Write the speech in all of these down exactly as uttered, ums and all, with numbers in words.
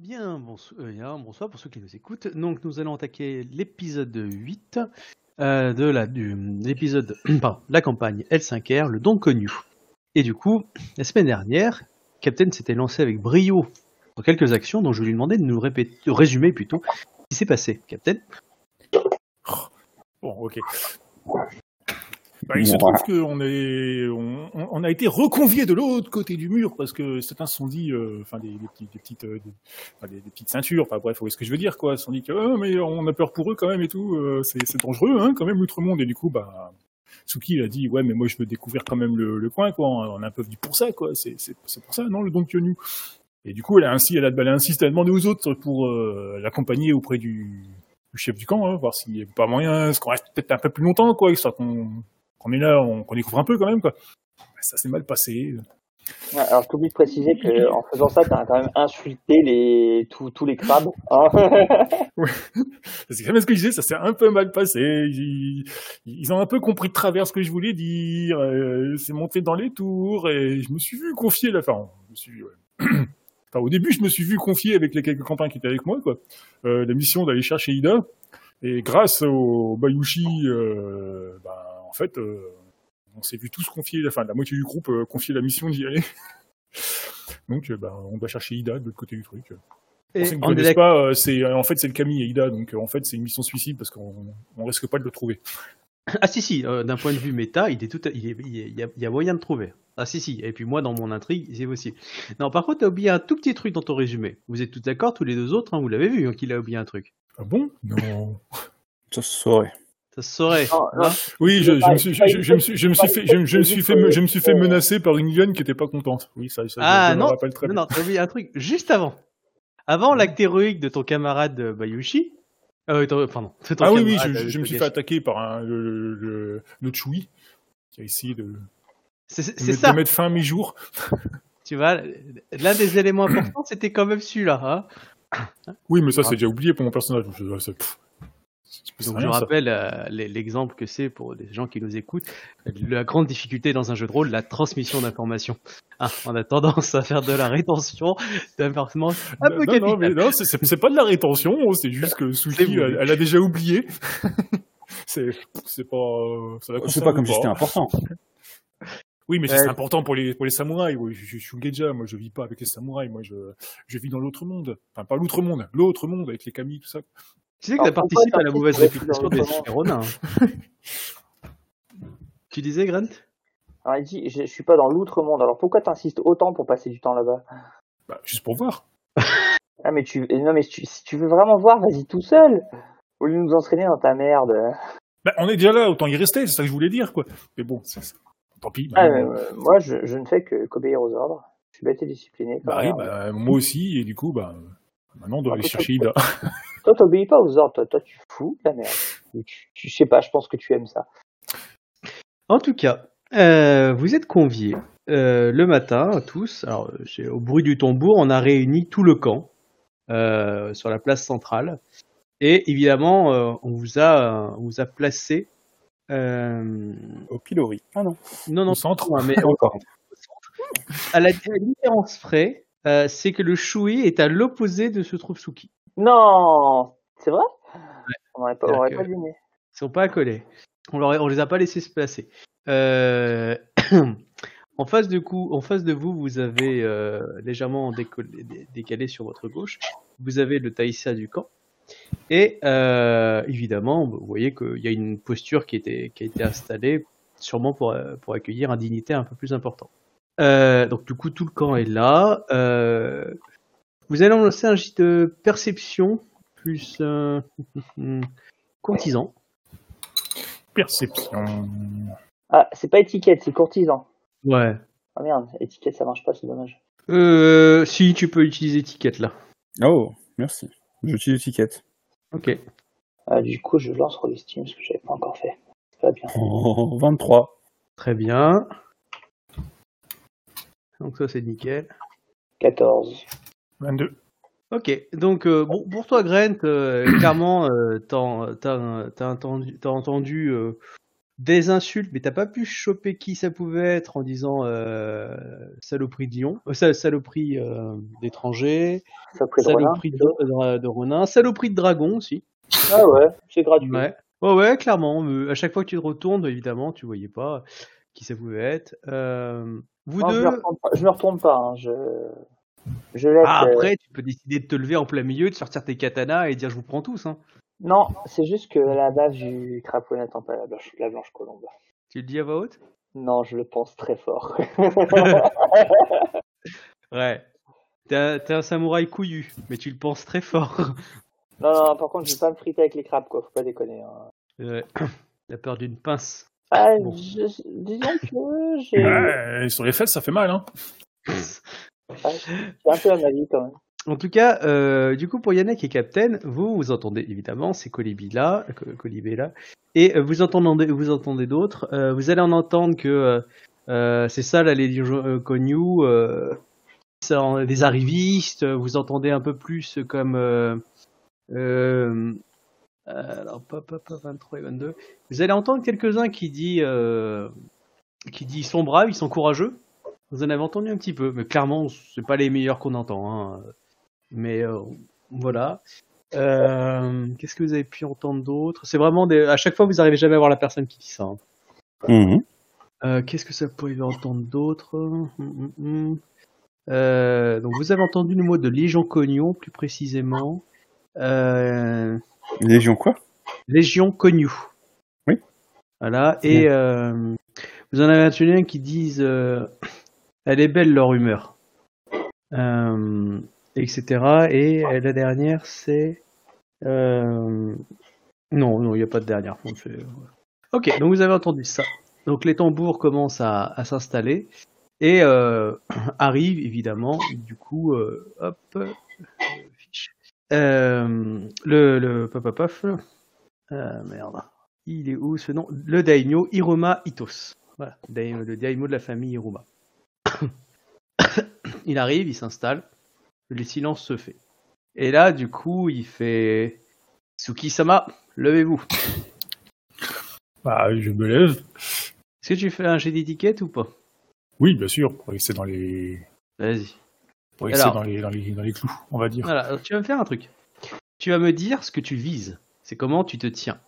Bien, bonsoir, euh, bonsoir pour ceux qui nous écoutent. Donc, nous allons attaquer l'épisode huit euh, de la, du, l'épisode, pardon, la campagne L cinq R, le don Konyu. Et du coup, la semaine dernière, Captain s'était lancé avec brio pour quelques actions dont je lui demandais de nous répéter, de résumer plutôt ce qui s'est passé. Captain ? Bon, ok. Bah, il se trouve qu'on est, on, on a été reconviés de l'autre côté du mur parce que certains se sont dit, enfin euh, des, des, petits, des, petites, euh, des, enfin, des, des petites ceintures, enfin bref, vous voyez ce que je veux dire quoi. Ils se sont dit que euh, mais on a peur pour eux quand même et tout, euh, c'est, c'est dangereux hein, quand même l'outre-monde et du coup bah Tsuki a dit ouais mais moi je veux découvrir quand même le, le coin quoi, on a un peu venu pour ça quoi, c'est, c'est, c'est pour ça non le don Konyu. Et du coup elle a ainsi, elle a, elle a insisté à demander aux autres pour euh, l'accompagner auprès du, du chef du camp, hein, voir s'il n'y a pas moyen, parce qu'on reste peut-être un peu plus longtemps quoi, histoire qu'on Qu'on est là, on, on découvre un peu quand même, quoi. Ça s'est mal passé. Ouais, alors, je t'oublie de préciser qu'en faisant ça, t'as quand même insulté les, tous, tous les crabes. Oh. Ouais. C'est quand même ce que je disais, ça s'est un peu mal passé. Ils, ils ont un peu compris de travers ce que je voulais dire. Euh, c'est monté dans les tours et je me suis vu confier, là. Enfin, je me suis vu, ouais. Enfin, au début, je me suis vu confier avec les quelques campins qui étaient avec moi, quoi. Euh, la mission d'aller chercher Ida. Et grâce au Bayushi, euh, bah, en fait, euh, on s'est vu tous confier, enfin la moitié du groupe euh, confier la mission d'y aller. Donc, euh, bah, on va chercher Ida de l'autre côté du truc. Et on ne connaît la... pas, euh, c'est, euh, en fait, c'est le Camille et Ida, donc euh, en fait, c'est une mission suicide parce qu'on ne risque pas de le trouver. Ah si, si, euh, d'un point de vue méta, il, est tout à... il, est, il, est, il, y a, il y a moyen de trouver. Ah si, si, et puis moi, dans mon intrigue, c'est possible. Non, par contre, tu as oublié un tout petit truc dans ton résumé. Vous êtes tous d'accord, tous les deux autres, hein, vous l'avez vu, hein, qu'il a oublié un truc. Ah bon ? Non, ça se saurait. Ça se saurait. Non, non. Oui, je, je me suis, je, je me suis, je me suis fait, je, je me suis fait, me, je me suis fait menacer par une lionne qui était pas contente. Oui, ça, ça ah, je me rappelle très bien. Non, non, t'as oublié un truc juste avant. Avant l'acte héroïque de ton camarade Bayushi. Euh, ton, pardon. Ton ah oui, oui, je, je, je me suis fait attaquer par un, le, le, le, le Chui qui a essayé de, c'est, c'est, de, c'est me, ça. de mettre fin à mes jours. Tu vois, l'un des éléments importants, c'était quand même celui-là. Hein oui, mais ça, c'est déjà oublié pour mon personnage. C'est... Donc, rien, je rappelle euh, l'exemple que c'est pour des gens qui nous écoutent, la grande difficulté dans un jeu de rôle, la transmission d'informations. Ah, on a tendance à faire de la rétention d'informations un peu capitale. Non, mais non, c'est, c'est, c'est pas de la rétention, c'est juste que Sushi, elle, elle a déjà oublié. c'est, c'est pas, euh, ça la c'est pas comme si c'était important. Oui, mais ouais. C'est important pour les, pour les samouraïs. Oui, je, je, je suis Shugeja, moi je vis pas avec les samouraïs, moi je, je vis dans l'autre monde. Enfin, pas l'autre monde, l'autre monde avec les kami, tout ça. Tu sais que tu as participé à la mauvaise réputation des super-héronins. Tu disais, Grant ? Alors, il dit, je, je suis pas dans l'outre-monde, alors pourquoi t'insistes autant pour passer du temps là-bas ? Bah, juste pour voir. Ah, mais tu, non, mais tu, si tu veux vraiment voir, vas-y tout seul, au lieu de nous entraîner dans ta merde. Bah, on est déjà là, autant y rester, c'est ça que je voulais dire, quoi. Mais bon, c'est, c'est... tant pis. Bah, ah, mais, euh, moi, je, je ne fais que qu'obéir aux ordres. Je suis bête et discipliné. Bah oui, bah, moi aussi, et du coup, bah... Maintenant, on doit ah, aller chercher Ida. Toi, t'obéis pas aux ordres. Toi, toi tu fous la merde. Je sais pas, je pense que tu aimes ça. En tout cas, euh, vous êtes conviés euh, le matin, tous. Alors, j'ai, au bruit du tambour, on a réuni tout le camp euh, sur la place centrale. Et évidemment, euh, on vous a, on vous a placé euh... au pilori. Ah non. Non, non. Au centre. Hein, mais encore. À la différence près. Euh, c'est que le Shui est à l'opposé de ce trouve Tsuki. Non, c'est vrai ? Ouais. On n'aurait pas, on aurait pas deviné. Ils sont pas collés. On ne les a pas laissés se placer. Euh... en, face de coup, en face de vous, vous avez euh, légèrement décollé, décalé sur votre gauche. Vous avez le Taïsa du camp. Et euh, évidemment, vous voyez qu'il y a une posture qui, était, qui a été installée, sûrement pour, pour accueillir un dignitaire un peu plus important. Euh, donc du coup tout le camp est là. Euh, vous allez lancer un jet de perception plus euh, courtisan. Perception. Ah c'est pas étiquette, c'est courtisan. Ouais. Ah merde, étiquette ça marche pas, c'est dommage. Euh, si tu peux utiliser étiquette là. Oh merci. J'utilise étiquette. Ok. Ah, du coup je lance Roll Steam parce que j'avais pas encore fait. Ça va bien. Oh, vingt-trois. Très bien. Donc ça c'est nickel. quatorze. vingt-deux. Ok, donc euh, bon, pour toi Grant, euh, clairement, euh, t'as, t'as, t'as entendu, t'as entendu euh, des insultes, mais t'as pas pu choper qui ça pouvait être en disant euh, saloperie de Lyon, euh, saloperie euh, d'étranger, saloperie, saloperie de, de, de Ronin, saloperie de dragon aussi. Ah ouais, c'est gratuit. Ouais, oh ouais, clairement. À chaque fois que tu te retournes, évidemment, tu voyais pas qui ça pouvait être. Euh, vous non, deux. Je me retourne pas. Hein, je... je laisse, ah, après, euh... tu peux décider de te lever en plein milieu, de sortir tes katanas et dire je vous prends tous. Hein. Non, c'est juste que la base du crapaud n'attend pas la blanche, la blanche colombe. Tu le dis à voix haute ? Non, je le pense très fort. Ouais. T'es, t'es un samouraï couillu, mais tu le penses très fort. Non, non, par contre, je vais pas me friter avec les crabes, quoi. Faut pas déconner. Hein. Euh, la peur d'une pince. Ah, bon. je, disons que j'ai... Ouais, sur les fesses, ça fait mal, hein. Ouais, c'est un peu à ma vie, quand même. En tout cas, euh, du coup, pour Yannick et Captain, vous, vous entendez évidemment, c'est Colibella, Colibella, et vous entendez, vous entendez d'autres. Euh, vous allez en entendre que euh, c'est ça, là, les euh, Konyu, euh, des arrivistes. Vous entendez un peu plus comme. Euh, euh, alors, pas, pas, pas vingt-trois et vingt-deux. Vous allez entendre quelques-uns qui disent euh, qui disent ils sont braves, ils sont courageux. Vous en avez entendu un petit peu, mais clairement, c'est pas les meilleurs qu'on entend. Hein. Mais euh, voilà. Euh, qu'est-ce que vous avez pu entendre d'autre ? C'est vraiment des... à chaque fois, vous n'arrivez jamais à voir la personne qui dit ça. Hein. Mmh. Euh, qu'est-ce que ça pouvait entendre d'autre ? mmh, mmh. euh, Donc, vous avez entendu le mot de Légion Konyu, plus précisément. Euh... Légion quoi ? Légion Konyu. Oui. Voilà. Et mmh. euh, vous en avez entendu un qui disent euh, elle est belle leur humeur. Euh... Etc. Et la dernière, c'est. Euh... Non, non, il n'y a pas de dernière. Ok, donc vous avez entendu ça. Donc les tambours commencent à, à s'installer. Et euh, arrive, évidemment, du coup, euh, hop, euh, le, le papapaf. Euh, merde. Il est où ce nom ? Le daimyo Hiruma Itos. Voilà, le daimyo de la famille Hiruma. Il arrive, il s'installe. Le silence se fait. Et là, du coup, il fait Tsuki-sama, levez-vous. Bah, je me lève. Est-ce que tu fais un jet d'étiquette ou pas ? Oui, bien sûr, pour rester dans les. Vas-y. Pour rester alors, dans, les, dans, les, dans les clous, on va dire. Voilà, tu vas me faire un truc. Tu vas me dire ce que tu vises. C'est comment tu te tiens.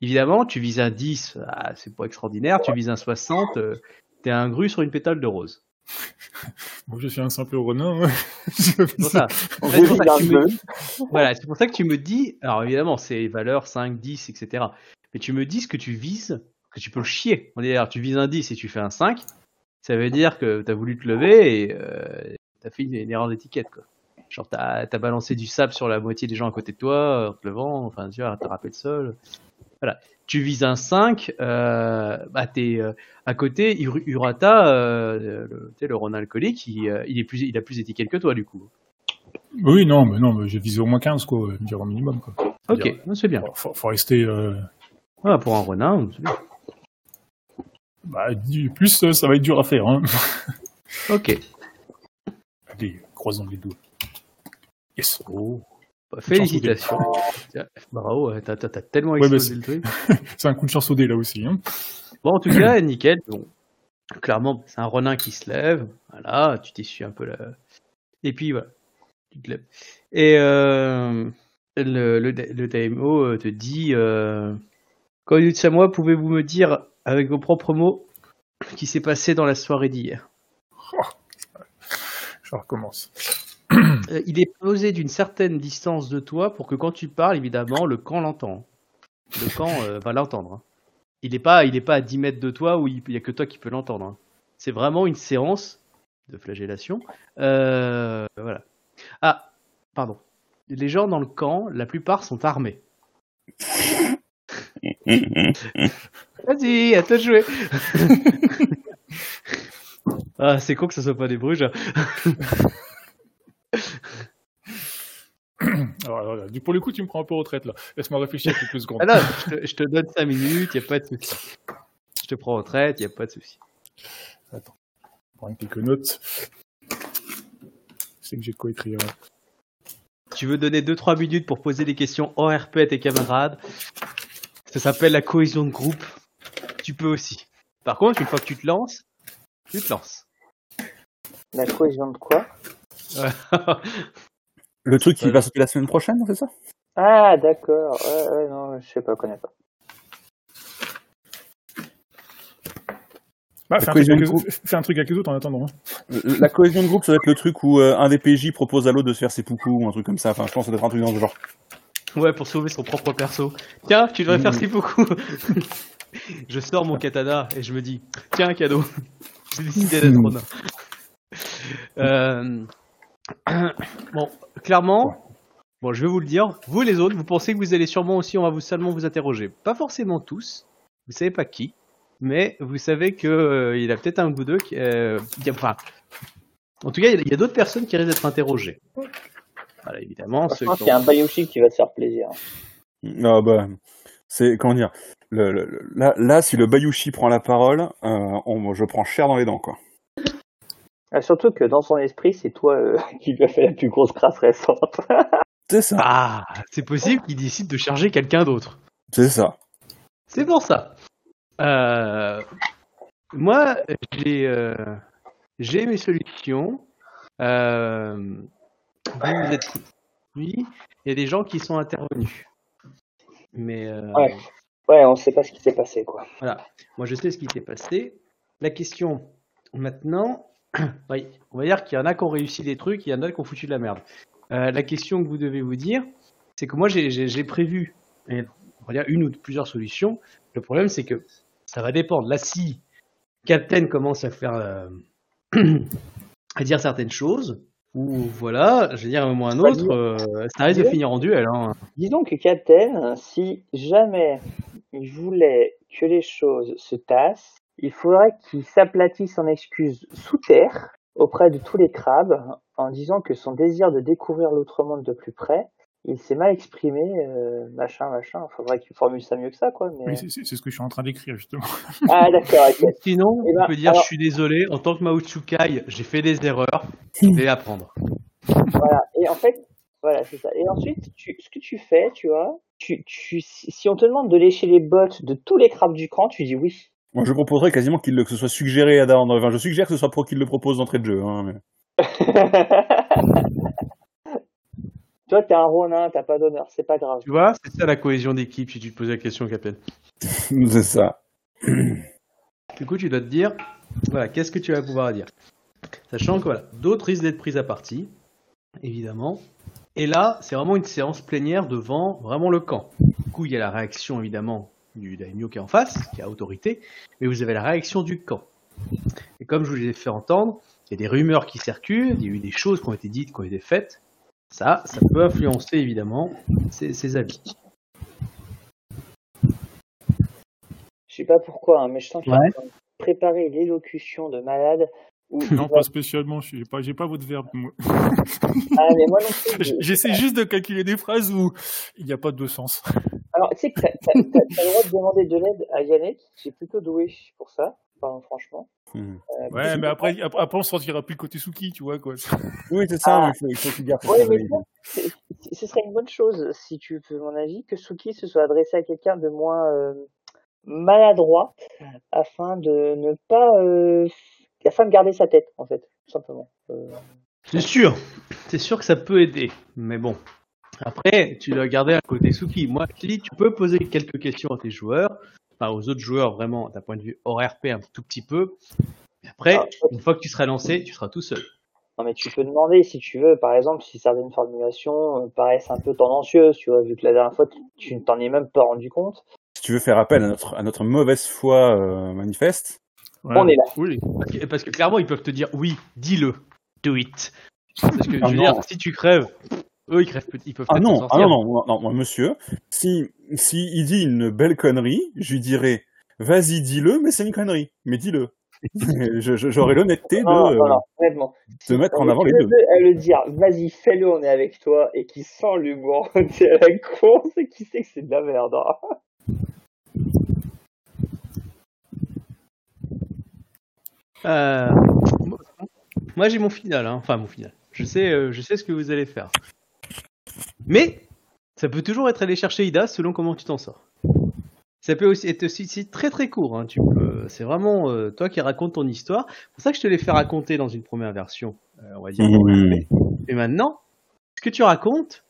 Évidemment, tu vises un dix, ah, c'est pas extraordinaire. Ouais. Tu vises un soixante, euh, t'es un gru sur une pétale de rose. Bon, je suis un simple ronin. Ouais. C'est pour ça. En fait, c'est, pour ça me... voilà, c'est pour ça que tu me dis. Alors évidemment, c'est valeur cinq, dix, et cetera. Mais tu me dis ce que tu vises, que tu peux le chier. On dit, alors, tu vises un dix et tu fais un cinq, ça veut dire que t'as voulu te lever et euh, t'as fait une, une erreur d'étiquette, quoi. Genre t'as, t'as balancé du sable sur la moitié des gens à côté de toi en te levant. Enfin, tu vois, t'as râpé le sol. Voilà. Tu vises un cinq, euh, bah t'es euh, à côté, Ur- Urata, euh, le, t'es le Ronin alcoolique, il, euh, il, est plus, il a plus d'étiquette que toi, du coup. Oui, non, mais non, mais j'ai visé au moins quinze, quoi, je veux dire au minimum, quoi. Ok, dire, non, c'est bien. Faut, faut rester... Euh... Voilà, pour un Ronin, c'est bien. Bah, du plus, ça va être dur à faire, hein. Ok. Allez, croisons les doigts. Yes. Oh. Bah, félicitations. Bravo, t'as, t'as, t'as tellement explosé ouais, le truc. C'est un coup de chance au dé là aussi. Hein. Bon, en tout cas, nickel. Bon, clairement, c'est un Ronin qui se lève. Voilà, tu t'essuies un peu là. Et puis voilà, tu te lèves. Et euh, le, le, le Daimo te dit euh, Konyu Tsama, pouvez-vous me dire avec vos propres mots ce qui s'est passé dans la soirée d'hier ? Oh, je recommence. Euh, il est posé d'une certaine distance de toi pour que quand tu parles, évidemment, le camp l'entend. Le camp euh, va l'entendre. Hein. Il n'est pas, il est pas à dix mètres de toi où il n'y a que toi qui peux l'entendre. Hein. C'est vraiment une séance de flagellation. Euh, voilà. Ah, pardon. Les gens dans le camp, la plupart sont armés. Vas-y, à toi de jouer. Ah, c'est con que ce soit pas des Bruges. Alors, alors, alors, pour le coup, tu me prends un peu retraite là. Laisse-moi réfléchir quelques secondes. Ah non, je, te, je te donne cinq minutes, il n'y a pas de souci. Je te prends retraite, il n'y a pas de souci. Attends, je prends quelques notes. C'est que j'ai quoi écrire. Tu veux donner deux trois minutes pour poser des questions en R P à tes camarades. Ça s'appelle la cohésion de groupe. tu peux aussi. Par contre, une fois que tu te lances, tu te lances. La cohésion de quoi ? Le truc qui va sortir la semaine prochaine, c'est ça ? Ah, d'accord. Ouais, ouais, non, je sais pas, je connais pas. Bah, fais, un truc groupe... fais un truc avec les autres en attendant. Hein. La cohésion de groupe, ça doit être le truc où euh, un des P J propose à l'autre de se faire ses poucous ou un truc comme ça. Enfin, je pense que ça doit être un truc dans ce genre. Ouais, pour sauver son propre perso. Tiens, tu devrais mmh. faire ses poucous. Je sors mon katana et je me dis, tiens, un cadeau. J'ai décidé d'être Ronin. Euh... Bon, clairement... Bon, je vais vous le dire, vous les autres, vous pensez que vous allez sûrement aussi, on va vous seulement vous interroger. Pas forcément tous, vous savez pas qui, mais vous savez qu'il euh, a peut-être un ou deux qui... Euh, qui enfin, en tout cas, il y, y a d'autres personnes qui risquent d'être interrogées. Voilà, évidemment. Je pense qu'il y a un Bayushi qui va se faire plaisir. Ah bah, c'est, comment dire, le, le, là, là, si le Bayushi prend la parole, euh, on, je prends cher dans les dents, quoi. Ah, surtout que dans son esprit, c'est toi euh, qui lui as fait la plus grosse crasse récente. C'est ça. Ah, c'est possible qu'il décide de charger quelqu'un d'autre. C'est ça. C'est pour ça. Euh, moi, j'ai, euh, j'ai mes solutions. Euh, vous êtes oui, il y a des gens qui sont intervenus. Mais euh, ouais. ouais, on ne sait pas ce qui s'est passé, quoi. Voilà. Moi, je sais ce qui s'est passé. La question maintenant, oui, on va dire qu'il y en a qui ont réussi des trucs, il y en a qui ont foutu de la merde. Euh, la question que vous devez vous dire, c'est que moi j'ai, j'ai, j'ai prévu et, on va dire une ou plusieurs solutions. Le problème, c'est que ça va dépendre. Là, si Captain commence à faire euh, à dire certaines choses, ou voilà, je vais dire un moment ou un autre, euh, ça risque de finir en duel. Hein. Dis donc, Captain, si jamais il voulait que les choses se tassent, il faudrait qu'il s'aplatisse en excuses sous terre auprès de tous les crabes, en disant que son désir de découvrir l'autre monde de plus près, il s'est mal exprimé, euh, machin, machin. Il faudrait qu'il formule ça mieux que ça, quoi. Mais... Oui, c'est, c'est ce que je suis en train d'écrire, justement. Ah, d'accord. Okay. Sinon, eh ben, on peut dire, alors... je suis désolé, en tant que Maotsukai, j'ai fait des erreurs, je vais apprendre. Voilà, et en fait, voilà, c'est ça. Et ensuite, tu, ce que tu fais, tu vois, tu, tu, si on te demande de lécher les bottes de tous les crabes du cran, tu dis oui. Moi, je proposerais quasiment qu'il le, que ce soit suggéré à Dan. Enfin, je suggère que ce soit pour qu'il le propose d'entrée de jeu. Hein, mais... Toi, t'es un Ronin, t'as pas d'honneur, c'est pas grave. Tu vois, c'est ça la cohésion d'équipe, si tu te poses la question, Captain. C'est ça. Du coup, tu dois te dire, voilà, qu'est-ce que tu vas pouvoir dire ? Sachant que, voilà, d'autres risquent d'être prises à partie, évidemment. Et là, c'est vraiment une séance plénière devant vraiment le camp. Du coup, il y a la réaction, évidemment, du Daimyo qui est en face, qui a autorité, mais vous avez la réaction du camp. Et comme je vous l'ai fait entendre, il y a des rumeurs qui circulent, il y a eu des choses qui ont été dites, qui ont été faites. Ça, ça peut influencer évidemment ses, ses avis. Je sais pas pourquoi, hein, mais je sens qu'il ouais. préparer l'élocution de malade. Où non, pas va... spécialement, j'ai pas, j'ai pas votre verbe. Moi. Ah, mais moi non plus, je... J'essaie juste de calculer des phrases où il n'y a pas de sens. Alors, tu sais que t'as, t'as, t'as, t'as le droit de demander de l'aide à Yannick, qui est plutôt doué pour ça, pardon, franchement. Mmh. Euh, ouais, mais après, après, après, on se sentira plus côté Suki, tu vois, quoi. Oui, c'est ça, ah. mais il faut qu'il garde ça. Ouais, mais bon, c'est, c'est, ce serait une bonne chose, si tu veux mon avis, que Suki se soit adressé à quelqu'un de moins euh, maladroit, afin de ne pas, euh, afin de garder sa tête, en fait, tout simplement. Euh... C'est sûr, c'est sûr que ça peut aider, mais bon. Après, tu dois garder à côté Suki. Moi, je te dis, tu peux poser quelques questions à tes joueurs, enfin aux autres joueurs vraiment, d'un point de vue hors R P un tout petit peu. Et après, ah, une fois que tu seras lancé, tu seras tout seul. Non, mais tu peux demander, si tu veux, par exemple, si certaines formulations paraissent un peu tendancieuses, tu vois, vu que la dernière fois, tu ne t'en es même pas rendu compte. Si tu veux faire appel à notre, à notre mauvaise foi euh, manifeste, voilà. On est là. Oui, parce que, parce que clairement, ils peuvent te dire, oui, dis-le, do it. Parce que, ah, je veux non. dire, si tu crèves... Eux, ils crèvent, ils peuvent ah non, sortir. Ah non, non, non, non, monsieur, si, si il dit une belle connerie, je lui dirais, vas-y, dis-le, mais c'est une connerie, mais dis-le. je, je, j'aurais l'honnêteté non, de, non, non, non, de mettre non, en avant les deux. À le dire, vas-y, fais-le, on est avec toi, et qui sent l'humour, c'est à la con, c'est qui sait que c'est de la merde. Hein. Euh, moi, j'ai mon final, hein. enfin, mon final. Je sais, euh, je sais ce que vous allez faire. Mais ça peut toujours être aller chercher Ida selon comment tu t'en sors. Ça peut aussi être aussi très très court. Hein. Tu peux, c'est vraiment euh, toi qui raconte ton histoire. C'est pour ça que je te l'ai fait raconter dans une première version. Euh, on va dire. Mmh. Et maintenant, ce que tu racontes,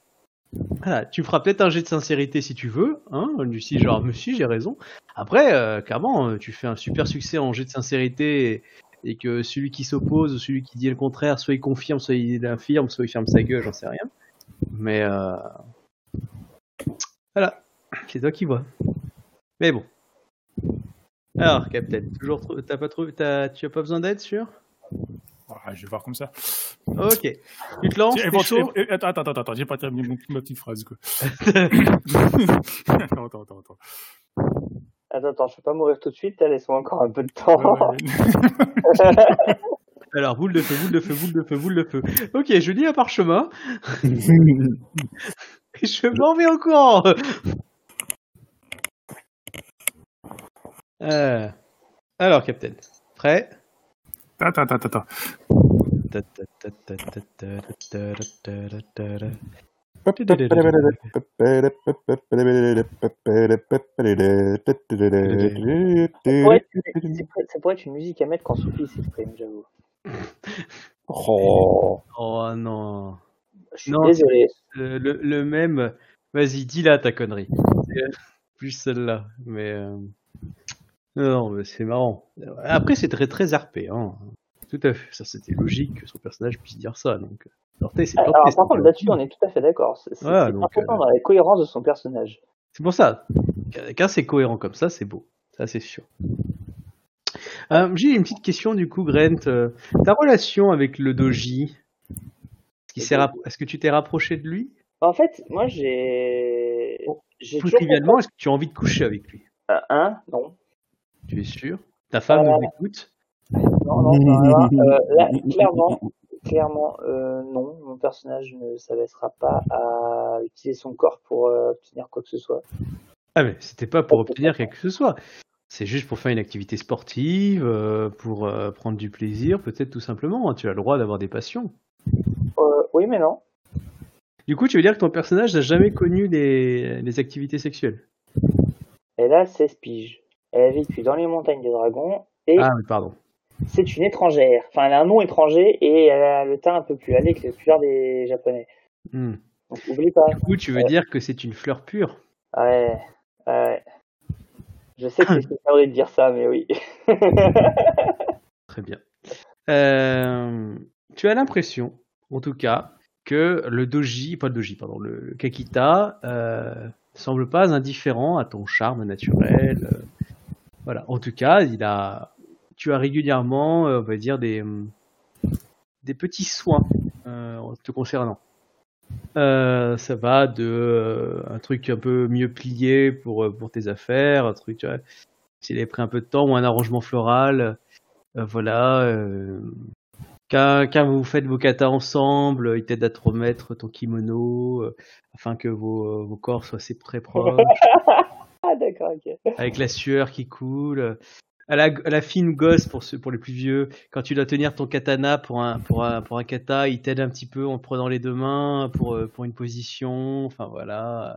voilà, tu feras peut-être un jet de sincérité si tu veux. Hein, du si genre, monsieur, j'ai raison. Après, euh, clairement, tu fais un super succès en jet de sincérité. Et... et que celui qui s'oppose ou celui qui dit le contraire, soit il confirme, soit il infirme, soit il ferme sa gueule, j'en sais rien. Mais euh... voilà, c'est toi qui vois. Mais bon. Alors, Capitaine, toujours, t'as pas trouvé, t'as, tu as pas besoin d'aide, sûr ? Ouais, je vais voir comme ça. Ok. Tu te lances, t'es chaud ? Attends, attends, attends, j'ai pas terminé mon, ma petite phrase, quoi. attends, attends, attends, attends. Attends, attends, je peux pas mourir tout de suite, laisse-moi encore un peu de temps. Ouais, ouais. Alors, boule de feu, boule de feu, boule de feu, boule de feu. Ok, je lis un parchemin. Et je m'en vais au courant. Euh... Alors, Captain, prêt ? Attends, attends, attends. Ça pourrait être une musique à mettre quand Sophie s'exprime, j'avoue. Oh, oh non. Je suis non, désolé. Le, le, le même. Vas-y, dis-la ta connerie. Plus celle-là. Mais. Euh... Non, mais c'est marrant. Après, c'est très très harpé. Hein. Tout à fait. Ça, c'était logique que son personnage puisse dire ça. Donc. Porté, c'est porté, alors, c'est par contre, là-dessus, on est tout à fait d'accord. C'est, c'est, voilà, c'est donc, important euh... dans la cohérence de son personnage. C'est pour ça. Quand c'est cohérent comme ça, c'est beau. Ça, c'est sûr. Euh, j'ai une petite question, du coup, Brent. Euh, ta relation avec le Doji, est-ce, rap... est-ce que tu t'es rapproché de lui ? En fait, moi, j'ai... Bon, j'ai plus trivialement, compris... est-ce que tu as envie de coucher avec lui ? euh, Hein ? Non. Tu es sûr ? Ta femme nous voilà. écoute ? Non, non, non. non, non. Euh, là, clairement... Clairement, euh, non, mon personnage ne s'abaissera pas à utiliser son corps pour euh, obtenir quoi que ce soit. Ah mais c'était pas pour obtenir quelque que ce soit, c'est juste pour faire une activité sportive, euh, pour euh, prendre du plaisir, peut-être tout simplement, hein. Tu as le droit d'avoir des passions. Euh, oui mais non. Du coup tu veux dire que ton personnage n'a jamais connu les, les activités sexuelles ? Elle a seize piges, elle a vécu dans les montagnes des dragons et... Ah mais pardon. C'est une étrangère. Enfin, elle a un nom étranger et elle a le teint un peu plus allé que la plupart des Japonais. Mmh. Donc, oublie pas. Du coup, tu veux ouais. dire que c'est une fleur pure ? Ouais, ouais. Je sais que c'est scandaleux de dire ça, mais oui. Très bien. Euh, tu as l'impression, en tout cas, que le doji, pas le doji, pardon, le Kakita, euh, semble pas indifférent à ton charme naturel. Voilà. En tout cas, il a... tu as régulièrement, on va dire, des, des petits soins euh, te concernant. Euh, ça va de euh, un truc un peu mieux plié pour, pour tes affaires, un truc, tu vois, s'il avait pris un peu de temps, ou un arrangement floral, euh, voilà. Euh, quand, quand vous faites vos katas ensemble, il t'aide à te remettre ton kimono, euh, afin que vos, vos corps soient assez très proches. Ah, d'accord, ok. Avec la sueur qui coule. À la, à la fine gosse pour ceux, pour les plus vieux, quand tu dois tenir ton katana pour un pour un pour un kata, il t'aide un petit peu en prenant les deux mains pour pour une position, enfin voilà,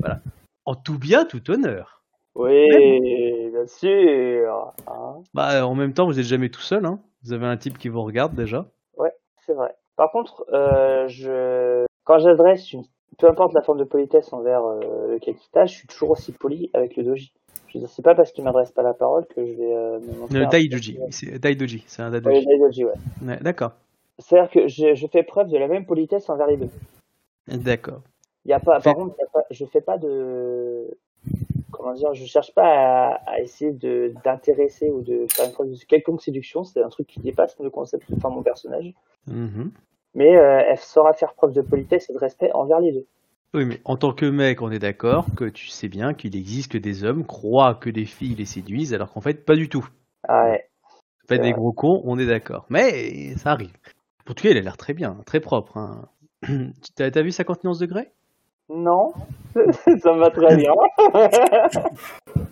voilà. En tout bien, tout honneur. Oui, même. Bien sûr. Hein. Bah en même temps, vous n'êtes jamais tout seul, hein. Vous avez un type qui vous regarde déjà. Ouais, c'est vrai. Par contre, euh, je quand j'adresse une, peu importe la forme de politesse envers euh, le Kakita, je suis toujours aussi poli avec le Doji. Je ne sais pas parce qu'il ne m'adresse pas la parole que je vais euh, me montrer... Le Daidoji, c'est Daidoji, c'est un Daidoji. Oui, Daidoji, ouais. ouais. D'accord. C'est-à-dire que je, je fais preuve de la même politesse envers les deux. D'accord. Y a pas, par contre, y a pas, je ne fais pas de... Comment dire, je ne cherche pas à, à essayer de, d'intéresser ou de faire une preuve de quelconque séduction, c'est un truc qui dépasse le concept, enfin mon personnage. Mm-hmm. Mais euh, elle saura faire preuve de politesse et de respect envers les deux. Oui, mais en tant que mec, on est d'accord que tu sais bien qu'il existe que des hommes croient que des filles les séduisent, alors qu'en fait, pas du tout. Ah ouais. Pas des gros cons, on est d'accord. Mais ça arrive. Pour tout cas, il a l'air très bien, très propre. Hein. T'as, t'as vu sa contenance de grès ? Non, ça me va très bien.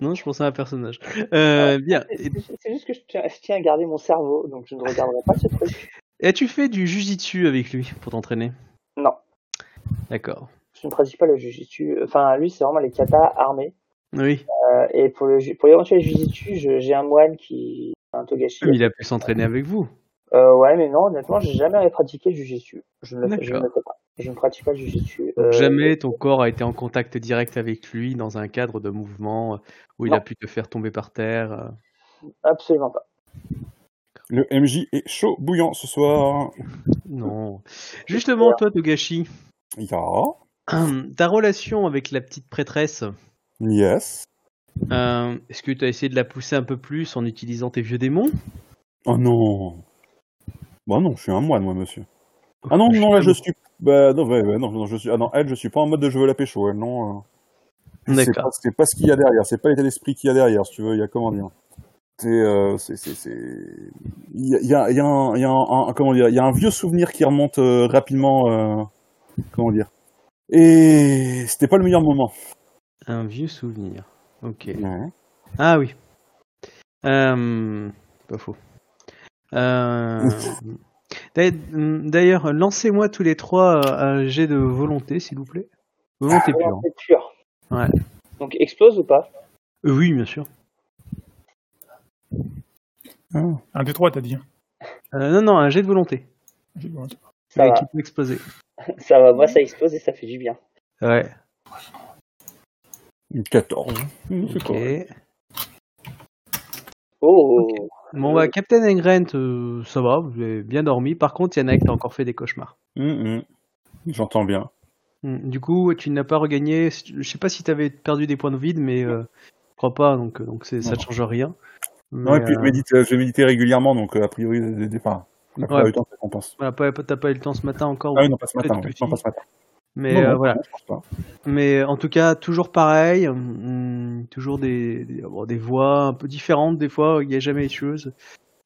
Non, je pensais à un personnage. Euh, bien. C'est, c'est juste que je tiens, je tiens à garder mon cerveau, donc je ne regarderai pas ce truc. Et tu fais du jujitsu avec lui pour t'entraîner ? Non. D'accord. Je ne pratique pas le jujitsu. Enfin, lui, c'est vraiment les katas armés. Oui. Euh, et pour le pour l'éventuel Jujitsu, je, j'ai un moine qui un Togashi. Mais il a pu s'entraîner avec vous. Euh, ouais, mais non, honnêtement, j'ai jamais pratiqué le Jujitsu. Je ne le fais, je ne le fais pas. Je ne pratique pas le Jujitsu. Euh... Jamais ton corps a été en contact direct avec lui dans un cadre de mouvement où il non. a pu te faire tomber par terre. Absolument pas. Le M J est chaud bouillant ce soir. Non. Justement, toi, Togashi. Ya. Ta relation avec la petite prêtresse. Yes. Euh, est-ce que tu as essayé de la pousser un peu plus en utilisant tes vieux démons ? Oh non. Bah non, je suis un moine, moi, monsieur. Ah non, non, là, je suis... Bah non, ouais, ouais, non, non, je suis... Ah non, elle, je suis pas en mode de je veux la pécho, elle, non. Euh... D'accord. C'est pas, c'est pas ce qu'il y a derrière, c'est pas l'état d'esprit qu'il y a derrière, si tu veux, il y a comment dire... C'est, euh, c'est, c'est, c'est, il y a, il y a, il y a, un, il y a un, un, comment dire, il y a un vieux souvenir qui remonte euh, rapidement, euh, comment dire. Et c'était pas le meilleur moment. Un vieux souvenir. Ok. Ouais. Ah oui. Euh, c'est pas faux. Euh, d'ailleurs, lancez-moi tous les trois un jet de volonté, s'il vous plaît. Volonté ah, pure. Volonté pure. Ouais. Donc explose ou pas ? euh, Oui, bien sûr. Oh. Un, deux, trois, t'as dit. Euh, non, non, un jet de volonté. Jet de volonté. Ça ouais, va. Qui peut exploser. Ça va, moi ça explose et ça fait du bien. Ouais. quatorze. Ok. Oh. Okay. Bon bah, Captain Engrent, euh, ça va, vous avez bien dormi. Par contre, Yannick, t'as encore fait des cauchemars. Mm-hmm. J'entends bien. Du coup, tu n'as pas regagné. Je sais pas si t'avais perdu des points de vide, mais euh, je crois pas, donc, donc c'est, ça ne change rien. Mais non, et puis je médite, je médite régulièrement, donc a priori, des départ. T'as pas eu le temps, ça compense. Voilà, pas, t'as pas eu le temps ce matin encore. Ah oui, non, pas ce matin. Ouais, non, pas ce matin. Mais non, euh, non, voilà. Non, mais en tout cas, toujours pareil, hum, toujours des, des, bon, des voix un peu différentes des fois. Il n'y a jamais des choses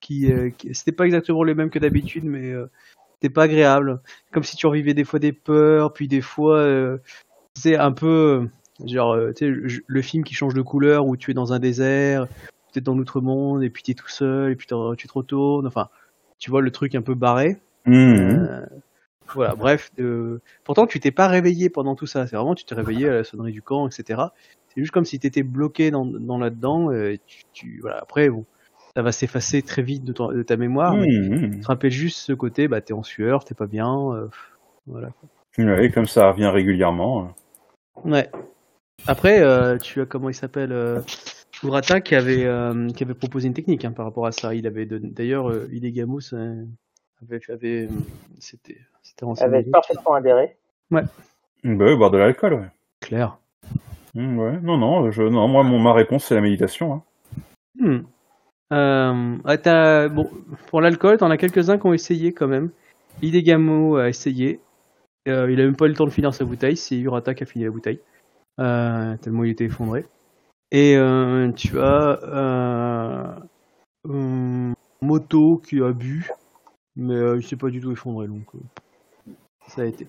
qui, euh, qui, c'était pas exactement les mêmes que d'habitude, mais euh, c'était pas agréable. Comme si tu revivais des fois des peurs, puis des fois, euh, c'est un peu genre, tu sais, le film qui change de couleur où tu es dans un désert. Peut-être dans l'outre-monde, et puis t'es tout seul, et puis tu te retournes, enfin, tu vois le truc un peu barré. Mmh. Euh, voilà, bref. Euh, pourtant, tu t'es pas réveillé pendant tout ça. C'est vraiment, tu t'es réveillé à la sonnerie du camp, et cetera. C'est juste comme si t'étais bloqué dans, dans là-dedans. Et tu, tu, voilà, après, bon, ça va s'effacer très vite de, ton, de ta mémoire. Mmh. Mais tu te rappelles juste ce côté, bah, t'es en sueur, t'es pas bien. Euh, voilà. Ouais, comme ça revient régulièrement. Ouais. Après, euh, tu as, comment il s'appelle euh... Urata qui avait, euh, qui avait proposé une technique hein, par rapport à ça. Il avait donné, d'ailleurs, euh, Idegamus euh, avait, avait, c'était, c'était avait parfaitement adhéré. Ouais. Bah oui, boire de l'alcool, ouais. Clair. Mmh, ouais. Non, non, je, non moi, mon, ma réponse, c'est la méditation. Hein. Mmh. Euh, ah, t'as, bon, pour l'alcool, t'en as quelques-uns qui ont essayé quand même. Idegamu a essayé. Euh, il a même pas eu le temps de finir sa bouteille. C'est Urata qui a fini la bouteille. Euh, tellement il était effondré. Et euh, tu as euh, euh, Moto qui a bu, mais euh, il s'est pas du tout effondré, donc euh, ça a été.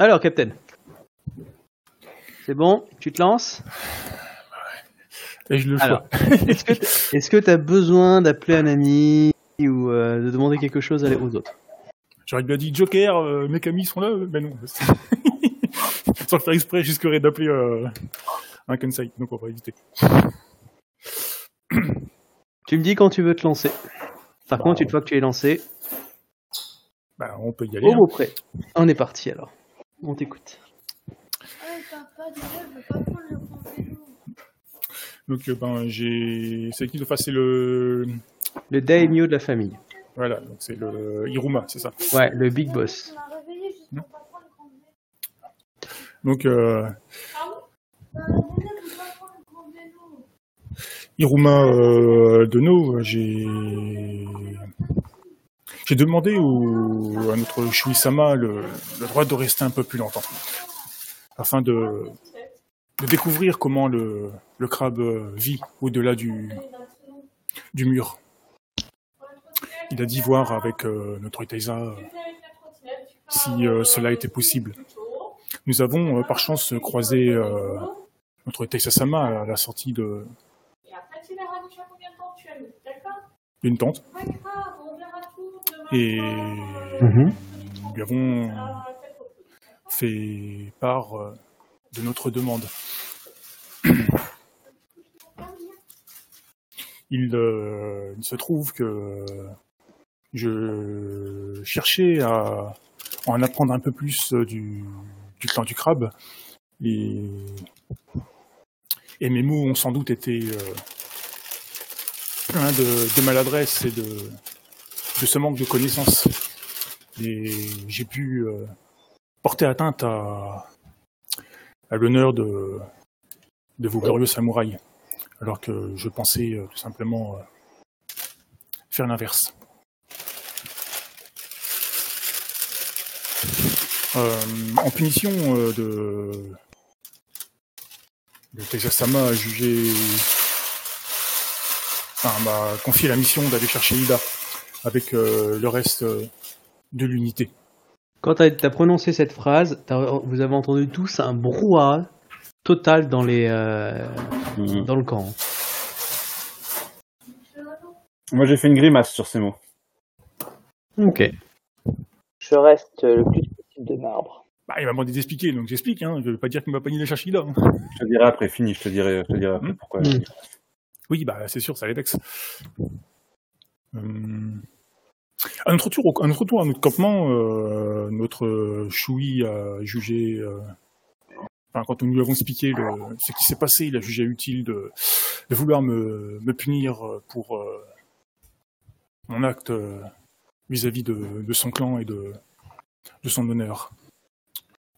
Alors, Captain, c'est bon, tu te lances ? Et je le choisis. Est-ce que t'as, est-ce que t'as besoin d'appeler un ami ou euh, de demander quelque chose aux autres ? J'aurais bien dit Joker, euh, mes amis sont là, ben non. Sans le faire exprès, je risquerais d'appeler... Euh... un Kensai, donc on va éviter. Tu me dis quand tu veux te lancer. Par bah, contre, une fois que tu es lancé, bah, on peut y aller. Au beau hein. près. On est parti alors. On t'écoute. Hey, papa, déjà, je veux pas prendre le grand vélo. Donc, euh, ben, j'ai. C'est qui le. Enfin, c'est le. Le daimyo de la famille. Voilà, donc c'est le Hiruma, c'est ça. Ouais, le big boss. Mmh. Donc. Euh... Hiruma euh, Dono, j'ai... j'ai demandé au... à notre Shui-sama le... le droit de rester un peu plus longtemps, afin de, de découvrir comment le... le crabe vit au-delà du, du mur. Il a dit voir avec euh, notre Itaïsa si euh, cela était possible. Nous avons, euh, par chance, croisé euh, notre Teisasama à la sortie de... d'une tente. Et mmh. nous lui avons fait part euh, de notre demande. il, euh, il se trouve que je cherchais à en apprendre un peu plus du, du clan du crabe, et, et mes mots ont sans doute été euh, pleins de, de maladresse et de, de ce manque de connaissances. Et j'ai pu euh, porter atteinte à, à l'honneur de, de vos glorieux samouraïs, alors que je pensais euh, tout simplement euh, faire l'inverse. Euh, en punition euh, de, de Teja-sama a jugé, enfin, m'a confié la mission d'aller chercher Ida avec euh, le reste euh, de l'unité. Quand tu as prononcé cette phrase, vous avez entendu tous un brouhaha total dans les euh, mmh. dans le camp. Moi, j'ai fait une grimace sur ces mots. Ok. Je reste le plus possible de marbre. Bah, il m'a demandé d'expliquer, donc j'explique. Hein. Je ne veux pas dire qu'il m'a pas nié la chercher là. Hein. Je te dirai après, fini. Je te dirai, je te dirai après mmh. pourquoi. Mmh. Oui, bah c'est sûr, ça les vexe. Hum... À notre tour, à notre, tour, à notre campement, euh, notre Choui a jugé, euh, enfin, quand nous lui avons expliqué le, ce qui s'est passé, il a jugé utile de, de vouloir me, me punir pour euh, mon acte euh, vis-à-vis de, de son clan et de, de son honneur.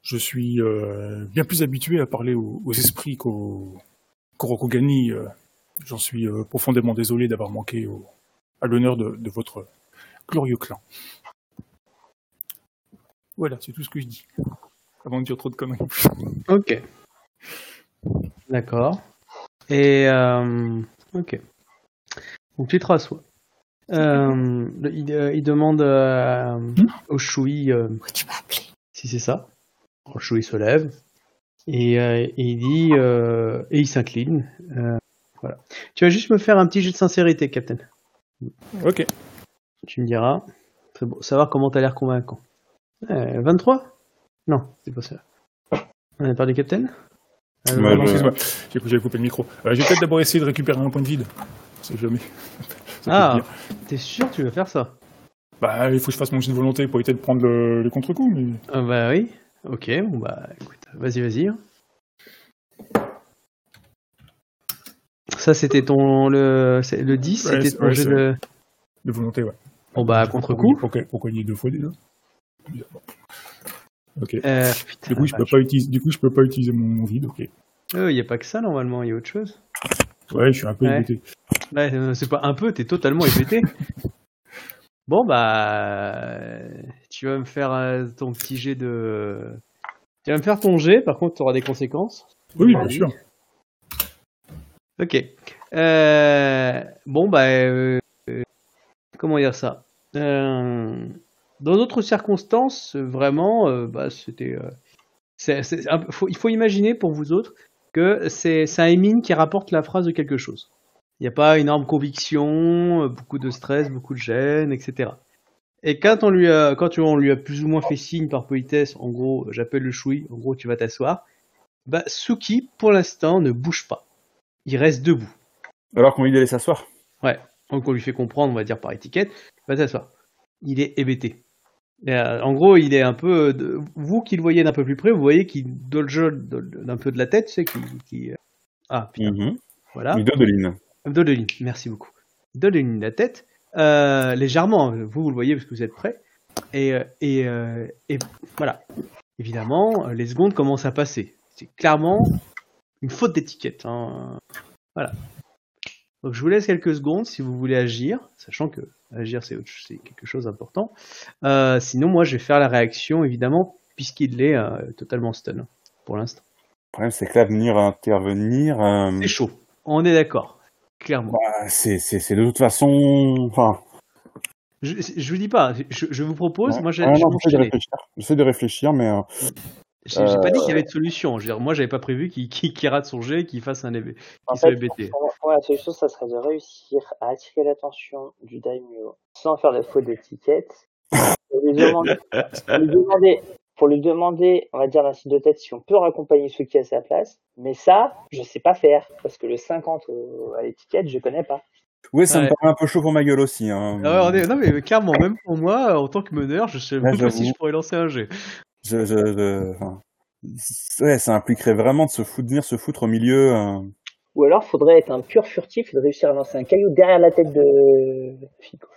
Je suis euh, bien plus habitué à parler aux, aux esprits qu'aux, qu'aux Rokugani. Euh, j'en suis euh, profondément désolé d'avoir manqué au, à l'honneur de, de votre glorieux clan. Voilà, c'est tout ce que je dis. Avant de dire trop de conneries. Ok. D'accord. Et euh, ok. Donc tu te rassois. Euh, il, euh, il demande euh, hmm au Choui euh, si c'est ça. Le Choui se lève et, euh, et il dit euh, et il s'incline. Euh, voilà. Tu vas juste me faire un petit jeu de sincérité, Captain. Ok. Tu me diras, c'est bon, savoir comment t'as l'air convaincant. Euh, vingt-trois ? Non, c'est pas ça. On a parlé Captain ? euh, bah, non, excuse-moi, j'ai, j'ai coupé le micro. Euh, j'ai peut-être d'abord essayé de récupérer un point de vide. C'est jamais. Ah, t'es sûr que tu veux faire ça ? Bah, il faut que je fasse mon jeu de volonté pour éviter de prendre le, le contre-coup. Mais... Euh, bah oui, ok, bon bah écoute, vas-y, vas-y. Ça, c'était ton. Le, c'est, le dix, ouais, c'était ton ouais, jeu de. De volonté, ouais. Bon bah, contre-coup. Pour gagner deux fois déjà. Ok. Euh, putain, du, coup, je peux pas utiliser, du coup, je peux pas utiliser mon, mon vide, ok. Il euh, n'y a pas que ça, normalement, il y a autre chose. Ouais, je suis un peu ouais. hébété. Ouais, c'est pas un peu, t'es totalement hébété. Bon bah... Tu vas me faire euh, ton petit jet de... Tu vas me faire ton jet, par contre, t'auras des conséquences. Oui, bien sûr. Ok. Euh... Bon bah... Euh... Comment dire ça euh, dans d'autres circonstances, vraiment, euh, bah, c'était. Euh, c'est, c'est, un, faut, il faut imaginer pour vous autres que c'est, c'est un émine qui rapporte la phrase de quelque chose. Il n'y a pas une énorme conviction, beaucoup de stress, beaucoup de gêne, et cetera. Et quand on lui a, quand on lui a plus ou moins fait signe par politesse, en gros, j'appelle le choui, en gros, tu vas t'asseoir. Bah, Suki, pour l'instant, ne bouge pas. Il reste debout. Alors qu'on lui allait s'asseoir. Ouais. Donc on lui fait comprendre, on va dire par étiquette, va t'asseoir. Il est hébété. Euh, en gros, il est un peu... De, vous qui le voyez d'un peu plus près, vous voyez qu'il dodge d'un peu de la tête, c'est qui, qui... Ah, putain. Mm-hmm. Voilà. Il dodeline. Dodeline, merci beaucoup. Dodeline de la tête, euh, légèrement, vous, vous le voyez parce que vous êtes prêts. Et, et, euh, et voilà. Évidemment, les secondes commencent à passer. C'est clairement une faute d'étiquette. Hein. Voilà. Donc je vous laisse quelques secondes si vous voulez agir, sachant que agir c'est, autre, c'est quelque chose d'important. Euh, sinon moi je vais faire la réaction évidemment puisqu'il est euh, totalement stun pour l'instant. Le problème c'est que là venir intervenir. Euh... C'est chaud. On est d'accord, clairement. Bah, c'est, c'est, c'est de toute façon. Enfin. Je, je vous dis pas. Je, je vous propose. Ouais. Moi j'ai. Ah, je non, j'essaie de réfléchir. J'essaie de réfléchir, mais. Euh... J'ai, j'ai euh... pas dit qu'il y avait de solution. Je veux dire, moi, j'avais pas prévu qu'il, qu'il, qu'il rate son jet et qu'il fasse un éb... qu'il soit hébété. Ouais, la solution, ça serait de réussir à attirer l'attention du daimyo sans faire la faute d'étiquette. Pour lui demander, pour lui demander, pour lui demander, on va dire d'un signe de tête si on peut raccompagner ceux qui à sa place. Mais ça, je sais pas faire parce que le cinquante à l'étiquette, je connais pas. Oui, ça ouais. me paraît un peu chaud pour ma gueule aussi. Hein. Non, mais, non, mais carrément, même pour moi, en tant que meneur, je sais même pas si je pourrais lancer un jet. Je, je, je... Enfin... Ouais, ça impliquerait vraiment de se foutre, venir se foutre au milieu. Euh... Ou alors, faudrait être un pur furtif et de réussir à lancer un caillou derrière la tête de Fico.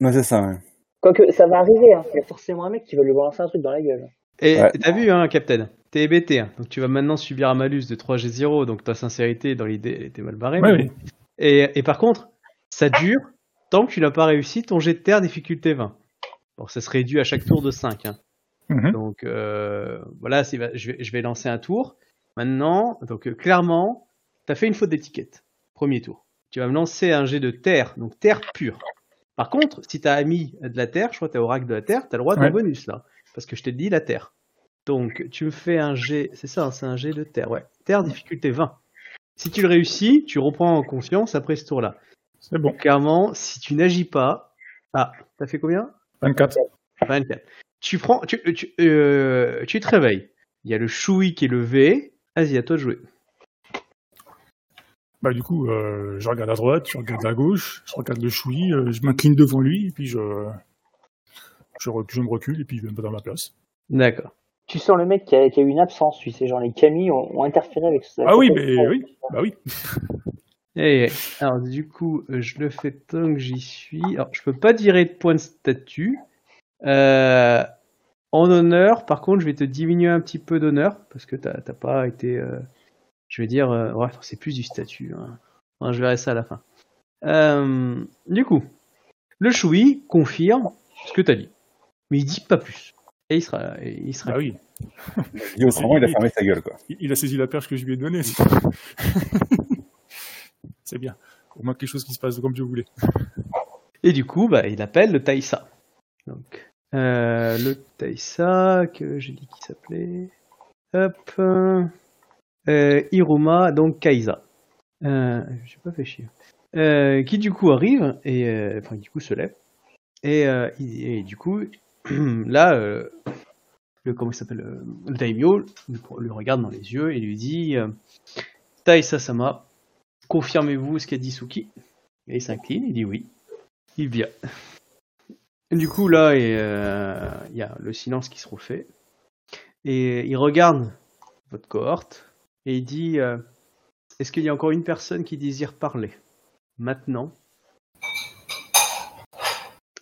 Ouais, c'est ça, ouais. Quoique, ça va arriver, hein. Il y a forcément un mec qui veut lui lancer un truc dans la gueule. Et ouais. T'as vu, hein, Captain, t'es hébété, hein, donc tu vas maintenant subir un malus de trois G zéro, donc ta sincérité dans l'idée, elle était mal barrée. Ouais, mais... oui. et, et par contre, ça dure tant que tu n'as pas réussi ton jet de terre difficulté vingt. Bon, ça se réduit à chaque tour de cinq. Hein. Mmh. Donc euh, voilà, c'est, je, vais, je vais lancer un tour. Maintenant, donc euh, clairement, t'as fait une faute d'étiquette. Premier tour. Tu vas me lancer un jet de terre, donc terre pure. Par contre, si t'as ami de la terre, je crois que t'as oracle de la terre, t'as le droit à ton ouais. bonus là. Parce que je t'ai dit la terre. Donc tu me fais un jet, c'est ça, c'est un jet de terre, ouais. Terre difficulté vingt. Si tu le réussis, tu reprends en conscience après ce tour-là. C'est bon. Donc, clairement, si tu n'agis pas, ah, t'as fait combien ? vingt-quatre. vingt-quatre. Tu prends, tu, tu, euh, tu te réveilles. Il y a le choui qui est levé. Vas-y, à toi de jouer. Bah du coup, euh, je regarde à droite, je regarde à gauche, je regarde le choui, euh, je m'incline devant lui et puis je, je, je me recule et puis je me mets dans ma place. D'accord. Tu sens le mec qui a, qui a eu une absence, tu sais, genre les Camille ont, ont interféré avec ça. Ah oui, mais oui, bah oui. Et alors du coup, je le fais tant que j'y suis. Alors, je peux pas virer de point de statut. Euh, en honneur, par contre, je vais te diminuer un petit peu d'honneur parce que t'as, t'as pas été. Euh, je vais dire, euh, ouais, c'est plus du statut. Hein. Enfin, je verrai ça à la fin. Euh, du coup, le Choui confirme ce que t'as dit, mais il dit pas plus. Et il sera, et il sera. Ah oui. Et autrement, il a fermé sa gueule, quoi. Il, il a saisi la perche que je lui ai donnée. C'est bien. Au moins quelque chose qui se passe comme je voulais. Et du coup, bah, il appelle le Taïsa. Donc, euh, le Taïsa, que j'ai dit qui s'appelait. Hop. Euh, Hiruma, donc Kaisa. Euh, j'ai pas fait chier. Euh, qui du coup arrive, et euh, enfin, du coup se lève. Et, euh, et, et du coup, là, euh, le, comment il s'appelle, euh, le Daimyo le, le regarde dans les yeux et lui dit euh, Taïsa-sama, confirmez-vous ce qu'a dit Suki. Et il s'incline, il dit oui. Il vient. Du coup, là, il euh, y a le silence qui se refait. Et il regarde votre cohorte et il dit euh, est-ce qu'il y a encore une personne qui désire parler ? Maintenant.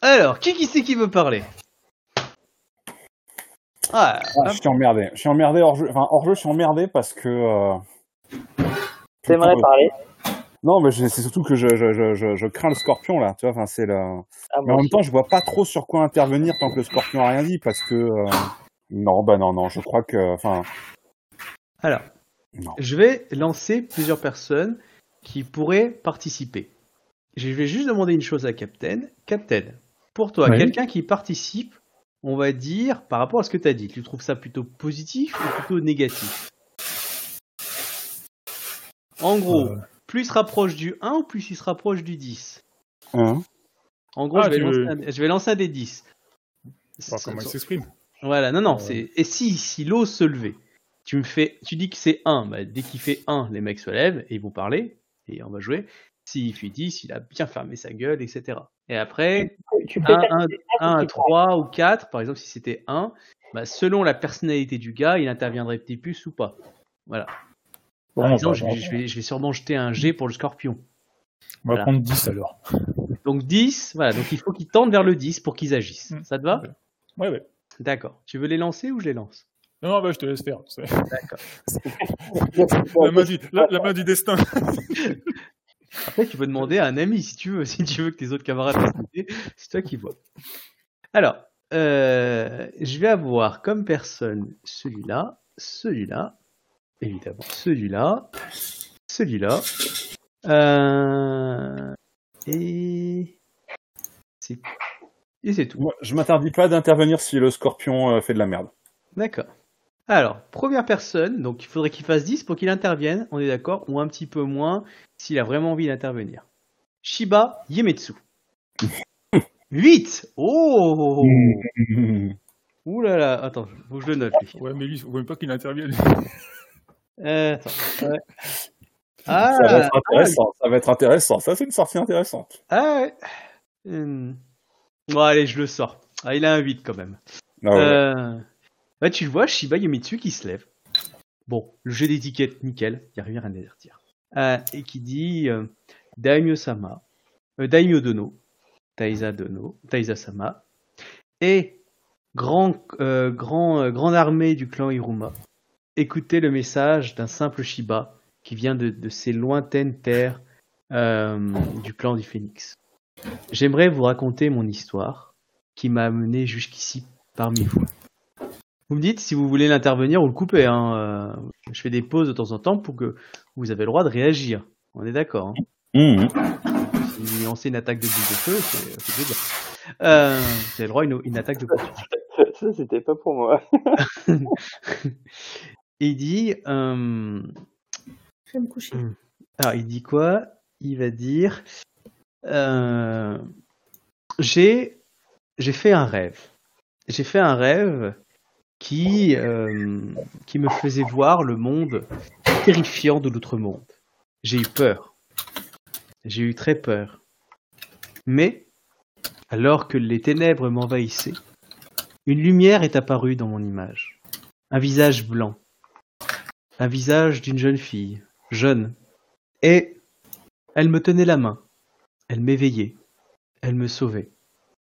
Alors, qui qui c'est qui veut parler ? Ah, ah, je suis emmerdé. Je suis emmerdé hors jeu. Enfin, hors jeu, je suis emmerdé parce que. Euh... T'aimerais parler ? Non, mais je, c'est surtout que je, je, je, je crains le scorpion, là. Tu vois, enfin, c'est le... ah, mais en même temps, je vois pas trop sur quoi intervenir tant que le scorpion a rien dit, parce que... Euh... Non, bah non, non, je crois que... Enfin... Alors, non. Je vais lancer plusieurs personnes qui pourraient participer. Je vais juste demander une chose à Captain. Captain, pour toi, oui. Quelqu'un qui participe, on va dire, par rapport à ce que tu as dit, tu trouves ça plutôt positif ou plutôt négatif ? En gros... Euh... Plus il se rapproche du un ou plus il se rapproche du dix. Hein ? En gros, ah, je, vais veux... un, je vais lancer un des dix. Pas comment il s'exprime. Voilà, non, non. Euh... C'est... Et si, si l'ose se lever, tu me fais, tu dis que c'est un. Bah, dès qu'il fait un, les mecs se lèvent et ils vont parler et on va jouer. S'il fait dix, il a bien fermé sa gueule, et cetera. Et après, un, trois ou quatre, par exemple, si c'était un, bah, selon la personnalité du gars, il interviendrait petit plus ou pas. Voilà. Par bon, exemple, bah, je, je, vais, je vais sûrement jeter un G pour le scorpion. On va voilà. prendre dix alors. Donc dix, voilà, donc il faut qu'ils tendent vers le dix pour qu'ils agissent. Mmh. Ça te va ? Ouais, ouais. D'accord. Tu veux les lancer ou je les lance ? Non, non, bah, je te laisse faire. C'est... D'accord. la, main du, la, la main du destin. Après, tu peux demander à un ami si tu veux, si tu veux que tes autres camarades les aident. C'est toi qui vois. Alors, euh, je vais avoir comme personne celui-là, celui-là. Évidemment, celui-là, celui-là, euh... et... C'est... et c'est tout. Moi, je m'interdis pas d'intervenir si le scorpion fait de la merde. D'accord. Alors, première personne, donc il faudrait qu'il fasse dix pour qu'il intervienne, on est d'accord, ou un petit peu moins, s'il a vraiment envie d'intervenir. Shiba Yamitsu. huit. Oh ouh là là, attends, faut que je le note. Lui. Ouais, mais lui, il faut même pas qu'il intervienne. Euh, attends, ouais. Ah, ça va être intéressant, ah, ça va être intéressant. Ça, c'est une sortie intéressante. Ah ouais. Hum. Bon, allez, je le sors. Ah, il a un huit quand même. Ah, ouais. Euh... Là, tu le vois, Shiba Yamitsu qui se lève. Bon, le jeu d'étiquette, nickel. Il n'y a rien à dire. Euh, et qui dit euh, Daimyo-sama, euh, Daimyo-dono, Taisa-dono, Taisa-sama, et grand, euh, grand, euh, grande armée du clan Hiruma. Écoutez le message d'un simple Shiba qui vient de, de ces lointaines terres euh, du clan du Phénix. J'aimerais vous raconter mon histoire qui m'a amené jusqu'ici parmi vous. Vous me dites si vous voulez l'intervenir ou le couper. Hein. Je fais des pauses de temps en temps pour que vous avez le droit de réagir. On est d'accord. Hein mmh. Si on sait une attaque de boule de feu, c'est, c'est débat. Euh, vous avez le droit à une, une attaque de boule de feu. Ça, c'était pas pour moi. Il dit... Euh... Je vais me coucher. Alors, il dit quoi ? Il va dire... Euh... J'ai... J'ai fait un rêve. J'ai fait un rêve... Qui, euh, qui me faisait voir le monde terrifiant de l'outre-monde. J'ai eu peur. J'ai eu très peur. Mais, alors que les ténèbres m'envahissaient, une lumière est apparue dans mon image. Un visage blanc. Un visage d'une jeune fille, jeune. Et elle me tenait la main. Elle m'éveillait. Elle me sauvait.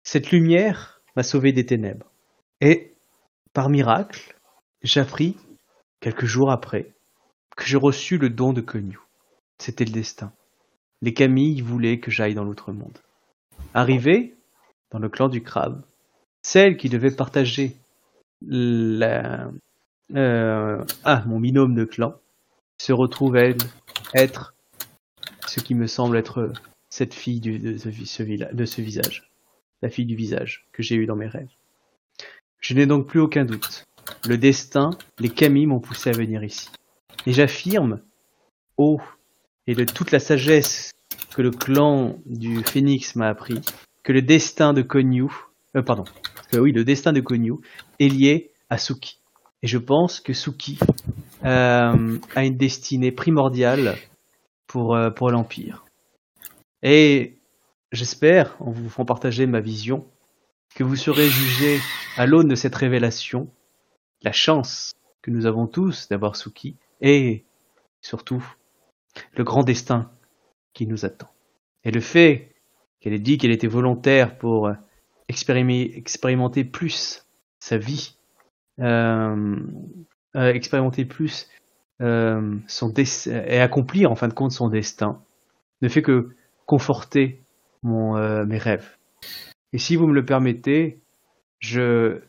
Cette lumière m'a sauvé des ténèbres. Et... Par miracle, j'appris, quelques jours après, que j'ai reçu le don de Konyu. C'était le destin. Les Camilles voulaient que j'aille dans l'outre-monde. Arrivée dans le clan du crabe, celle qui devait partager la, euh, ah, mon binôme de clan se retrouve, elle, être ce qui me semble être cette fille du, de, ce, de ce visage, la fille du visage que j'ai eue dans mes rêves. Je n'ai donc plus aucun doute. Le destin, les Camilles m'ont poussé à venir ici. Et j'affirme, oh, et de toute la sagesse que le clan du Phénix m'a appris, que le destin de Konyu, euh, pardon, que oui, le destin de Konyu est lié à Suki. Et je pense que Suki euh, a une destinée primordiale pour, euh, pour l'Empire. Et j'espère, en vous faisant partager ma vision, que vous serez jugés à l'aune de cette révélation, la chance que nous avons tous d'avoir Suki, et surtout, le grand destin qui nous attend. Et le fait qu'elle ait dit qu'elle était volontaire pour expérimenter, expérimenter plus sa vie, euh, euh, expérimenter plus euh, son des- et accomplir en fin de compte son destin, ne fait que conforter mon, euh, mes rêves. Et si vous me le permettez, je,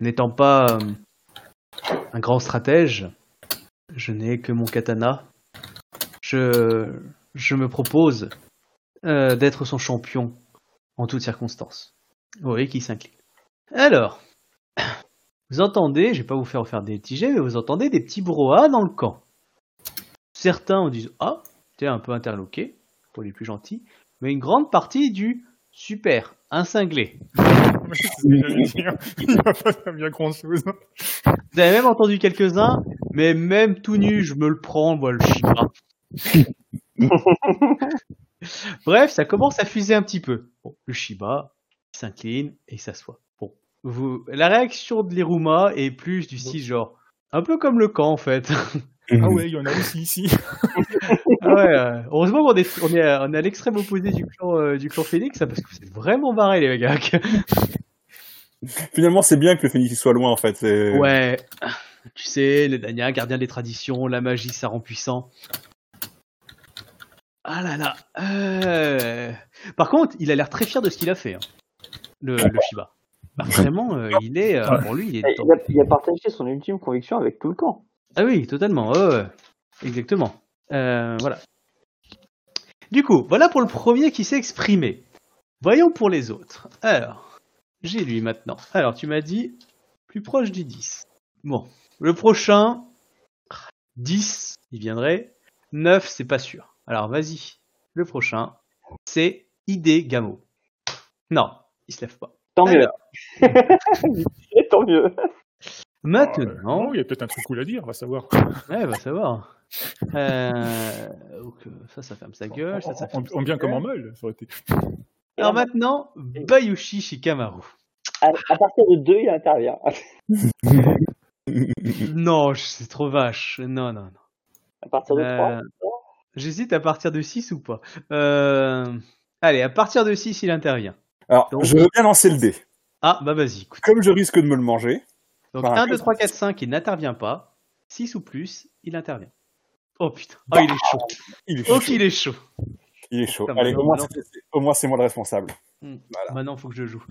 n'étant pas un grand stratège, je n'ai que mon katana, je, je me propose euh, d'être son champion en toutes circonstances. Oui, qui s'incline. Alors, vous entendez, je ne vais pas vous faire faire des petits jets, mais vous entendez des petits brouhahas dans le camp. Certains en disent « Ah, t'es un peu interloqué », pour les plus gentils, mais une grande partie du... Super, un cinglé. Il va pas faire bien grand chose. Vous avez même entendu quelques-uns, mais même tout nu, je me le prends, moi, le Shiba. Bref, ça commence à fuser un petit peu. Bon, le Shiba s'incline et s'assoit. Bon, vous, la réaction de l'Iruma est plus du style genre, un peu comme le camp en fait. Ah ouais, il y en a aussi ici. Ah ouais, euh, heureusement qu'on est, on est, à, on est à l'extrême opposé du clan, euh, du clan Phénix, hein, parce que vous êtes vraiment barrés, les gars. Finalement, c'est bien que le Phénix soit loin, en fait. C'est... Ouais, tu sais, le Dania, gardien des traditions, la magie, ça rend puissant. Ah là là. Euh... Par contre, il a l'air très fier de ce qu'il a fait, hein, le, le Shiba. Bah, vraiment, euh, il est... Euh, pour lui, il est... Il a, il a partagé son ultime conviction avec tout le camp. Ah oui, totalement. Euh, exactement. Euh, voilà. Du coup, voilà pour le premier qui s'est exprimé. Voyons pour les autres. Alors, j'ai lui maintenant. Alors, tu m'as dit plus proche du dix. Bon, le prochain, dix, il viendrait. neuf, c'est pas sûr. Alors, vas-y. Le prochain, c'est Ide Gamo. Non, il se lève pas. Tant mieux. Tant mieux. Maintenant... Oh, euh, non, il y a peut-être un truc cool à dire, on va savoir. Ouais, on va savoir. Euh, donc, ça, ça ferme sa gueule. Ça, ça ferme on, on, on bien comme en meule. Ça aurait été... Alors maintenant, Bayushi Shikamaru. À, à partir de deux, il intervient. Non, c'est trop vache. Non, non, non. À partir de euh, trois. J'hésite à partir de six ou pas. Euh... Allez, à partir de six, il intervient. Alors, donc... je veux bien lancer le dé. Ah, bah vas-y. Écoute. Comme je risque de me le manger... Donc enfin, un, deux, trois, quatre, cinq, il n'intervient pas. six ou plus, il intervient. Oh putain, oh, bah, il est chaud. Il est chaud. Oh, il est chaud. Il est chaud. Putain, allez, non, au, moins, non, c'est, c'est, au moins, c'est moi le responsable. Mmh. Voilà. Maintenant, il faut que je joue.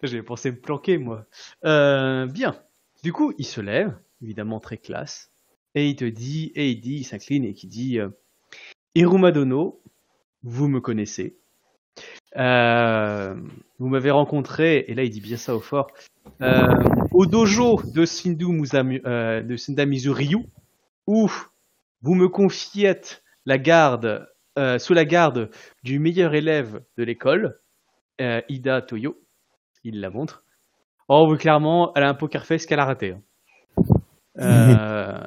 J'avais pensé me planquer, moi. Euh, bien. Du coup, il se lève, évidemment très classe, et il te dit, et il dit, il s'incline et il dit euh, Hiruma Dono, vous me connaissez. Euh, vous m'avez rencontré, et là il dit bien ça au fort, euh, au dojo de Sindou Musa, euh, de Sindamizu Ryu, où vous me confiez la garde, euh, sous la garde du meilleur élève de l'école, euh, Ida Toyo. Il la montre. Oh, oui, clairement, elle a un poker face qu'elle a raté. Hein. Euh,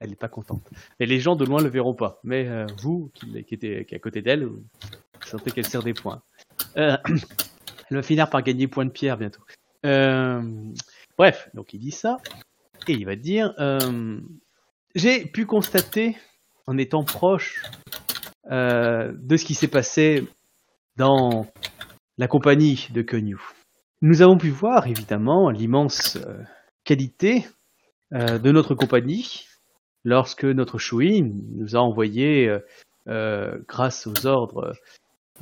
elle n'est pas contente. Et les gens de loin ne le verront pas, mais euh, vous qui, qui étiez qui à côté d'elle, vous sentez qu'elle sert des points. Euh, elle va finir par gagner point de pierre bientôt. Euh, bref, donc il dit ça, et il va dire euh, j'ai pu constater, en étant proche euh, de ce qui s'est passé dans la compagnie de Konyu. Nous avons pu voir, évidemment, l'immense euh, qualité euh, de notre compagnie lorsque notre Shuin nous a envoyé, euh, euh, grâce aux ordres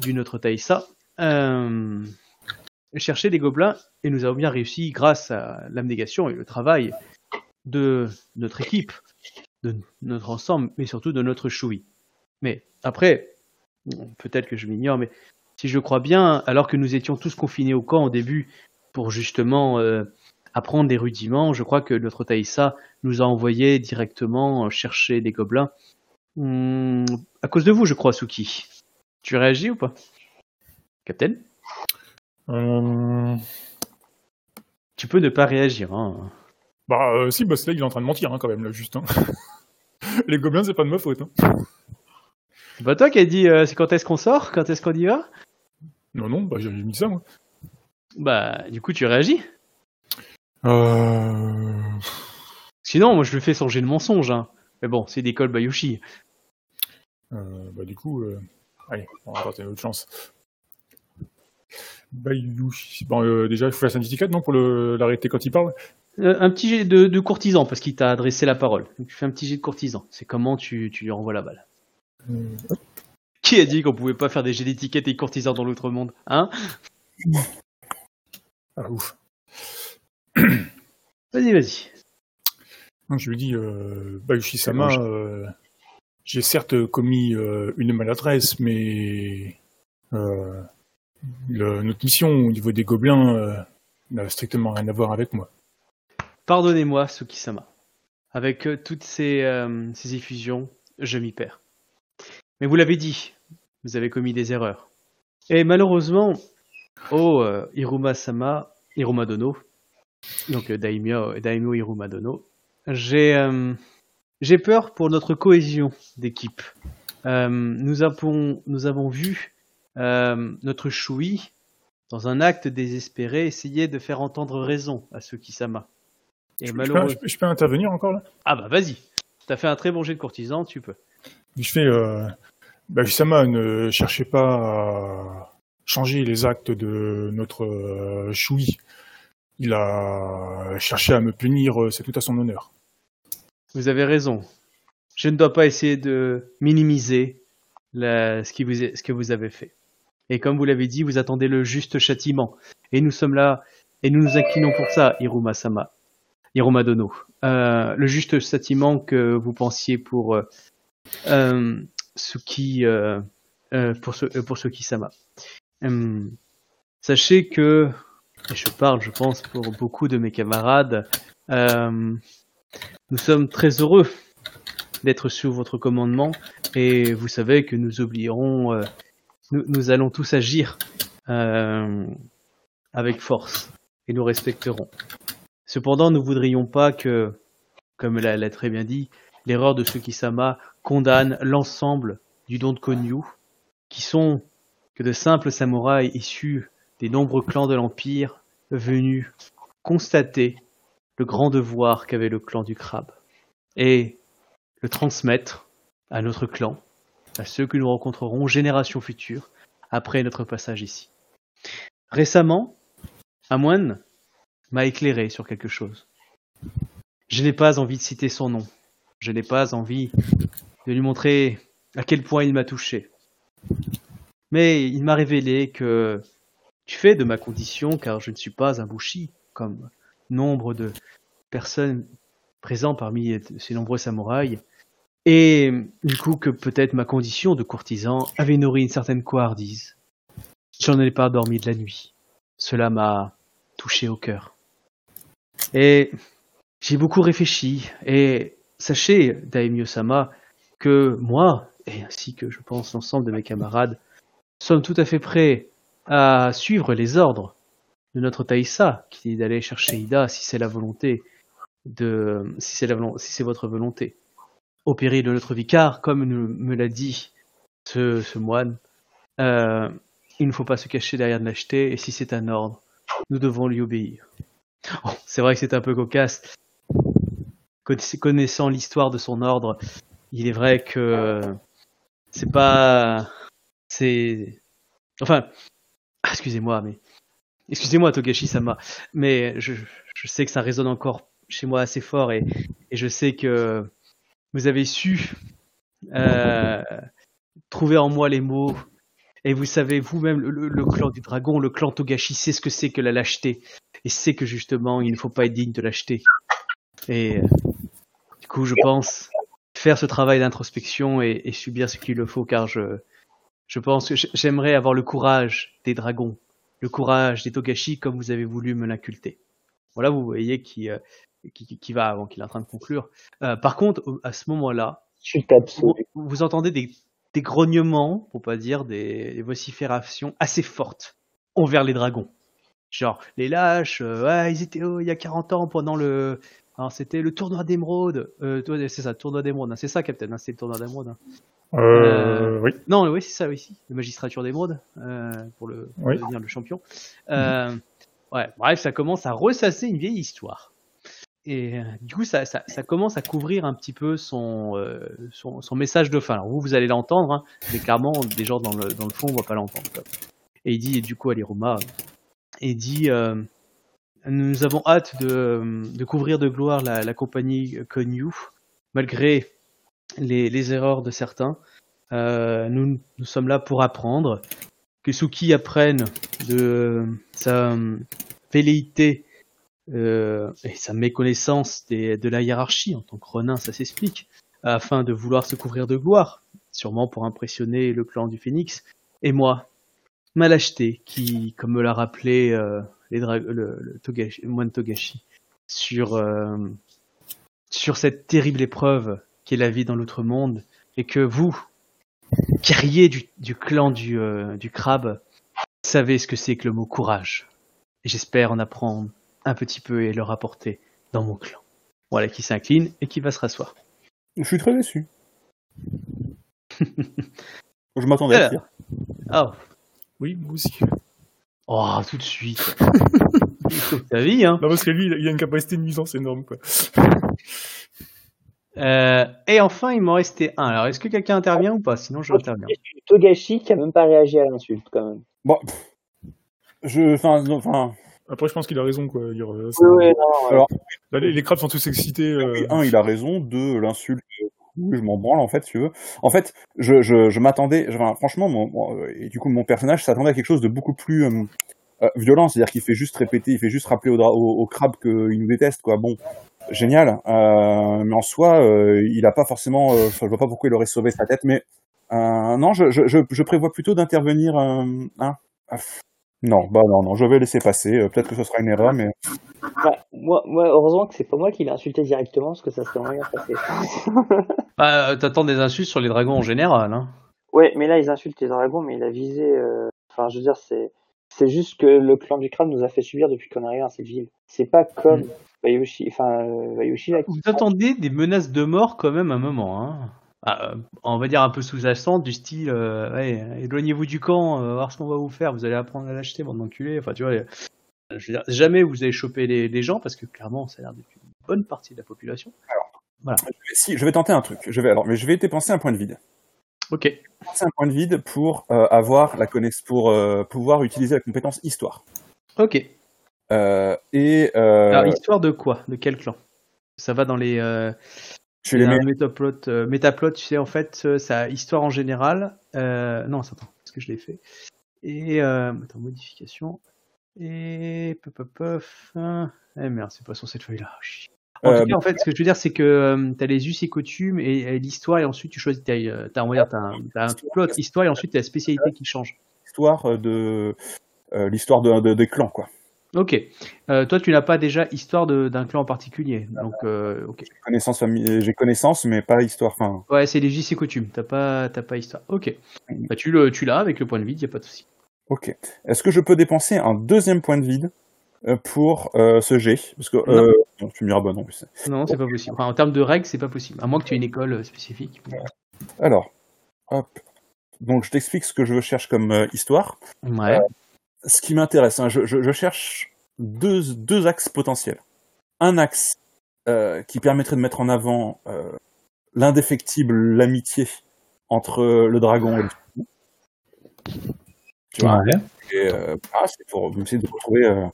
du notre Taïsa, Euh, chercher des gobelins, et nous avons bien réussi grâce à l'abnégation et le travail de notre équipe, de notre ensemble, mais surtout de notre Shui. Mais après, peut-être que je m'ignore, mais si je crois bien, alors que nous étions tous confinés au camp au début pour justement euh, apprendre des rudiments, je crois que notre Taïsa nous a envoyé directement chercher des gobelins. Hum, à cause de vous, je crois, Suki. Tu réagis ou pas, Captain? Euh... Tu peux ne pas réagir. Hein. Bah, euh, si, bah, c'est là qu'il est en train de mentir, hein, quand même, là, juste. Hein. Les gobelins, c'est pas de ma faute. Hein. C'est pas toi qui as dit euh, c'est quand est-ce qu'on sort, quand est-ce qu'on y va? Non, non, bah, j'ai mis ça, moi. Bah, du coup, tu réagis? Euh. Sinon, moi, je lui fais songer de mensonge. Hein. Mais bon, c'est des cols Bayushi. Euh, bah, du coup, euh... allez, on va tenter une autre chance. Bayushi. Bon, euh, déjà, il faut la syndicate, non, pour le, l'arrêter quand il parle. Euh, un petit jet de, de courtisan, parce qu'il t'a adressé la parole. Donc, tu fais un petit jet de courtisan. C'est comment tu, tu lui renvoies la balle. Mmh. Qui a dit qu'on pouvait pas faire des jets d'étiquette et courtisans dans l'autre monde, hein? Ah, ouf. Vas-y, vas-y. Donc, je lui dis, euh, Bayushi-sama, euh, j'ai certes commis euh, une maladresse, mais... Euh... Le, notre mission au niveau des gobelins euh, n'a strictement rien à voir avec moi. Pardonnez-moi, Suki-sama. Avec euh, toutes ces, euh, ces effusions, je m'y perds. Mais vous l'avez dit, vous avez commis des erreurs. Et malheureusement, oh euh, Hiruma-sama, Hiruma Dono, donc euh, Daimyo, Daimyo Hiruma Dono, j'ai, euh, j'ai peur pour notre cohésion d'équipe. Euh, nous, avons, nous avons vu Euh, notre Shui, dans un acte désespéré, essayait de faire entendre raison à Suki-sama. Et je, malheureux... je, peux, je peux intervenir encore là? Ah bah vas-y, t'as fait un très bon jet de courtisan, tu peux. Je fais, euh... bah, Sama, ne cherchez pas à changer les actes de notre euh, Shui. Il a cherché à me punir, c'est tout à son honneur. Vous avez raison. Je ne dois pas essayer de minimiser la... ce, qui vous est... ce que vous avez fait. Et comme vous l'avez dit, vous attendez le juste châtiment. Et nous sommes là, et nous nous inclinons pour ça, Hiruma-sama, Hiruma Dono. Euh, le juste châtiment que vous pensiez pour euh, euh, Suki, euh, euh, pour, euh, pour Suki-sama. Euh, sachez que, et je parle, je pense, pour beaucoup de mes camarades, euh, nous sommes très heureux d'être sous votre commandement, et vous savez que nous oublierons, euh, nous, nous allons tous agir euh, avec force, et nous respecterons. Cependant, nous ne voudrions pas que, comme l'a, l'a très bien dit, l'erreur de Tsukisama condamne l'ensemble du don de Konyu, qui sont que de simples samouraïs issus des nombreux clans de l'Empire venus constater le grand devoir qu'avait le clan du crabe et le transmettre à notre clan, à ceux que nous rencontrerons générations futures après notre passage ici. Récemment, un moine m'a éclairé sur quelque chose. Je n'ai pas envie de citer son nom. Je n'ai pas envie de lui montrer à quel point il m'a touché. Mais il m'a révélé que tu fais de ma condition, car je ne suis pas un bushi, comme nombre de personnes présentes parmi ces nombreux samouraïs, et du coup que peut-être ma condition de courtisan avait nourri une certaine couardise. J'en ai pas dormi de la nuit. Cela m'a touché au cœur. Et j'ai beaucoup réfléchi, et sachez, Daimyo-sama, que moi, et ainsi que je pense l'ensemble de mes camarades, sommes tout à fait prêts à suivre les ordres de notre Taïsa, qui est d'aller chercher Ida si c'est la volonté de, si c'est la, si c'est votre volonté, au péril de notre vicaire, comme nous, me l'a dit ce, ce moine. Euh, il ne faut pas se cacher derrière de lâcheté, et si c'est un ordre, nous devons lui obéir. Oh, c'est vrai que c'est un peu cocasse. Connaissant l'histoire de son ordre, il est vrai que c'est pas... c'est... Enfin, excusez-moi, mais... Excusez-moi, Togashi-sama, mais je, je sais que ça résonne encore chez moi assez fort, et, et je sais que vous avez su euh, trouver en moi les mots, et vous savez vous-même, le, le clan du dragon, le clan Togashi sait ce que c'est que la lâcheté, et sait que justement, il ne faut pas être digne de lâcheté. Et euh, du coup, je pense faire ce travail d'introspection et, et subir ce qu'il le faut, car je, je pense que j'aimerais avoir le courage des dragons, le courage des Togashi comme vous avez voulu me l'inculter. Voilà, vous voyez qui, euh, qui, qui va avant qu'il est en train de conclure. Euh, par contre, à ce moment-là, vous, vous entendez des, des grognements, pour pas dire des, des vociférations assez fortes envers les dragons. Genre, les lâches, euh, ah, ils étaient oh, il y a quarante ans pendant le... Alors, c'était le tournoi d'émeraude. Euh, c'est ça, le tournoi d'émeraude. Hein. C'est ça, Captain, hein, c'est le tournoi d'émeraude. Hein. Euh, euh, oui. Non, oui, c'est ça, oui, si. La magistrature d'émeraude, euh, pour, le, pour oui. devenir le champion. Euh, mmh. Ouais, bref, ça commence à ressasser une vieille histoire. Et euh, du coup, ça, ça, ça commence à couvrir un petit peu son, euh, son, son message de fin. Alors, vous, vous allez l'entendre, hein, mais clairement, des gens dans le, dans le fond, on ne va pas l'entendre. Quoi. Et il dit, et du coup, à Hiruma, il dit... Euh, nous avons hâte de, de couvrir de gloire la, la compagnie Konyu, malgré les, les erreurs de certains. Euh, nous, nous sommes là pour apprendre, que Suki apprenne de sa velléité euh, et sa méconnaissance des, de la hiérarchie en tant que Ronin, ça s'explique, afin de vouloir se couvrir de gloire, sûrement pour impressionner le clan du Phénix. Et moi, ma lâcheté, qui, comme me l'a rappelé... Euh, Les dra- le, le, Togashi, le moine Togashi, sur, euh, sur cette terrible épreuve qu'est la vie dans l'outre-monde, et que vous, guerriers du, du clan du, euh, du crabe, savez ce que c'est que le mot courage. Et j'espère en apprendre un petit peu et le rapporter dans mon clan. Voilà, qui s'incline et qui va se rasseoir. Je suis très déçu. Je m'attendais à dire. Ah. Oh. Oui, moi aussi. Oh, tout de suite. Ta vie, hein. Non, parce que lui, il a une capacité de nuisance énorme, quoi. Euh, et enfin, il m'en restait un. Alors, est-ce que quelqu'un intervient ou pas ? Sinon, je interviens. Togashi qui a même pas réagi à l'insulte, quand même. Bon. Je... Enfin... enfin... Après, je pense qu'il a raison, quoi. Dire, euh, ça... ouais, non, alors... Là, les, les crabes sont tous excités. Euh... Un, il a raison. Deux, l'insulte... je m'en branle en fait, si tu veux. En fait, je, je, je m'attendais, je, enfin, franchement, mon, et du coup, mon personnage s'attendait à quelque chose de beaucoup plus euh, euh, violent, c'est-à-dire qu'il fait juste répéter, il fait juste rappeler au, dra- au, au crabe qu'il nous déteste, quoi. Bon, génial, euh, mais en soi, euh, il a pas forcément, euh, je vois pas pourquoi il aurait sauvé sa tête, mais euh, non, je, je, je prévois plutôt d'intervenir. Euh, hein non, bah non, non, je vais laisser passer. Euh, peut-être que ce sera une erreur, mais. Ouais, moi, moi, heureusement que c'est pas moi qui l'ai insulté directement, parce que ça serait rien passé. Bah, t'attends des insultes sur les dragons en général, hein. Ouais, mais là, ils insultent les dragons, mais il a visé. Euh... Enfin, je veux dire, c'est c'est juste que le clan du crabe nous a fait subir depuis qu'on arrive à cette ville. C'est pas comme Bayushi, enfin, Bayushi là, qui... Vous entendez des menaces de mort quand même à un moment, hein. Ah, on va dire un peu sous-jacente, du style euh, ouais, éloignez-vous du camp, euh, voir ce qu'on va vous faire, vous allez apprendre à lâcheté, bande d'enculés. Enfin, tu vois, euh, je veux dire, jamais vous allez choper les, les gens, parce que clairement, ça a l'air d'être une bonne partie de la population. Alors, voilà. Si, je vais tenter un truc, je vais, alors, mais je vais dépenser un point de vide. Ok. Je vais dépenser un point de vide pour, euh, avoir la connaissance, pour euh, pouvoir utiliser la compétence histoire. Ok. Euh, et, euh... Alors, histoire de quoi ? De quel clan ? Ça va dans les. Euh... Je les mets... métaplot, euh, métaplot, tu sais, en fait, euh, ça histoire en général. Euh, non, attends, parce que je l'ai fait. Et euh, attends, modification. Et pop pop pop. Hein. Eh merde, c'est pas sur cette feuille-là. En euh, tout cas, en fait, ce que je veux dire, c'est que euh, t'as les us et coutumes et, et l'histoire, et ensuite tu choisis. T'as, euh, t'as, on va dire, t'as un, t'as un plot histoire, et ensuite t'as la spécialité qui change. L'histoire de euh, l'histoire de, de, des clans, quoi. Ok. Euh, toi, tu n'as pas déjà histoire de, d'un clan en particulier, donc euh, ok. J'ai connaissance, famille... J'ai connaissance, mais pas histoire. Fin... Ouais, c'est légis et coutume. T'as pas, t'as pas histoire. Ok. Bah, tu le, tu l'as avec le point de vide, y a pas de souci. Ok. Est-ce que je peux dépenser un deuxième point de vide pour euh, ce jet ? Parce que euh... non. Non, tu me diras bah non. C'est... Non, c'est pas possible. Enfin, en termes de règles, c'est pas possible. À moins que tu aies une école spécifique. Alors, hop. Donc, je t'explique ce que je cherche comme euh, histoire. Ouais. Euh... Ce qui m'intéresse, hein, je, je, je cherche deux, deux axes potentiels. Un axe euh, qui permettrait de mettre en avant euh, l'indéfectible l'amitié entre le dragon et le dragon. Tu vois, ouais. Et, euh, ah, c'est pour essayer de retrouver euh,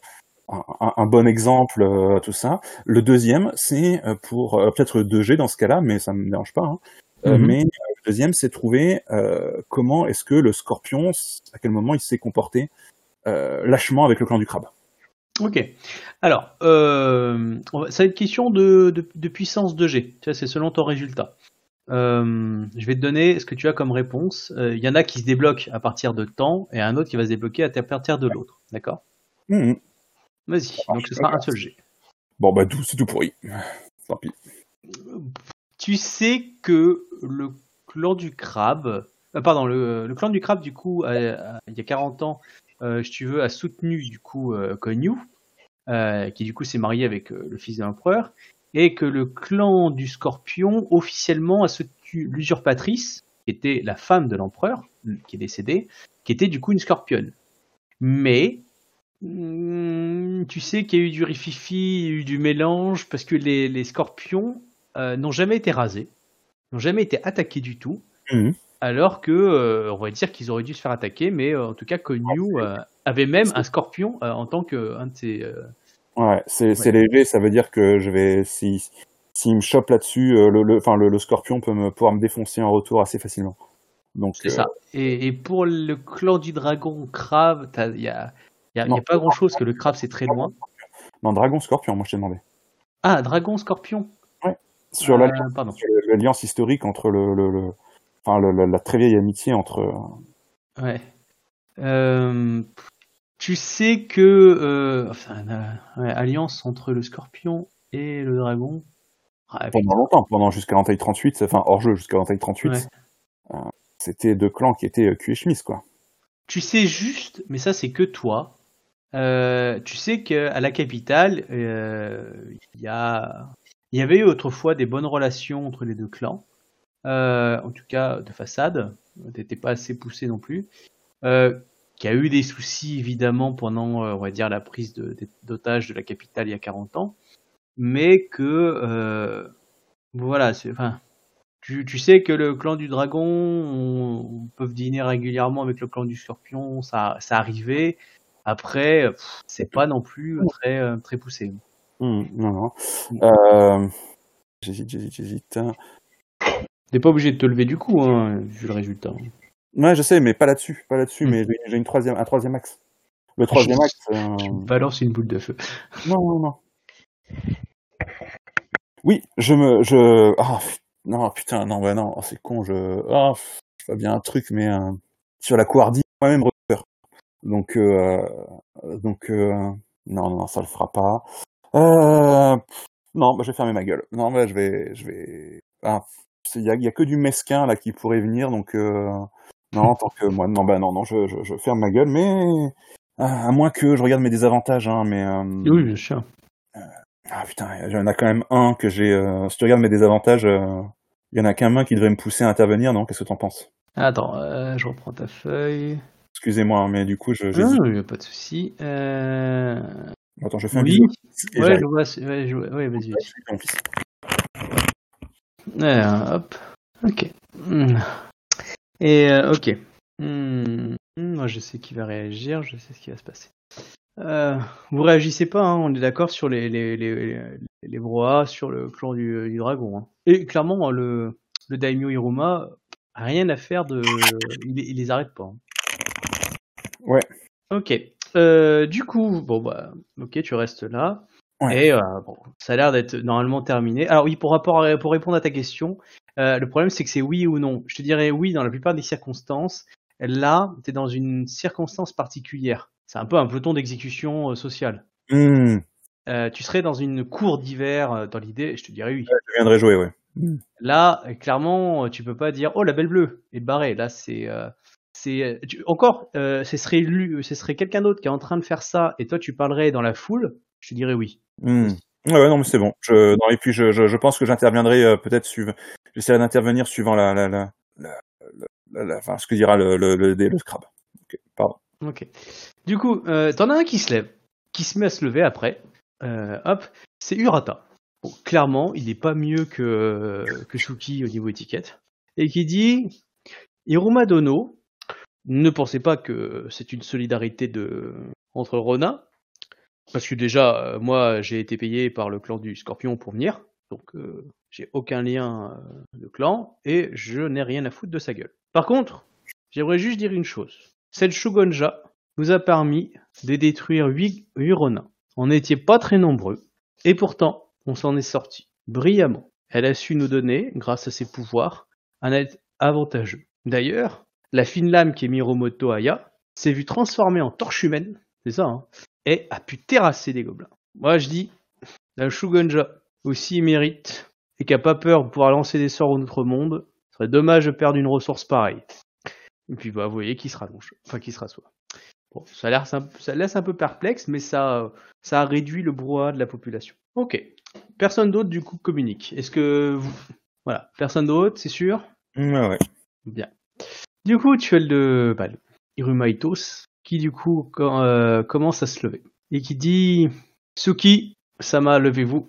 un, un bon exemple euh, à tout ça. Le deuxième, c'est pour euh, peut-être deux G dans ce cas-là, mais ça ne me dérange pas. Hein. Mm-hmm. Euh, mais euh, le deuxième, c'est trouver euh, comment est-ce que le scorpion, à quel moment il s'est comporté Euh, lâchement avec le clan du crabe. Ok. Alors, euh, ça va être question de, de, de puissance de G. Tu vois, c'est selon ton résultat. Euh, je vais te donner ce que tu as comme réponse. Il euh, y en a qui se débloquent à partir de temps et un autre qui va se débloquer à partir de l'autre. D'accord ? Mmh. Vas-y. Donc, ce sera un seul G. Bon, bah, tout, c'est tout pourri. Tant pis. Tu sais que le clan du crabe... Euh, pardon, le, le clan du crabe, du coup, il y a quarante ans... Euh, si tu veux, a soutenu du coup euh, Konyu, euh, qui du coup s'est marié avec euh, le fils de l'empereur, et que le clan du scorpion officiellement a soutenu l'usurpatrice, qui était la femme de l'empereur, qui est décédée, qui était du coup une scorpionne. Mais, mm, tu sais qu'il y a eu du rififi, il y a eu du mélange, parce que les, les scorpions euh, n'ont jamais été rasés, n'ont jamais été attaqués du tout. Mmh. Alors que, euh, on va dire qu'ils auraient dû se faire attaquer, mais euh, en tout cas, Konyu euh, avait même un scorpion euh, en tant qu'un de ses... Euh... Ouais, c'est, ouais, c'est léger, ça veut dire que je vais... S'il si, si me chope là-dessus, euh, le, le, le, le scorpion peut me, pouvoir me défoncer en retour assez facilement. Donc, c'est euh... ça. Et, et pour le clan du dragon crabe, il n'y a, y a, non, y a pas grand-chose, que le crabe, c'est très loin. Non, dragon-scorpion, moi, je t'ai demandé. Ah, dragon-scorpion. Ouais, sur euh, l'alliance, pardon. Sur l'alliance historique entre le... le, le... Enfin, la, la, la très vieille amitié entre... Ouais. Euh, tu sais que... Euh, enfin, euh, ouais, alliance entre le scorpion et le dragon... Ah, pendant longtemps, pendant jusqu'à l'entaille trente-huit, enfin hors-jeu jusqu'à l'entaille trente-huit, ouais. euh, c'était deux clans qui étaient euh, cul et chemise, quoi. Tu sais juste, mais ça c'est que toi, euh, tu sais qu'à la capitale, il euh, y, a... y avait eu autrefois des bonnes relations entre les deux clans. Euh, en tout cas de façade, t'étais pas assez poussé non plus, euh, qui a eu des soucis évidemment pendant, euh, on va dire, la prise de, de, d'otage de la capitale il y a quarante ans, mais que, euh, voilà, c'est, enfin, tu, tu sais que le clan du dragon, on, on peut dîner régulièrement avec le clan du scorpion, ça, ça arrivait, après, pff, c'est pas non plus très, très poussé. Mmh, non, non. Euh, j'hésite, j'hésite, j'hésite. T'es pas obligé de te lever du coup, hein, vu le résultat. Ouais, je sais, mais pas là-dessus, pas là-dessus, mmh. mais j'ai une troisième, un troisième axe. Le troisième axe... Euh... Je me balance une boule de feu. Non, non, non. Oui, je me... Je... Oh, non, putain, non, bah non, oh, c'est con, je... Oh, je fais bien un truc, mais... Euh... Sur la couardie, moi-même, receveur. Donc, euh... Donc, euh... Non, non, ça le fera pas. Euh... Non, bah, je vais fermer ma gueule. Non, bah, je vais... Je vais... Ah... Il n'y a, a que du mesquin là qui pourrait venir, donc euh, non, en tant que moi, non, bah non, non, je, je, je ferme ma gueule, mais ah, à moins que je regarde mes désavantages, hein, mais euh, oui, bien sûr. Euh, Ah putain, il y en a quand même un que j'ai... Euh, si tu regardes mes désavantages, il euh, y en a qu'un qui devrait me pousser à intervenir, non ? Qu'est-ce que t'en penses ? Attends, euh, je reprends ta feuille... Excusez-moi, mais du coup, je... je non, dis... pas de soucis. Euh... Attends, je fais un oui. Bisou. Ouais, je vois... Ouais, je... ouais vas-y. vas-y. Alors, hop. Ok. Et, euh, ok. Mmh. Moi, je sais qui va réagir, je sais ce qui va se passer. Euh, vous réagissez pas, hein, on est d'accord sur les, les, les, les, les broas, sur le clan du, du dragon. Hein. Et clairement, le, le daimyo Hiruma a rien à faire de... Il, il les arrête pas. Hein. Ouais. Ok. Euh, du coup, bon bah, ok, tu restes là. Ouais. Et euh, bon, ça a l'air d'être normalement terminé. Alors oui, pour rapport, à, pour répondre à ta question, euh, le problème c'est que c'est oui ou non. Je te dirais oui dans la plupart des circonstances. Là, t'es dans une circonstance particulière. C'est un peu un peloton d'exécution euh, sociale. Mmh. Euh, tu serais dans une cour d'hiver euh, dans l'idée. Je te dirais oui. Ouais, je viendrais jouer, ouais. Mmh. Là, clairement, tu peux pas dire oh la belle bleue et te barrer. Là, c'est euh, C'est, tu, encore, euh, ce, serait lui, ce serait quelqu'un d'autre qui est en train de faire ça et toi tu parlerais dans la foule, je te dirais oui. Mmh. Ouais, non, mais c'est bon. Je, non, et puis je, je, je pense que j'interviendrai euh, peut-être, suivant, j'essaierai d'intervenir suivant la, la, la, la, la, la enfin, ce que dira le, le, le, le, le scrab. Okay, pardon. Ok. Du coup, euh, t'en as un qui se lève, qui se met à se lever après. Euh, hop, c'est Urata. Bon, clairement, il n'est pas mieux que, euh, que Shuki au niveau étiquette. Et qui dit Hiruma Dono. Ne pensez pas que c'est une solidarité de... entre Ronin, parce que déjà, euh, moi, j'ai été payé par le clan du Scorpion pour venir, donc euh, j'ai aucun lien euh, de clan, et je n'ai rien à foutre de sa gueule. Par contre, j'aimerais juste dire une chose. Cette Shogunja nous a permis de détruire huit Ronins. On n'était pas très nombreux, et pourtant, on s'en est sorti brillamment. Elle a su nous donner, grâce à ses pouvoirs, un aide avantageux. D'ailleurs, la fine lame qui est Mirumoto Aya s'est vue transformée en torche humaine, c'est ça, hein, et a pu terrasser des gobelins. Moi je dis, la Shogunja aussi mérite, et qui n'a pas peur de pouvoir lancer des sorts au notre monde, ce serait dommage de perdre une ressource pareille. Et puis bah, vous voyez qui se rallonge, enfin qui se rassoit. Bon, ça, a l'air, ça laisse un peu perplexe, mais ça, ça a réduit le brouhaha de la population. Ok, personne d'autre du coup communique. Est-ce que vous... Voilà, personne d'autre, c'est sûr ? Ouais, ouais. Bien. Du coup, tu as le, bah, le Hiruma Itos, qui du coup quand, euh, commence à se lever. Et qui dit Tsuki, Sama, levez-vous.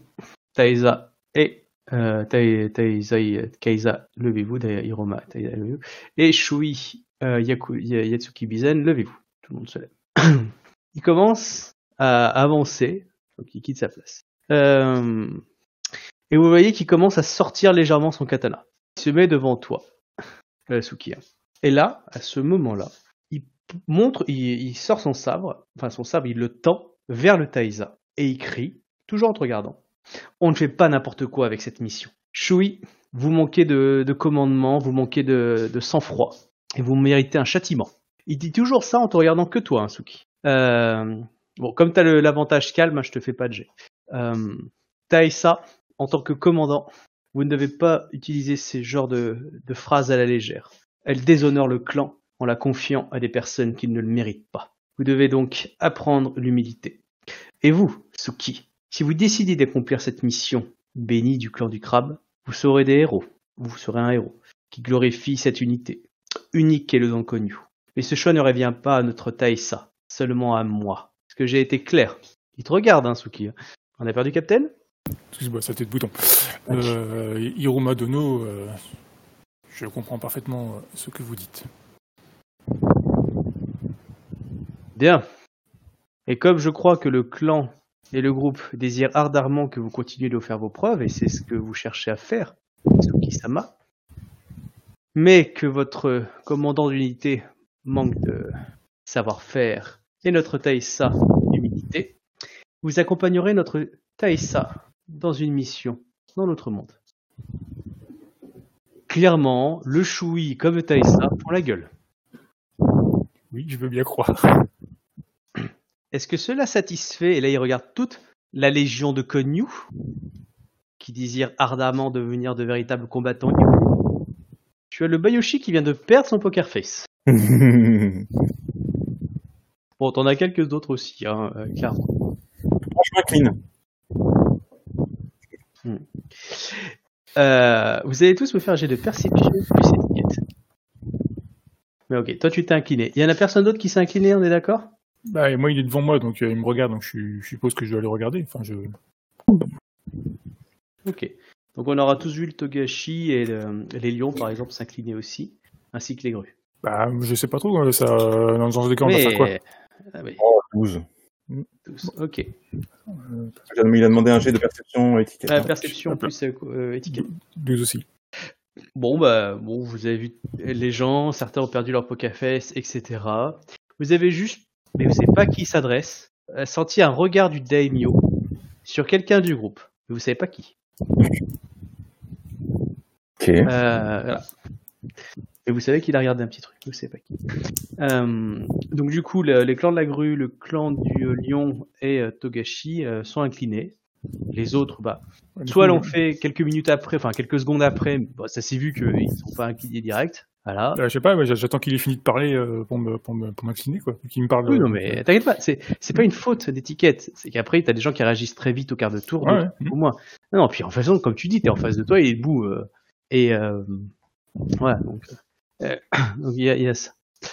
Taïsa, et. Euh, Taïsa, Kaisa, levez-vous. Hiruma, Taïsa, levez-vous. Et Shui, euh, Yaku, Yatsuki Bizen, levez-vous. Tout le monde se lève. Il commence à avancer, donc il quitte sa place. Euh, et vous voyez qu'il commence à sortir légèrement son katana. Il se met devant toi, euh, Tsuki. Hein. Et là, à ce moment-là, il montre, il, il sort son sabre, enfin son sabre, il le tend vers le Taïsa et il crie, toujours en te regardant. On ne fait pas n'importe quoi avec cette mission. Shui, vous manquez de, de commandement, vous manquez de, de sang-froid et vous méritez un châtiment. Il dit toujours ça en te regardant que toi, hein, Tsuki. Euh, bon, comme t'as le, l'avantage calme, hein, je te fais pas de jet. Euh, Taïsa, en tant que commandant, vous ne devez pas utiliser ces genres de, de phrases à la légère. Elle déshonore le clan en la confiant à des personnes qui ne le méritent pas. Vous devez donc apprendre l'humilité. Et vous, Tsuki, si vous décidez d'accomplir cette mission bénie du clan du crabe, vous serez des héros. Vous serez un héros qui glorifie cette unité, unique et le don Konyu. Mais ce choix ne revient pas à notre Taïsa, seulement à moi. Est-ce que j'ai été clair ? Il te regarde, hein, Tsuki. On a perdu Captain ? Excuse-moi, ça a été de bouton. Okay. Euh, Hiruma Dono... Euh... Je comprends parfaitement ce que vous dites. Bien. Et comme je crois que le clan et le groupe désirent ardemment que vous continuiez de faire vos preuves, et c'est ce que vous cherchez à faire, Tsuki-sama, mais que votre commandant d'unité manque de savoir-faire et notre Taïsa d'humilité, vous accompagnerez notre Taïsa dans une mission dans notre monde. Clairement, le Shui comme Taïsa prend la gueule. Oui, je veux bien croire. Est-ce que cela satisfait, et là il regarde toute la légion de Konyu, qui désire ardemment devenir de véritables combattants. Tu as le Bayushi qui vient de perdre son poker face. Bon, t'en as quelques d'autres aussi, hein, clairement. Franchement, clean. Hmm. Euh, vous allez tous me faire un jet de perception plus étiquette. Mais ok, toi tu t'es incliné. Il y en a personne d'autre qui s'est incliné, on est d'accord? Bah, et moi il est devant moi, donc euh, il me regarde, donc je, je suppose que je dois le regarder. Enfin, je... Ok, donc on aura tous vu le Togashi et le, les lions par exemple s'incliner aussi, ainsi que les grues. Bah, je sais pas trop, ça, dans le sens des cas, on va faire quoi? Ah, mais... Oh, douze. douze. Ok. Euh, il a demandé un jet de perception étiquette. Ah, perception plus euh, étiquette. douze aussi. Bon, bah, bon, vous avez vu les gens, certains ont perdu leur Pokefest, et cetera. Vous avez juste, mais vous ne savez pas qui s'adresse, senti un regard du Daimyo sur quelqu'un du groupe, mais vous ne savez pas qui. Ok. Euh, voilà. Et vous savez qu'il a regardé un petit truc, vous ne savez pas qui. Euh, donc du coup, le, les clans de la grue, le clan du euh, lion et euh, Togashi euh, sont inclinés. Les autres, bah, soit l'ont fait quelques minutes après, enfin quelques secondes après, bah, ça s'est vu qu'ils ne sont pas inclinés direct. Voilà. Euh, je sais pas, mais j'attends qu'il ait fini de parler euh, pour, me, pour, me, pour m'incliner, quoi. Qu'il me parle. Oui, non, mais t'inquiète pas, c'est, c'est pas une faute d'étiquette. C'est qu'après, t'as des gens qui réagissent très vite au quart de tour, ouais, ouais. Au moins. Non, non, puis en façon, comme tu dis, t'es en face de toi, il est debout. Euh, et euh, voilà, donc. Euh, donc il y, y a ça.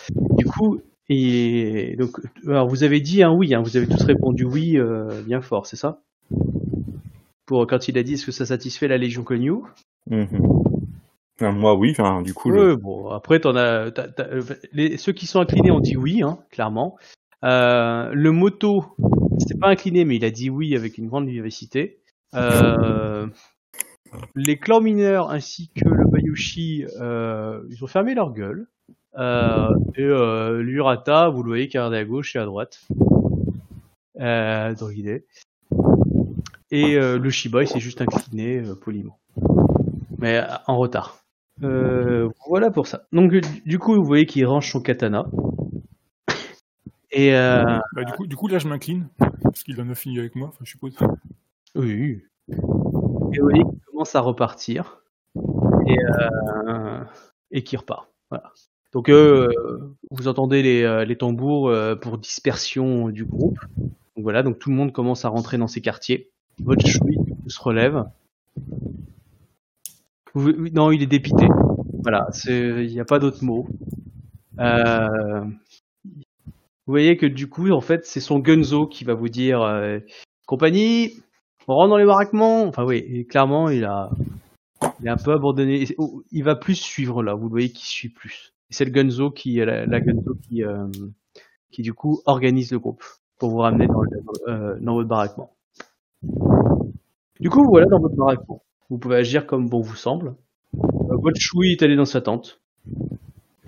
Du coup, et donc, alors vous avez dit un oui, hein, vous avez tous répondu oui, euh, bien fort, c'est ça? Pour quand il a dit est-ce que ça satisfait la Légion Konyu? Mm-hmm. Enfin, moi oui, enfin, du coup. Euh, le... Bon, après t'en as, t'as, t'as, les, ceux qui sont inclinés ont dit oui, hein, clairement. Euh, le moto, c'était pas incliné, mais il a dit oui avec une grande vivacité. Euh, les clans mineurs ainsi que le Bayushi, euh, ils ont fermé leur gueule. Euh, et euh, l'Urata, vous le voyez qui regarde à gauche et à droite. Euh, dans l'idée. Et euh, le Shiba, il s'est juste incliné euh, poliment. Mais euh, en retard. Euh, voilà pour ça. Donc, du coup, vous voyez qu'il range son katana. Et, euh... bah, du, coup, du coup, là, je m'incline. Parce qu'il en a fini avec moi, je suppose. Oui. Et vous voyez qu'il commence à repartir. Et, euh... et qu'il repart. Voilà. Donc, euh, vous entendez les, les tambours pour dispersion du groupe. Donc, voilà. Donc, tout le monde commence à rentrer dans ses quartiers. Votre chouille se relève. Vous, non, il est dépité. Voilà, il n'y a pas d'autre mot. Euh, vous voyez que du coup, en fait, c'est son Gunzo qui va vous dire euh, compagnie, on rentre dans les baraquements. Enfin, oui, et clairement, il a, il a un peu abandonné. Il va plus suivre là. Vous voyez qu'il suit plus. Et c'est le Gunzo qui, la, la Gunzo qui, euh, qui, du coup, organise le groupe pour vous ramener dans, le, euh, dans votre baraquement. Du coup, voilà dans votre baraquement. Vous pouvez agir comme bon vous semble. Votre choui est allé dans sa tente.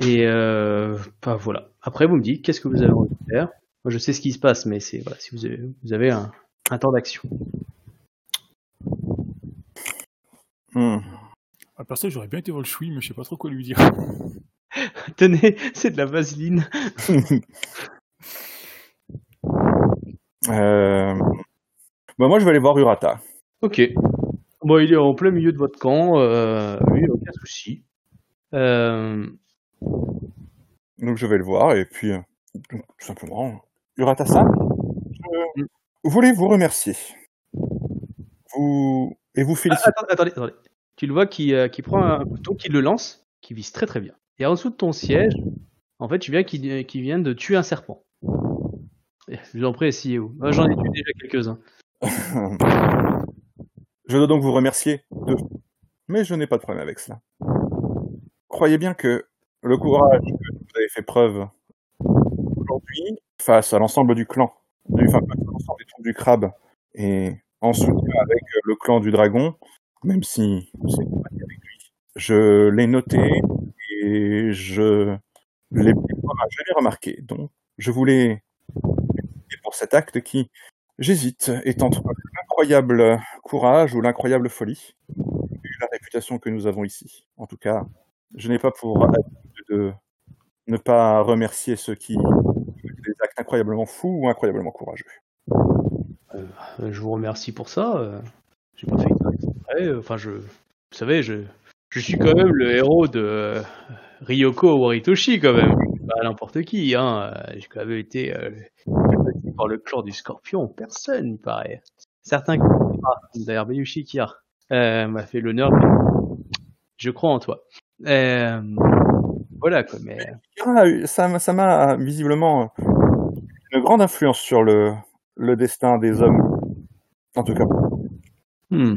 Et euh, bah, voilà. Après, vous me dites qu'est-ce que vous avez envie de faire. Moi, je sais ce qui se passe, mais c'est voilà, si vous avez, vous avez un, un temps d'action. Hmm. À part ça, j'aurais bien été voir le choui, mais je sais pas trop quoi lui dire. Tenez, c'est de la vaseline. euh... Bah moi je vais aller voir Urata. Ok. Bon il est en plein milieu de votre camp, euh, lui il n'a aucun souci. Euh... Donc je vais le voir et puis euh, tout simplement Urata-san, je mm. voulais vous remercier. Vous et vous féliciter. Ah, attendez, attendez. Tu le vois qui euh, qui prend un bouton, qui le lance, qui vise très très bien. Et en dessous de ton siège, en fait tu viens qui qui vient de tuer un serpent. Je vous en prie, essayez-vous. Ah, j'en ai tué déjà quelques-uns. Je dois donc vous remercier de... Mais je n'ai pas de problème avec cela. Croyez bien que le courage que vous avez fait preuve aujourd'hui face à l'ensemble du clan, du... enfin face à l'ensemble des troupes du crabe et en soutien avec le clan du dragon, même si c'est pas avec lui, je l'ai noté et je l'ai, je l'ai remarqué. Donc je voulais pour cet acte qui j'hésite, étant entre l'incroyable courage ou l'incroyable folie, et la réputation que nous avons ici. En tout cas, je n'ai pas pour habitude de ne pas remercier ceux qui ont des actes incroyablement fous ou incroyablement courageux. Euh, je vous remercie pour ça. J'ai pas fait une raison vraie. Enfin, je, vous savez, je, je suis quand même le héros de Ryoko Owari Toshi, quand même. Pas n'importe qui, hein. J'ai quand même été euh, par le clan du Scorpion. Personne, il paraît. Certains, d'ailleurs, Bayushi Kira. euh, m'a fait l'honneur de... Je crois en toi. Euh, voilà quoi. Mais... Ah, ça, ça m'a visiblement une grande influence sur le, le destin des hommes. En tout cas. Hmm.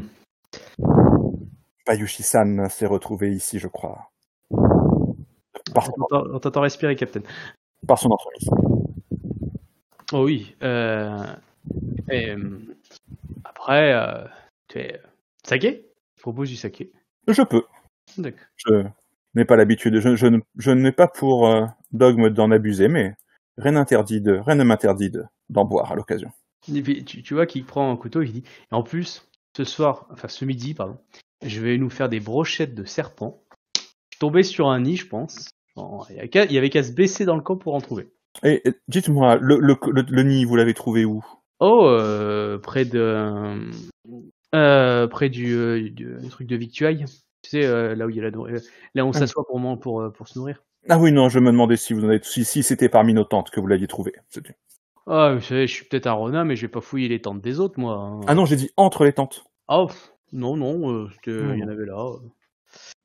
Bayushi-san s'est retrouvé ici, je crois. Par son... On t'entend respirer, Captain. Par son enfance. Oh oui. Euh... Et, euh... Après, euh... tu es... Saké ? Je propose du saké. Je peux. D'accord. Je n'ai pas l'habitude. Je, je, je n'ai pas pour euh, dogme d'en abuser, mais rien n'interdit de, rien ne m'interdit de, d'en boire à l'occasion. Et puis, tu, tu vois qu'il prend un couteau et il dit... Et en plus, ce soir, enfin ce midi, pardon, je vais nous faire des brochettes de serpent. Je suis tombé sur un nid, je pense. Bon, il n'y avait qu'à se baisser dans le camp pour en trouver. Et dites-moi, le, le, le, le nid, vous l'avez trouvé où ? Oh, euh, près de... Euh, près du, euh, du truc de victuailles. Tu sais, euh, là où il y a la nourriture. Là où on ah. s'assoit pour, man- pour, euh, pour se nourrir. Ah oui, non, je me demandais si vous en avez... si, si c'était parmi nos tentes que vous l'aviez trouvé. C'était... Ah, vous savez, je suis peut-être un renard, mais je vais pas fouiller les tentes des autres, moi. Hein. Ah non, j'ai dit entre les tentes. Ah, oh, non, non, il euh, y en avait là. Euh...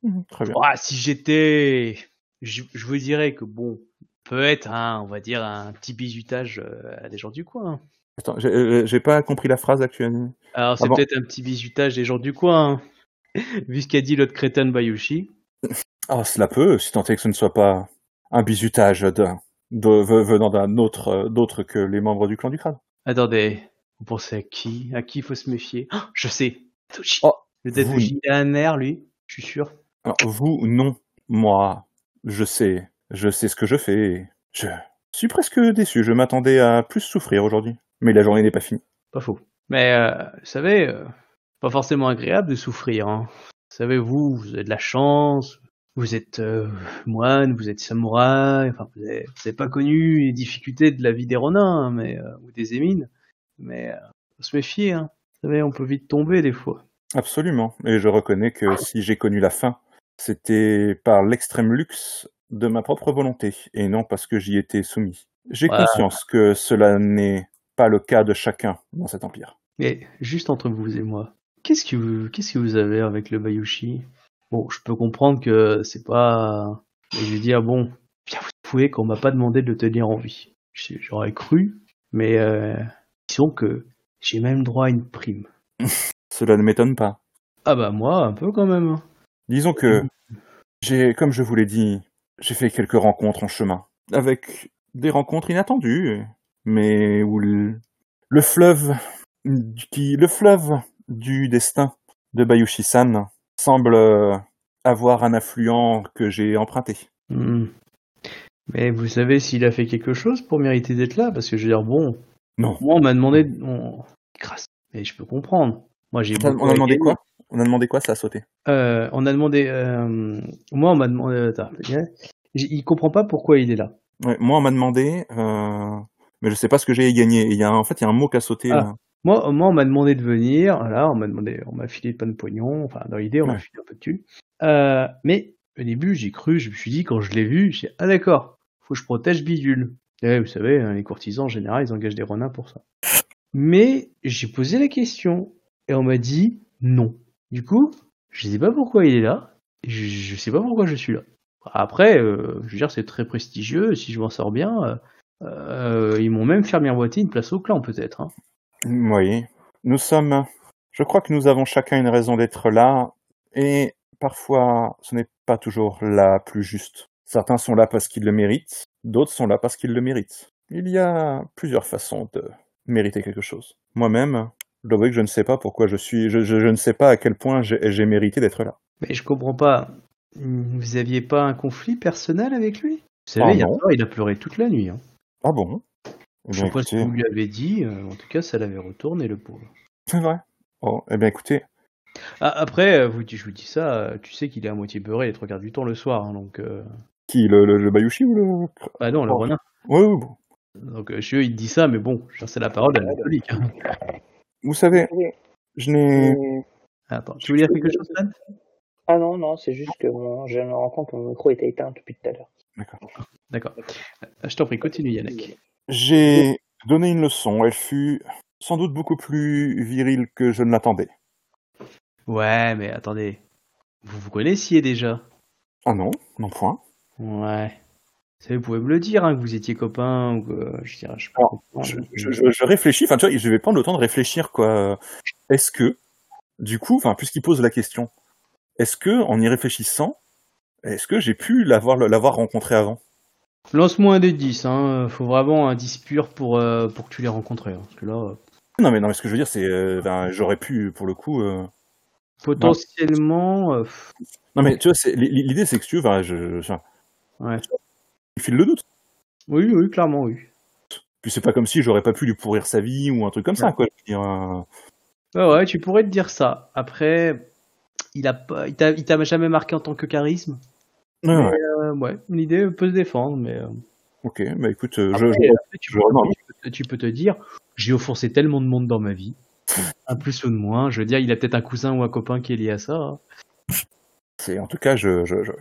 Mmh, très bien. Ah, si j'étais... Je, je vous dirais que, bon, peut-être, hein, on va dire, un petit bizutage à des gens du coin. Attends, j'ai, euh, j'ai pas compris la phrase actuellement. Alors, c'est ah, peut-être bon. Un petit bizutage des gens du coin, hein, vu ce qu'a dit l'autre crétin de Bayushi. Ah, oh, cela peut, si tant est que ce ne soit pas un bizutage d'un, de, venant d'un autre euh, d'autre que les membres du clan du crâne. Attendez, vous pensez à qui ? À qui il faut se méfier ? Oh, je sais, Daidoji. Oh, le Daidoji, il a un air, lui, je suis sûr. Alors, vous, non, moi... Je sais, je sais ce que je fais. Je suis presque déçu. Je m'attendais à plus souffrir aujourd'hui. Mais la journée n'est pas finie. Pas faux. Mais, euh, vous savez, euh, pas forcément agréable de souffrir. Hein. Vous savez, vous, vous avez de la chance. Vous êtes euh, moine, vous êtes samouraï. Enfin, vous n'avez pas connu les difficultés de la vie des ronins, hein, mais euh, ou des émines. Mais euh, faut se méfier. Hein. Vous savez, on peut vite tomber des fois. Absolument. Et je reconnais que si j'ai connu la faim, c'était par l'extrême luxe de ma propre volonté, et non parce que j'y étais soumis. J'ai voilà. conscience que cela n'est pas le cas de chacun dans cet empire. Mais juste entre vous et moi, qu'est-ce que vous, qu'est-ce que vous avez avec le Bayushi ? Bon, je peux comprendre que c'est pas... Mais je vais dire, bon, bien vous pouvez qu'on m'a pas demandé de le tenir en vie. J'aurais cru, mais euh, disons que j'ai même droit à une prime. Cela ne m'étonne pas. Ah bah moi, un peu quand même. Disons que, j'ai, comme je vous l'ai dit, j'ai fait quelques rencontres en chemin, avec des rencontres inattendues, mais où le, le fleuve qui, le fleuve du destin de Bayushi-san semble avoir un affluent que j'ai emprunté. Mmh. Mais vous savez s'il a fait quelque chose pour mériter d'être là ? Parce que je veux dire, bon, non. Moi on m'a demandé... On... Grâce, mais je peux comprendre. Moi, j'ai on, on a demandé quoi ? On a demandé quoi, ça a sauté. Euh, on a demandé... Euh, moi, on m'a demandé... Attends, il comprend pas pourquoi il est là. Ouais, moi, on m'a demandé... Euh, mais je sais pas ce que j'ai gagné. Il y a, en fait, il y a un mot qui a sauté. Ah, là. Moi, moi, on m'a demandé de venir. Voilà, on m'a demandé... On m'a filé pas de pognon. Enfin, dans l'idée, on ouais. m'a filé un peu de thune. Euh, mais, au début, j'ai cru, je me suis dit, quand je l'ai vu, j'ai dit, ah d'accord, faut que je protège Bidule. Et vous savez, les courtisans, en général, ils engagent des renards pour ça. Mais, j'ai posé la question. Et on m'a dit, non. Du coup, je sais pas pourquoi il est là, je, je sais pas pourquoi je suis là. Après, euh, je veux dire, c'est très prestigieux, si je m'en sors bien, euh, euh, ils m'ont même fait miroiter une place au clan, peut-être. Hein. Oui, nous sommes... Je crois que nous avons chacun une raison d'être là, et parfois, ce n'est pas toujours la plus juste. Certains sont là parce qu'ils le méritent, d'autres sont là parce qu'ils le méritent. Il y a plusieurs façons de mériter quelque chose. Moi-même... Je dois avouer que je ne sais pas pourquoi je suis... Je, je, je ne sais pas à quel point j'ai, j'ai mérité d'être là. Mais je comprends pas. Vous aviez pas un conflit personnel avec lui ? Vous savez, ah il, y a pas, il a pleuré toute la nuit. Hein. Ah bon ? Je ne sais pas ce que vous lui avez dit. En tout cas, ça l'avait retourné, le pauvre. C'est vrai. Oh, eh bien, écoutez... Ah, après, vous, je vous dis ça, tu sais qu'il est à moitié beurré les trois quarts du temps le soir. Hein, donc, euh... Qui, le, le, le Bayushi ou le... Ah non, le oh. renard. Oui, oui, bon. Donc, chez eux, il dit ça, mais bon, c'est la parole de la catholique. Hein. Vous savez, je n'ai... Attends, tu voulais dire quelque chose, Stan ? Ah non, non, c'est juste que bon, je me rends compte que mon micro était éteint depuis tout à l'heure. D'accord. D'accord. Je t'en prie, continue, Yannick. J'ai donné une leçon. Elle fut sans doute beaucoup plus virile que je ne l'attendais. Ouais, mais attendez. Vous vous connaissiez déjà? Oh non, non point. Ouais. Vous pouvez me le dire, hein, que vous étiez copains ou que je dirais, je, Alors, je, je, je, je réfléchis, enfin tu vois, je vais prendre le temps de réfléchir quoi. Est-ce que, du coup, enfin puisqu'il pose la question, est-ce que, en y réfléchissant, est-ce que j'ai pu l'avoir, l'avoir rencontré avant? Lance-moi un des dix, hein. Faut vraiment un dix pur pour, euh, pour que tu l'aies rencontré. Hein, parce que là, euh... non, mais non, mais ce que je veux dire, c'est euh, ben, j'aurais pu, pour le coup. Euh... Potentiellement. Ben... Euh... Non, mais tu vois, c'est... l'idée, c'est que tu veux, ben, je. je... Ouais. Il file le doute. Oui, oui, clairement, oui. Puis c'est pas comme si j'aurais pas pu lui pourrir sa vie ou un truc comme ouais. ça, quoi. Dire, euh... ouais, ouais, tu pourrais te dire ça. Après, il a pas... il t'a... il t'a jamais marqué en tant que charisme. Ouais, ouais. Euh, ouais, l'idée peut se défendre, mais. Euh... Ok, bah écoute, euh, après, je, je... Après, tu, je... Peux non, dire, tu peux te dire, j'ai offensé tellement de monde dans ma vie, un plus ou de moins. Je veux dire, il a peut-être un cousin ou un copain qui est lié à ça. Hein. C'est, en tout cas, je, je, je,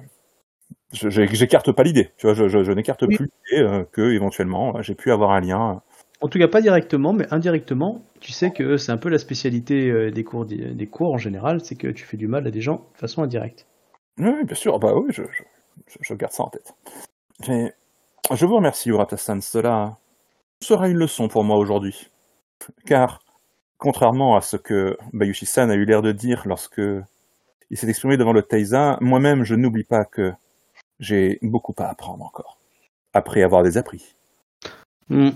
je, je j'écarte pas l'idée. Tu vois, je, je, je n'écarte oui. plus l'idée euh, que éventuellement, j'ai pu avoir un lien. En tout cas, pas directement, mais indirectement. Tu sais que c'est un peu la spécialité euh, des cours, des, des cours en général, c'est que tu fais du mal à des gens de façon indirecte. Oui, bien sûr, bah oui, je, je, je garde ça en tête. Mais je vous remercie, Urata-san, cela sera une leçon pour moi aujourd'hui. Car, contrairement à ce que Bayushi-san a eu l'air de dire lorsque il s'est exprimé devant le Taisa, moi-même je n'oublie pas que j'ai beaucoup à apprendre encore, après avoir des appris. Mmh.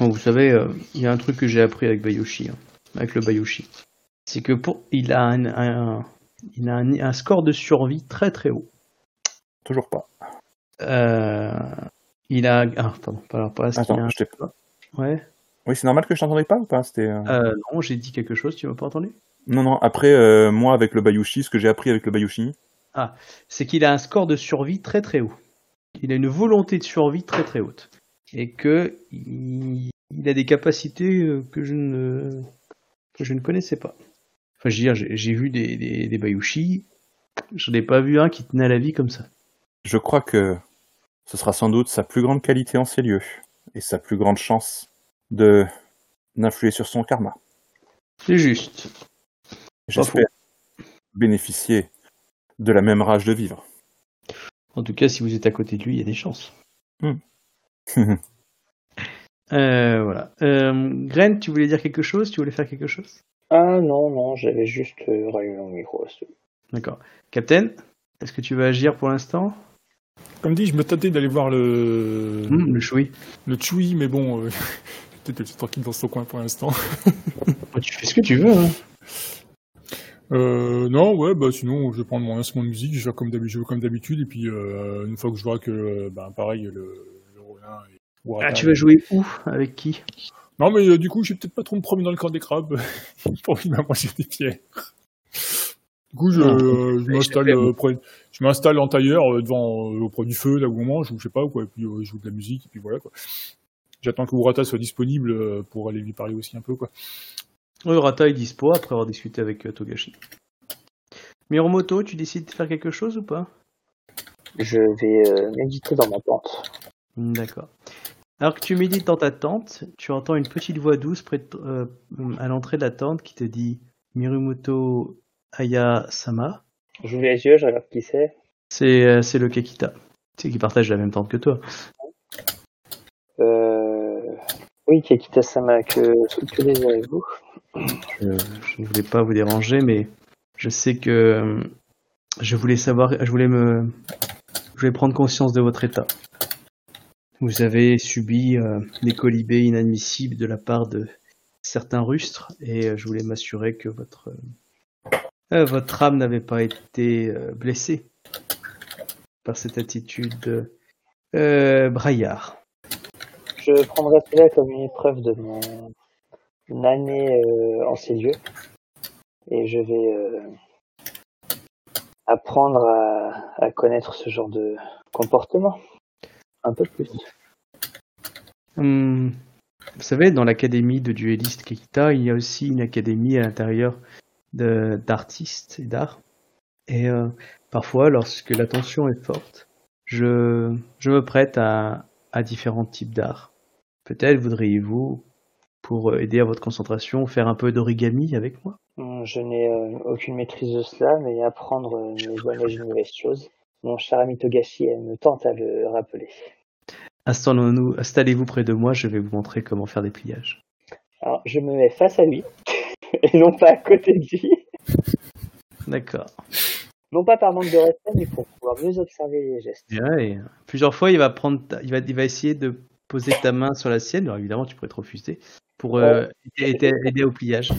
Bon, vous savez, il euh, y a un truc que j'ai appris avec Bayushi, hein, avec le Bayushi. C'est que pour il a un... un... Il a un, un score de survie très très haut. Toujours pas. Euh, il a. Ah, pardon, pas alors pas. Attends, a... je t'ai pas. Ouais. Oui, c'est normal que je t'entendais pas ou pas c'était... Euh, non, j'ai dit quelque chose, tu m'as pas entendu? Non, non, après, euh, moi avec le Bayushi, ce que j'ai appris avec le Bayushi. Ah, c'est qu'il a un score de survie très très haut. Il a une volonté de survie très très haute. Et que. Il, il a des capacités que je ne. que je ne connaissais pas. Enfin, je veux dire, j'ai, j'ai vu des, des, des Bayushi, je n'ai pas vu un qui tenait à la vie comme ça. Je crois que ce sera sans doute sa plus grande qualité en ces lieux, et sa plus grande chance de d'influer sur son karma. C'est juste. J'espère bénéficier de la même rage de vivre. En tout cas, si vous êtes à côté de lui, il y a des chances. Mmh. euh, voilà. Euh, Gren, tu voulais dire quelque chose? Tu voulais faire quelque chose? Ah non, non, j'avais juste euh, rallumé mon micro. D'accord. Captain, est-ce que tu veux agir pour l'instant? Comme dit, je me tâtais d'aller voir le... Mmh, le choui. Le choui, mais bon, euh... peut-être tranquille dans son coin pour l'instant. Bah, tu fais ce que tu veux. Hein. Euh, non, ouais, bah sinon, je vais prendre mon instrument de musique, je vais comme d'habitude, comme d'habitude et puis euh, une fois que je vois que, euh, bah, pareil, le, le Ronin... Et... Ouah, ah, tu vas jouer où? Avec qui? Non, mais euh, du coup, je vais peut-être pas trop me promener dans le camp des crabes pour qu'il m'a mangé des pierres. Du coup, je, euh, je, m'installe, euh, près, je m'installe en tailleur euh, devant, euh, auprès du feu, là où on mange, ou je sais pas, quoi, et puis euh, je joue de la musique, et puis voilà, quoi. J'attends que Urata soit disponible euh, pour aller lui parler aussi un peu, quoi. Urata est dispo après avoir discuté avec euh, Togashi. Mirumoto, tu décides de faire quelque chose ou pas? Je vais euh, méditer dans ma tente. D'accord. Alors que tu médites dans ta tente, tu entends une petite voix douce près de, euh, à l'entrée de la tente qui te dit « Mirumoto Aya Sama ». J'ouvre les yeux, je regarde qui c'est. C'est, euh, c'est le Kakita. C'est qui partage la même tente que toi. Euh... Oui, Kakita Sama, que que désirez-vous? je, je ne voulais pas vous déranger, mais je sais que je voulais savoir, je voulais me, je voulais prendre conscience de votre état. Vous avez subi euh, des colibés inadmissibles de la part de certains rustres et euh, je voulais m'assurer que votre, euh, votre âme n'avait pas été euh, blessée par cette attitude euh, braillard. Je prendrai cela comme une épreuve de mon une année euh, en ces lieux et je vais euh, apprendre à, à connaître ce genre de comportement. Un peu plus. Hum, vous savez, dans l'académie de duelliste Kekita, il y a aussi une académie à l'intérieur de, d'artistes et d'art. Et euh, parfois, lorsque la tension est forte, je, je me prête à, à différents types d'art. Peut-être voudriez-vous pour aider à votre concentration, faire un peu d'origami avec moi? Je n'ai euh, aucune maîtrise de cela, mais apprendre euh, les bonnes et les mauvaises choses. Mon cher ami Togashi me tente à le rappeler. Installons-nous, installez-vous près de moi, je vais vous montrer comment faire des pliages. Alors, je me mets face à lui, et non pas à côté de lui. D'accord. Non pas par manque de respect, mais pour pouvoir mieux observer les gestes. Ouais, plusieurs fois, il va prendre, ta... il va, il va essayer de poser ta main sur la sienne. Alors évidemment, tu pourrais te refuser pour euh, ouais. aider, aider au pliage.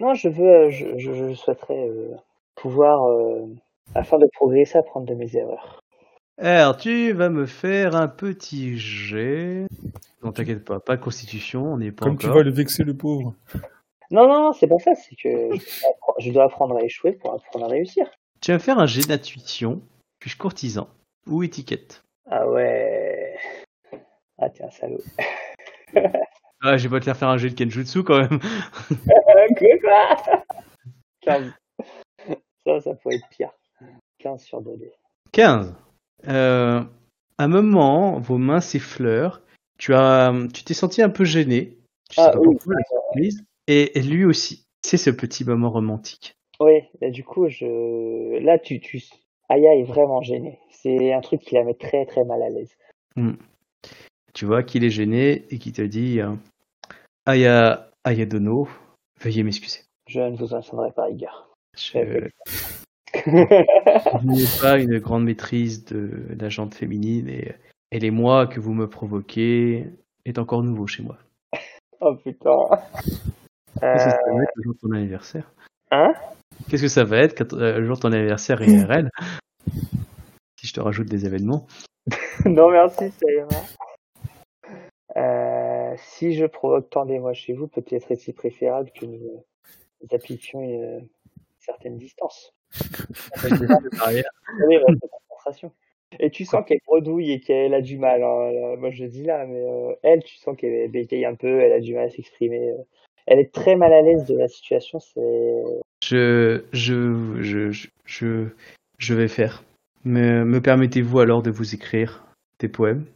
Non, je veux, je, je, je souhaiterais euh, pouvoir, euh, afin de progresser, apprendre de mes erreurs. Alors, tu vas me faire un petit jet. Non, t'inquiète pas, pas de constitution, on n'est pas Comme encore. Comme tu vas le vexer, le pauvre. Non, non, non, c'est pas ça, c'est que je dois apprendre à échouer pour apprendre à réussir. Tu vas me faire un jet d'intuition, puis courtisan, ou étiquette. Ah ouais. Ah, t'es un salaud. Ah, je vais pas te faire faire un jet de Kenjutsu quand même. quinze. Ça, ça pourrait être pire. quinze sur deux. quinze. Euh, à un moment, vos mains s'effleurent. Tu as, tu t'es senti un peu gêné. Tu ah, sais pas oui, pourquoi, la surprise. Et, et lui aussi. C'est ce petit moment romantique. Oui, du coup, je... là, tu, tu... Aya est vraiment gênée. C'est un truc qui la met très, très mal à l'aise. Mmh. Tu vois qu'il est gêné et qu'il te dit euh, Aya, Aya Dono, veuillez m'excuser. Je ne vous en tiendrai pas, Igor. Je... Je n'ai pas une grande maîtrise de la jante féminine et, et les mois que vous me provoquez est encore nouveau chez moi. Oh putain. Euh... Ça se met le jour de ton anniversaire. Hein? Qu'est-ce que ça va être quand, euh, le jour de ton anniversaire I R L? Si je te rajoute des événements. Non merci, ça ira. Euh, si je provoque tant des mois chez vous, peut-être est-il préférable que nous, nous appliquions une, une certaine distance. Avec des armes de barrière. Oui, bah, c'est concentration. Et tu sens qu'elle bredouille et qu'elle a du mal. Hein. Moi je le dis là, mais euh, elle, tu sens qu'elle bégaye un peu, elle a du mal à s'exprimer. Euh. Elle est très mal à l'aise de la situation. C'est... Je, je, je, je, je vais faire. Me, me permettez-vous alors de vous écrire des poèmes?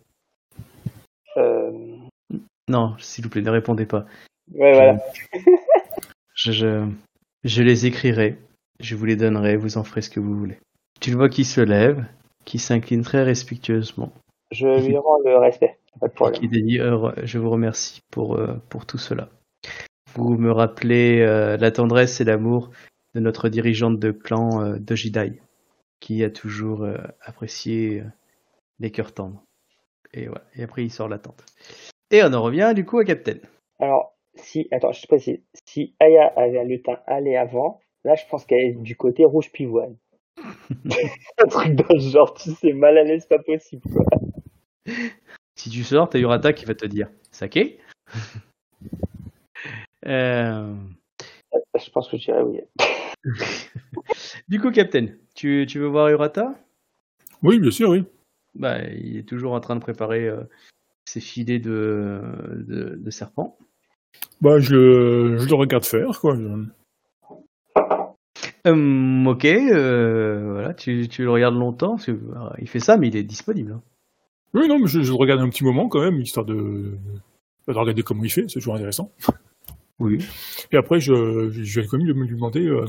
euh... Non, s'il vous plaît, ne répondez pas. Ouais, je, voilà. je, je, je les écrirai, je vous les donnerai, vous en ferez ce que vous voulez. Tu le vois qui se lève, qui s'incline très respectueusement. Je lui rends le respect, pas de problème. Qui dit, euh, je vous remercie pour, euh, pour tout cela. Vous me rappelez euh, la tendresse et l'amour de notre dirigeante de clan euh, de Jidai, qui a toujours euh, apprécié euh, les cœurs tendres. Et voilà. Et après, il sort la tente. Et on en revient du coup à Captain. Alors, si, attends, je précise, si Aya avait un lutin allé avant, là, je pense qu'elle est du côté rouge pivoine. Un truc dans ce genre, tu sais, mal à l'aise, pas possible. Quoi. Si tu sors, t'as Urata qui va te dire Saké. Euh... Je pense que je dirais oui. Du coup, Captain, tu, tu veux voir Urata? Oui, bien sûr, oui. Bah, il est toujours en train de préparer euh, ses filets de, de, de serpent. Bah, je, je le regarde faire, quoi. Euh, ok, euh, voilà, tu, tu le regardes longtemps. Parce que, alors, il fait ça, mais il est disponible. Hein. Oui, non, mais je, je le regarde un petit moment quand même, histoire de, de regarder comment il fait, c'est toujours intéressant. Oui. Et après, je, je vais quand même lui demander, euh,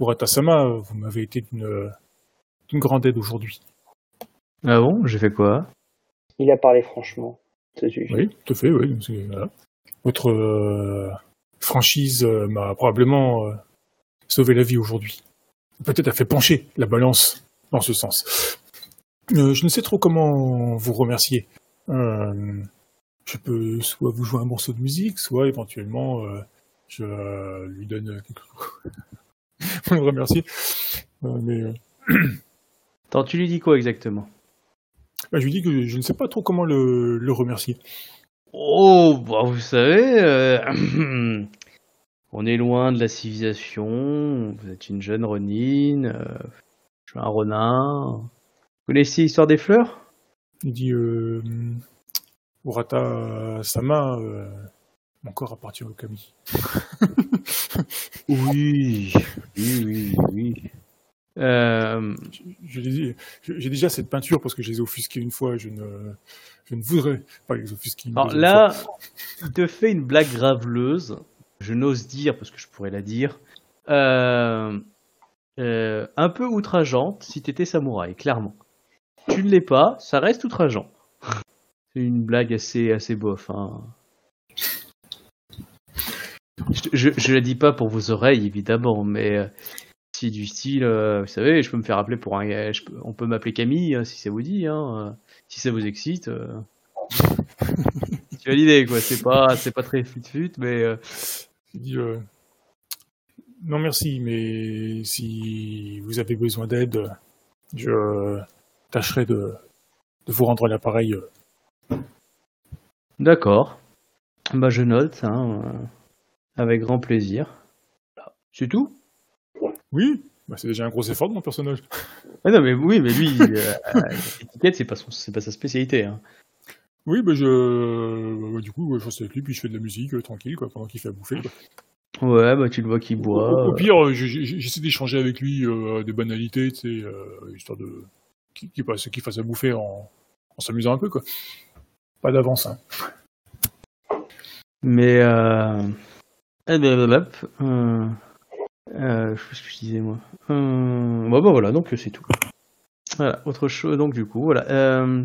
Urata-sama, vous m'avez été d'une, d'une grande aide aujourd'hui. Ah bon? J'ai fait quoi? Il a parlé franchement. C'est oui, tout à fait, oui. C'est, voilà. Votre euh, franchise euh, m'a probablement euh, sauvé la vie aujourd'hui. Peut-être a fait pencher la balance dans ce sens. Euh, je ne sais trop comment vous remercier. Euh, je peux soit vous jouer un morceau de musique, soit éventuellement... Euh, Je euh, lui donne quelque chose pour le remercier. Euh, mais, euh... Attends, tu lui dis quoi exactement? Bah, je lui dis que je, je ne sais pas trop comment le, le remercier. Oh, bah vous savez, euh... on est loin de la civilisation, vous êtes une jeune renine, euh... je suis un renard. Vous connaissez l'histoire des fleurs? Il dit, euh... Urata-sama... Euh... Mon corps appartient au Kami. oui, oui, oui, oui. Euh... J'ai, j'ai déjà cette peinture parce que je les ai offusquées une fois. Je ne, je ne voudrais pas les offusquer une fois. Alors là, il te fait une blague graveleuse. Je n'ose dire parce que je pourrais la dire. Euh... Euh, un peu outrageante si t'étais samouraï, clairement. Tu ne l'es pas, ça reste outrageant. C'est une blague assez, assez bof. Hein. Je, je, je la dis pas pour vos oreilles, évidemment, mais euh, si du style, euh, vous savez, je peux me faire appeler pour un... Je peux, on peut m'appeler Camille, hein, si ça vous dit, hein, euh, si ça vous excite. Euh... tu as l'idée, quoi. C'est pas, c'est pas très fut-fut, mais... Euh... Euh... Non, merci, mais si vous avez besoin d'aide, je tâcherai de, de vous rendre l'appareil. D'accord. Bah, je note, hein, avec grand plaisir. C'est tout ? Oui, bah, c'est déjà un gros effort de mon personnage. Ah non, mais oui, mais lui, euh, l'étiquette, c'est pas son, c'est pas sa spécialité. Hein. Oui, bah, je, bah, du coup, ouais, je reste avec lui, puis je fais de la musique euh, tranquille, quoi, pendant qu'il fait à bouffer. Quoi. Ouais, bah tu le vois qu'il boit. Au, au pire, euh, j'essaie d'échanger avec lui euh, des banalités, tu sais, euh, histoire de qu'il, qu'il fasse à bouffer en, en s'amusant un peu, quoi. Pas d'avance, hein. Mais euh... Eh ben, euh... Euh, je sais pas ce que je disais, moi. Euh... Bah, bah voilà, donc c'est tout. Voilà, autre chose, donc du coup, voilà. Euh...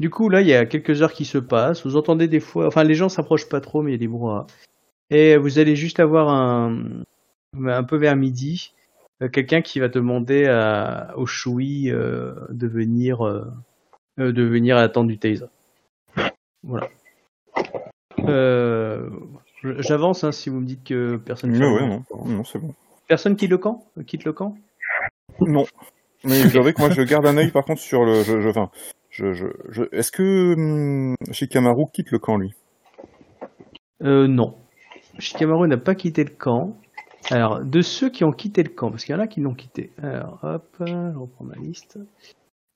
Du coup, là, il y a quelques heures qui se passent, vous entendez des fois... Enfin, les gens s'approchent pas trop, mais il y a des brouhahas. Et vous allez juste avoir un, un peu vers midi, quelqu'un qui va demander à, au Shui euh, de, venir, euh, de venir à l'attente du Taser. Voilà. Euh, j'avance hein, si vous me dites que personne. Oui, oui, non, non, c'est bon. Personne quitte le camp, quitte le camp. Non. Mais je dirais que moi je garde un œil par contre sur le. Je, je, enfin, je, je, je, est-ce que hum, Shikamaru quitte le camp lui euh, Non. Shikamaru n'a pas quitté le camp. Alors, de ceux qui ont quitté le camp, parce qu'il y en a qui l'ont quitté. Alors, hop, je reprends ma liste.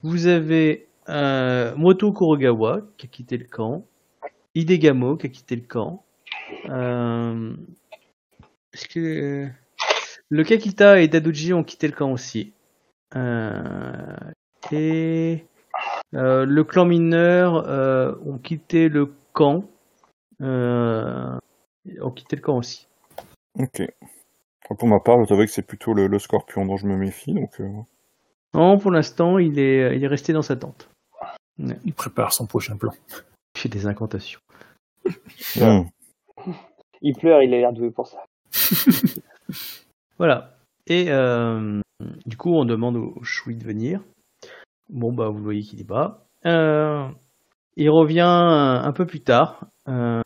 Vous avez euh, Moto Kurogawa qui a quitté le camp. Hidegamo qui a quitté le camp. Euh, est-ce que... Le Kakita et Daidoji ont quitté le camp aussi. Euh, et euh, le clan mineur euh, ont quitté le camp. Euh... ont quitté le camp aussi. Ok. Pour ma part, je t'avais que c'est plutôt le, le scorpion dont je me méfie, donc... Euh... Non, pour l'instant, il est, il est resté dans sa tente. Ouais. Il prépare son prochain plan. Il fait des incantations. Ouais. Il pleure, il a l'air doué pour ça. Voilà. Et euh, du coup, on demande au Shui de venir. Bon, bah, vous voyez qu'il est bas. Euh, il revient un peu plus tard. Euh,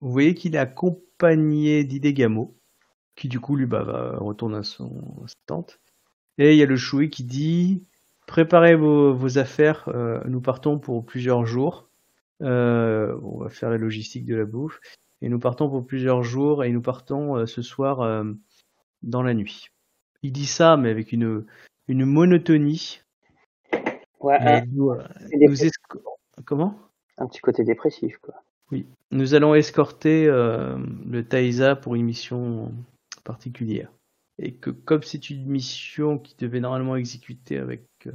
Vous voyez qu'il est accompagné d'Hidegamo, qui du coup lui bah, va retourner à, son, à sa tente. Et il y a le Shui qui dit « Préparez vos, vos affaires, euh, nous partons pour plusieurs jours. Euh, on va faire la logistique de la bouffe. Et nous partons pour plusieurs jours et nous partons euh, ce soir euh, dans la nuit. » Il dit ça, mais avec une, une monotonie. Ouais, euh, nous, euh, nous esco- Comment ? Un petit côté dépressif, quoi. Oui, nous allons escorter euh, le Taïsa pour une mission particulière. Et que comme c'est une mission qui devait normalement exécuter avec... Euh...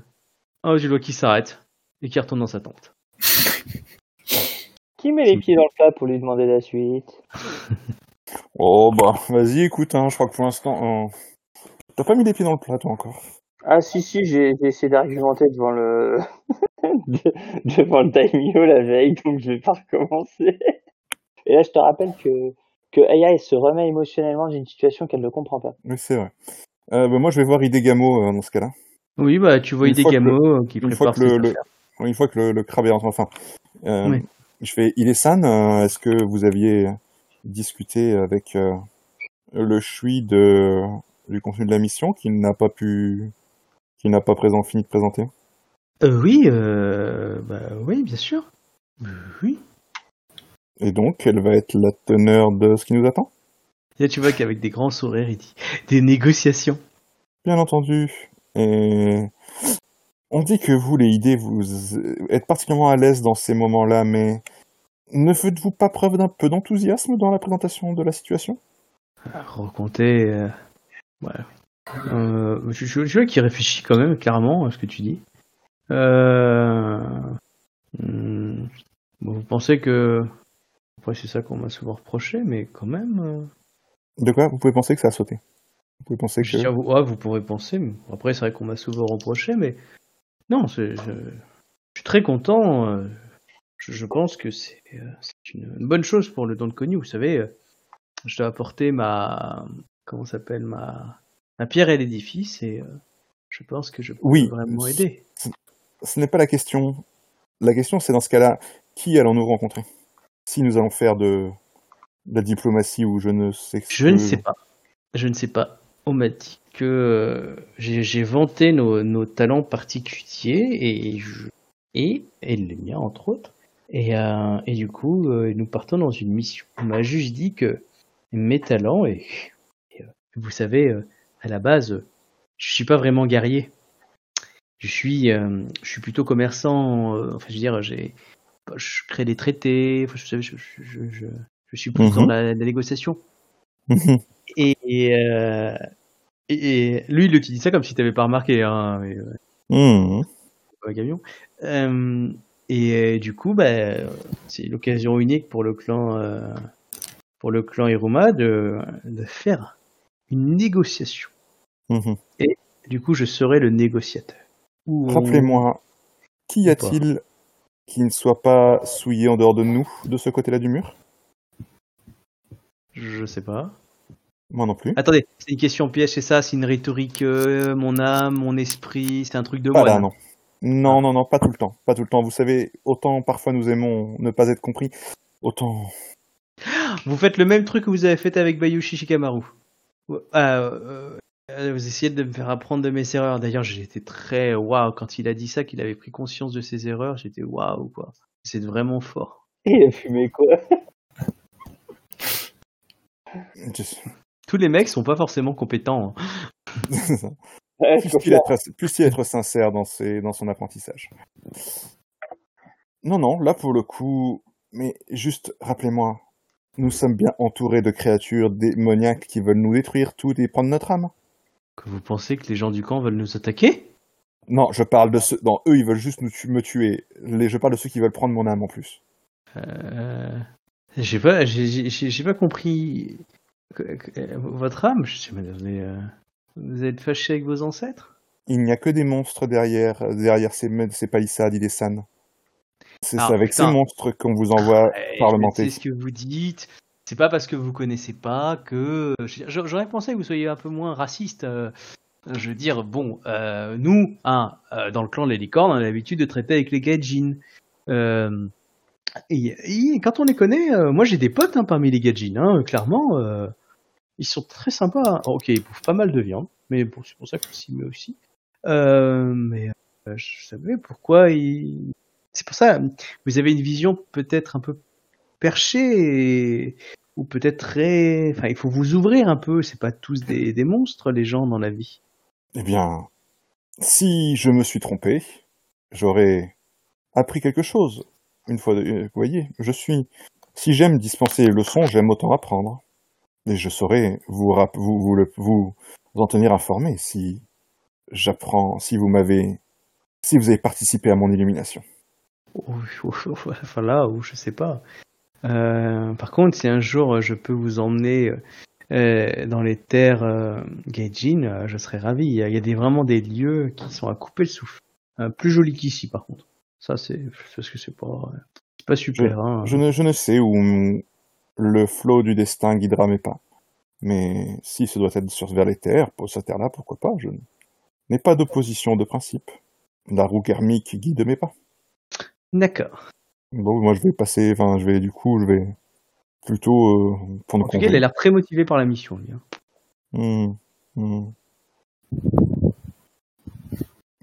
Oh, je vois qui s'arrête et qui retourne dans sa tente. Qui met les pieds dans le plat pour lui demander la suite? Oh bah, vas-y, écoute, hein, je crois que pour l'instant... Euh... T'as pas mis les pieds dans le plat, toi, encore? Ah si, si, j'ai, j'ai essayé d'argumenter devant le... De, devant le Daimyo la veille, donc je vais pas recommencer. Et là, je te rappelle que, que Aya se remet émotionnellement d'une situation qu'elle ne comprend pas. Oui, c'est vrai. Euh, bah, moi, je vais voir Hidegamo euh, dans ce cas-là. Oui, bah, tu vois Hidegamo qui prépare ses affaires. Une fois que le, le crabe est rentré, enfin, euh, oui. Je fais Ile-san, euh, est-ce que vous aviez discuté avec euh, le Shui de, du contenu de la mission qu'il n'a pas pu, qu'il n'a pas présent, fini de présenter? Euh, oui, euh, bah, oui, bien sûr. Euh, oui. Et donc, quelle va être la teneur de ce qui nous attend? Là, tu vois qu'avec des grands sourires, il dit des négociations. Bien entendu. Et on dit que vous, les idées, vous êtes particulièrement à l'aise dans ces moments-là, mais ne faites-vous pas preuve d'un peu d'enthousiasme dans la présentation de la situation? Racontez. Euh... Voilà. Euh, je, je, je vois qu'il réfléchit quand même clairement à ce que tu dis. Euh... Hum... Bon, vous pensez que... Après, c'est ça qu'on m'a souvent reproché, mais quand même... Euh... De quoi ? Vous pouvez penser que ça a sauté. Vous pouvez penser que... Vous, ouais, vous pourrez penser. Mais... Après, c'est vrai qu'on m'a souvent reproché, mais... Non, c'est... Je... Je suis très content. Je pense que c'est une bonne chose pour le don de Konyu. Vous savez, je dois apporter ma... Comment ça s'appelle ma... ma pierre à l'édifice et je pense que je peux oui, vraiment aider. Ce, ce n'est pas la question. La question, c'est dans ce cas-là, qui allons-nous rencontrer ? Si nous allons faire de, de la diplomatie ou je ne sais... Je que... ne sais pas. Je ne sais pas. On m'a dit que j'ai, j'ai vanté nos, nos talents particuliers et... Je... Et, et les miens, entre autres. Et, euh, et du coup, euh, nous partons dans une mission. On m'a juste dit que mes talents, et, et euh, vous savez, euh, à la base, euh, je ne suis pas vraiment guerrier. Je suis, euh, je suis plutôt commerçant. Euh, enfin, je veux dire, j'ai, je crée des traités. Enfin, je, je, je, je, je suis plus mm-hmm. dans la, la négociation. Mm-hmm. Et, et, euh, et, et lui, il utilise ça comme si tu n'avais pas remarqué. Hein, mais, euh, mm-hmm. Euh, et euh, du coup, bah, c'est l'occasion unique pour le clan, euh, pour le clan Hiruma de, de faire une négociation. Mmh. Et du coup, je serai le négociateur. Ou rappelez-moi, qui y a-t-il pas. Qui ne soit pas souillé en dehors de nous, de ce côté-là du mur ? Je sais pas. Moi non plus. Attendez, c'est une question piège, c'est ça ? C'est une rhétorique, euh, mon âme, mon esprit, c'est un truc de moi. Ah là, non. Non, non, non, pas tout le temps, pas tout le temps. Vous savez, autant parfois nous aimons ne pas être compris, autant... Vous faites le même truc que vous avez fait avec Bayushi Shikamaru. Euh, euh, vous essayez de me faire apprendre de mes erreurs. D'ailleurs, j'étais très waouh quand il a dit ça, qu'il avait pris conscience de ses erreurs. J'étais waouh, quoi. C'est vraiment fort. Il a fumé quoi ? Tous les mecs sont pas forcément compétents. Hein. Plus-t-il être, plus-t-il être sincère dans, ses, dans son apprentissage. Non, non, là pour le coup... Mais juste, rappelez-moi, nous sommes bien entourés de créatures démoniaques qui veulent nous détruire toutes et prendre notre âme. Que vous pensez que les gens du camp veulent nous attaquer ? Non, je parle de ceux... Non, eux, ils veulent juste nous tu- me tuer. Les... Je parle de ceux qui veulent prendre mon âme en plus. Euh... J'ai pas, j'ai, j'ai, j'ai pas compris... Votre âme ? Je sais pas, mais... Euh... Vous êtes fâché avec vos ancêtres ? Il n'y a que des monstres derrière, derrière ces, ces palissades, il est san. C'est ah, ça, avec putain. Ces monstres qu'on vous envoie ah, parlementer. C'est ce que vous dites. C'est pas parce que vous connaissez pas que... J'aurais pensé que vous soyez un peu moins raciste. Je veux dire, bon, euh, nous, hein, dans le clan des licornes, on a l'habitude de traiter avec les gaijins. Euh, et, et quand on les connaît, euh, moi j'ai des potes hein, parmi les gaijins, hein, clairement... Euh, ils sont très sympas. Hein. Ok, ils bouffent pas mal de viande, mais bon, c'est pour ça qu'on s'y met aussi. Euh, mais euh, je savais pourquoi ils... C'est pour ça, vous avez une vision peut-être un peu perchée, et... ou peut-être très... Enfin, il faut vous ouvrir un peu, c'est pas tous des, des monstres, les gens, dans la vie. Eh bien, si je me suis trompé, j'aurais appris quelque chose. Une fois, de... vous voyez, je suis... Si j'aime dispenser les leçons, j'aime autant apprendre. Et je saurais vous, rapp- vous, vous, le, vous en tenir informé si j'apprends, si vous m'avez, si vous avez participé à mon illumination. Enfin là, ou je sais pas. Euh, par contre, si un jour je peux vous emmener euh, dans les terres euh, Gaijin, euh, je serais ravi. Il y a, il y a des, vraiment des lieux qui sont à couper le souffle. Euh, plus jolis qu'ici, par contre. Ça, c'est parce que c'est pas, c'est pas super. Je, hein. je, ne, je ne sais où. Le flot du destin guidera mes pas. Mais si ce doit être sur, vers les terres, pour cette terre-là, pourquoi pas, je n'ai pas d'opposition de principe. La roue karmique guide mes pas. D'accord. Bon, moi je vais passer, enfin je vais du coup, je vais plutôt... Euh, en tout cas, elle a l'air très motivée par la mission, lui. Hein. Mmh, mmh.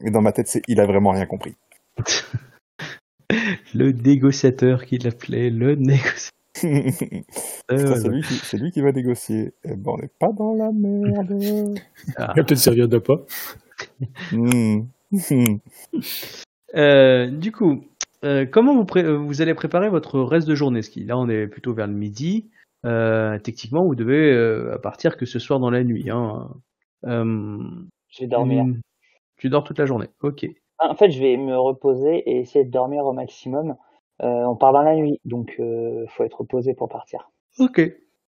Et dans ma tête, c'est il a vraiment rien compris. Le négociateur qu'il appelait, le négociateur. c'est, euh, ça, c'est, lui qui, c'est lui qui va négocier. Eh ben, on n'est pas dans la merde. Ah. Il va peut-être servir de pas. mm. euh, du coup, euh, comment vous, pré- vous allez préparer votre reste de journée ? Parce que là, on est plutôt vers le midi. Euh, techniquement, vous devez euh, partir que ce soir dans la nuit. Hein. Euh... Je vais dormir. Hum... Tu dors toute la journée, ok. En fait, je vais me reposer et essayer de dormir au maximum. Euh, on part dans la nuit, donc il euh, faut être reposé pour partir. Ok.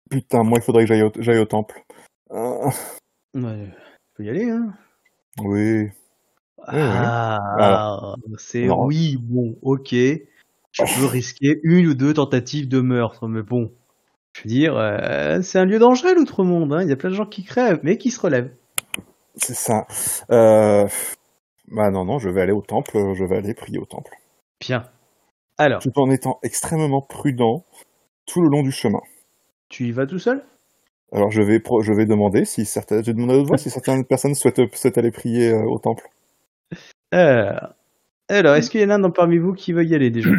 Putain, moi, il faudrait que j'aille au, j'aille au temple. Euh... Ouais, faut y aller, hein. Oui. Ah, voilà. C'est non. Oui, bon, ok. Je peux risquer une ou deux tentatives de meurtre, mais bon. Je veux dire, euh, c'est un lieu dangereux, l'Outre-Monde. Hein. Il y a plein de gens qui crèvent, mais qui se relèvent. C'est ça. Euh... Bah non, non, je vais aller au temple, je vais aller prier au temple. Bien. Alors. Tout en étant extrêmement prudent tout le long du chemin. Tu y vas tout seul ? Alors je vais, pro- je vais demander si certaines, je demande à voix si certaines personnes souhaitent, souhaitent aller prier euh, au temple. Euh... Alors, est-ce qu'il y en a un parmi vous qui veut y aller déjà ?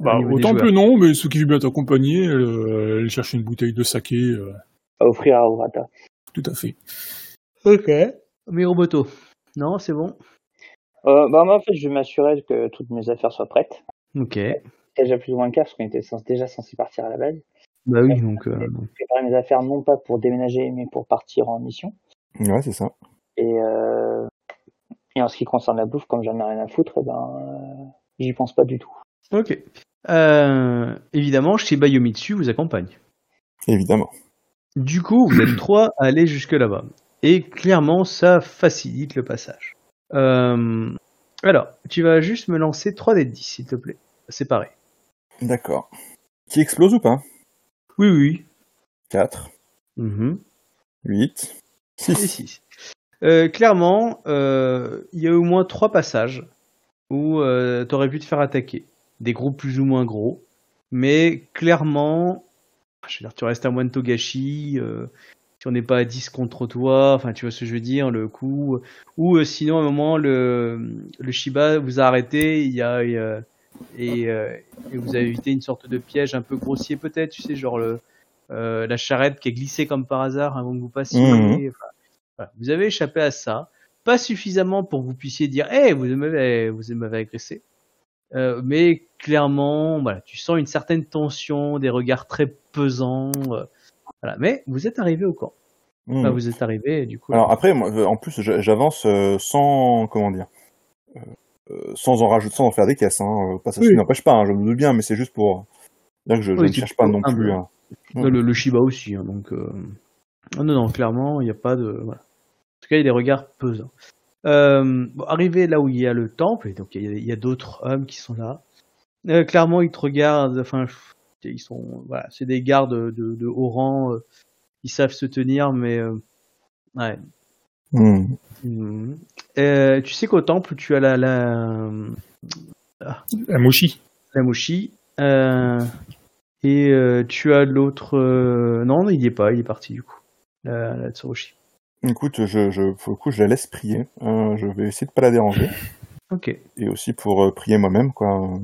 Bah, au, au temple non, mais ceux qui veulent bien t'accompagner, euh, aller chercher une bouteille de saké. Euh... À offrir à Urata. Tout à fait. Ok. Miroboto. Non, c'est bon. Euh, bah, moi, en fait, je vais m'assurer que toutes mes affaires soient prêtes. Ok. C'est déjà plus ou moins le cas, parce qu'on était sans, déjà censé partir à la base. Bah oui, donc... Euh... Je vais préparer mes affaires, non pas pour déménager, mais pour partir en mission. Ouais, c'est ça. Et, euh... Et en ce qui concerne la bouffe, comme j'en ai rien à foutre, ben, euh... j'y pense pas du tout. Ok. Euh... Évidemment, Shiba Yamitsu vous accompagne. Évidemment. Du coup, vous êtes trois à aller jusque là-bas. Et clairement, ça facilite le passage. Euh, alors, tu vas juste me lancer trois dés de dix, s'il te plaît. C'est pareil. D'accord. Qui explose ou pas ? Oui, oui. quatre. Mm-hmm. huit. six. Et six. Euh, clairement, il euh, y a au moins trois passages où euh, t'aurais pu te faire attaquer. Des groupes plus ou moins gros. Mais clairement, je veux dire, tu restes un moine Togashi... Euh, si on n'est pas à dix contre toi, enfin tu vois ce que je veux dire, le coup, ou euh, sinon à un moment le, le Shiba vous a arrêté, il y a et, euh, et, euh, et vous avez évité une sorte de piège un peu grossier peut-être, tu sais genre le, euh, la charrette qui est glissée comme par hasard avant que vous passiez. Mmh. Enfin, voilà, vous avez échappé à ça, pas suffisamment pour que vous puissiez dire, hey, vous m'avez vous m'avez agressé, euh, mais clairement voilà, tu sens une certaine tension, des regards très pesants. Euh, Voilà, mais vous êtes arrivé au camp. Mmh. Enfin, vous êtes arrivé, du coup. Alors là... après, moi, en plus, j'avance sans, comment dire, sans en rajouter, sans en faire des caisses. Hein. Ça oui. n'empêche pas, hein, je me doute bien, mais c'est juste pour dire que je, oui, je ne cherche pas non plus. Hein. Ouais. Le, le Shiba aussi, hein, donc. Euh... Non, non, clairement, il n'y a pas de. Voilà. En tout cas, il y a des regards pesants. Euh, bon, arrivé là où il y a le temple, et donc il y, y a d'autres hommes qui sont là. Euh, clairement, ils te regardent. Enfin. Ils sont, voilà, c'est des gardes de, de, de haut rang, euh, ils savent se tenir, mais euh, ouais. Mmh. Mmh. Euh, tu sais qu'au temple, tu as la la, ah. la mochi, la mochi, euh, et euh, tu as l'autre. Euh, non, il n'y est pas, il est parti du coup. La, la Tsurushi. Écoute, je, je, pour le coup, je la laisse prier. Euh, je vais essayer de pas la déranger. Ok. Et aussi pour euh, prier moi-même, quoi.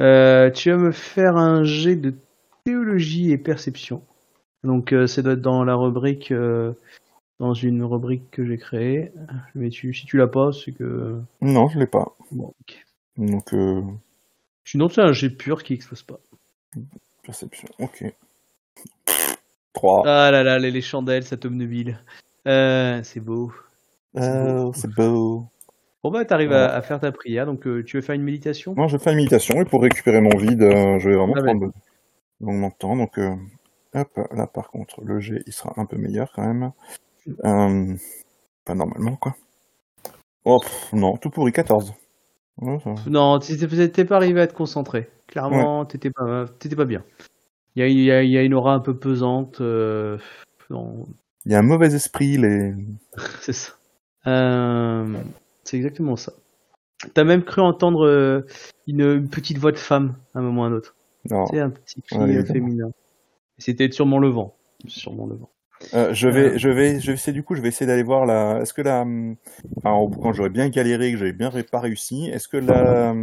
Euh, tu vas me faire un jet de théologie et perception. Donc euh, ça doit être dans la rubrique, euh, dans une rubrique que j'ai créée. Mais tu, si tu l'as pas, c'est que... Non, je l'ai pas. Bon, ok. Donc... Euh... Sinon, c'est un jet pur qui explose pas. Perception, ok. trois. Ah là là, les, les chandelles, ça t'obnubile. Euh, c'est beau. C'est beau. Oh, c'est beau. Bon bah t'arrives ouais. à, à faire ta prière, donc euh, tu veux faire une méditation ? Non, je vais faire une méditation, et pour récupérer mon vide, euh, je vais vraiment ah prendre mon temps, donc euh, hop, là par contre, le jet, il sera un peu meilleur quand même. Euh, pas normalement, quoi. Oh, pff, non, tout pourri, quatorze. Ouais, ça... Non, t'es, t'es pas arrivé à te concentrer, clairement, ouais. t'étais, pas, t'étais pas bien. Il y a, y, a, y a une aura un peu pesante. Euh, Il y a un mauvais esprit, les... C'est ça. Euh... C'est exactement ça. T'as même cru entendre euh, une, une petite voix de femme à un moment ou à un autre. Non. C'est un petit cri ouais, féminin. C'était sûrement le vent. Sûrement le vent. Euh, je vais, euh... je vais, je vais. Du coup, je vais essayer d'aller voir la. Est-ce que la. Alors, quand j'aurais bien galéré, que j'avais bien pas réussi, est-ce que la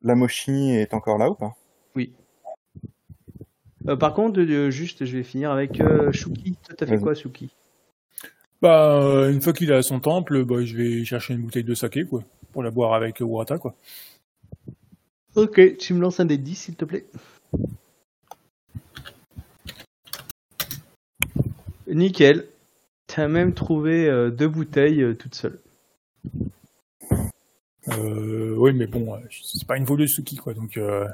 la mochi est encore là ou pas ? Oui. Euh, par contre, euh, juste, je vais finir avec euh, Shuki. Toi, t'as fait Vas-y. quoi, Shuki ? Bah, une fois qu'il a son temple, bah, je vais chercher une bouteille de saké, quoi, pour la boire avec Urata, quoi. Ok, tu me lances un dé de dix, s'il te plaît. Nickel. tient même trouvé euh, deux bouteilles euh, toutes seules. Euh, oui, mais bon, c'est pas une voleuse Suki, quoi, donc euh,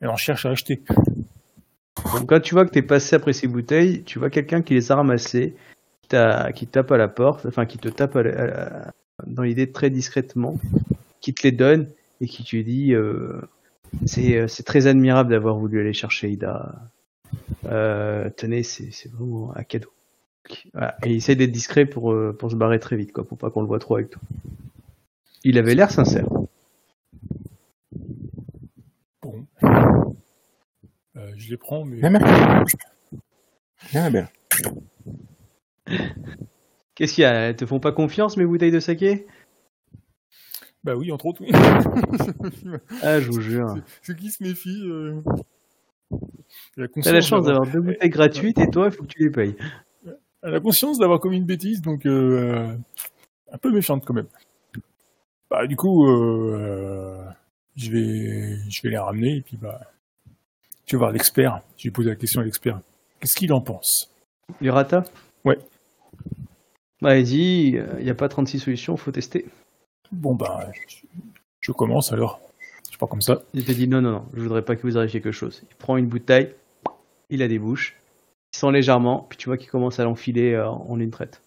elle en cherche à acheter. Donc, quand tu vois que t'es passé après ces bouteilles, tu vois quelqu'un qui les a ramassées, qui, t'a, qui tape à la porte, enfin qui te tape à la, à la, dans l'idée très discrètement, qui te les donne et qui te dit euh, c'est, c'est très admirable d'avoir voulu aller chercher Ida. Euh, tenez, c'est, c'est vraiment un cadeau. Voilà. Et il essaie d'être discret pour, pour se barrer très vite, quoi, pour pas qu'on le voit trop avec toi. Il avait l'air sincère. Bon. Euh, je les prends, mais... Ah ben. Qu'est-ce qu'il y a ? Elles te font pas confiance, mes bouteilles de saké ? Bah oui, entre autres, oui. Ah, je vous jure. C'est, c'est qui se méfie euh... la T'as la chance d'avoir, d'avoir deux bouteilles gratuites et toi, il faut que tu les payes. Elle a conscience d'avoir commis une bêtise, donc euh, un peu méfiante quand même. Bah, du coup, euh, je vais, je vais les ramener et puis bah, je vais voir l'expert. Je vais poser la question à l'expert. Qu'est-ce qu'il en pense ? Urata ? Ouais. Bah, il dit, il n'y a pas trente-six solutions, faut tester. Bon, bah, je, je commence alors. Je pars comme ça. Il te dit non, non, non, je voudrais pas que vous arriviez quelque chose. Il prend une bouteille, il la débouche, il sent légèrement, puis tu vois qu'il commence à l'enfiler euh, en une traite.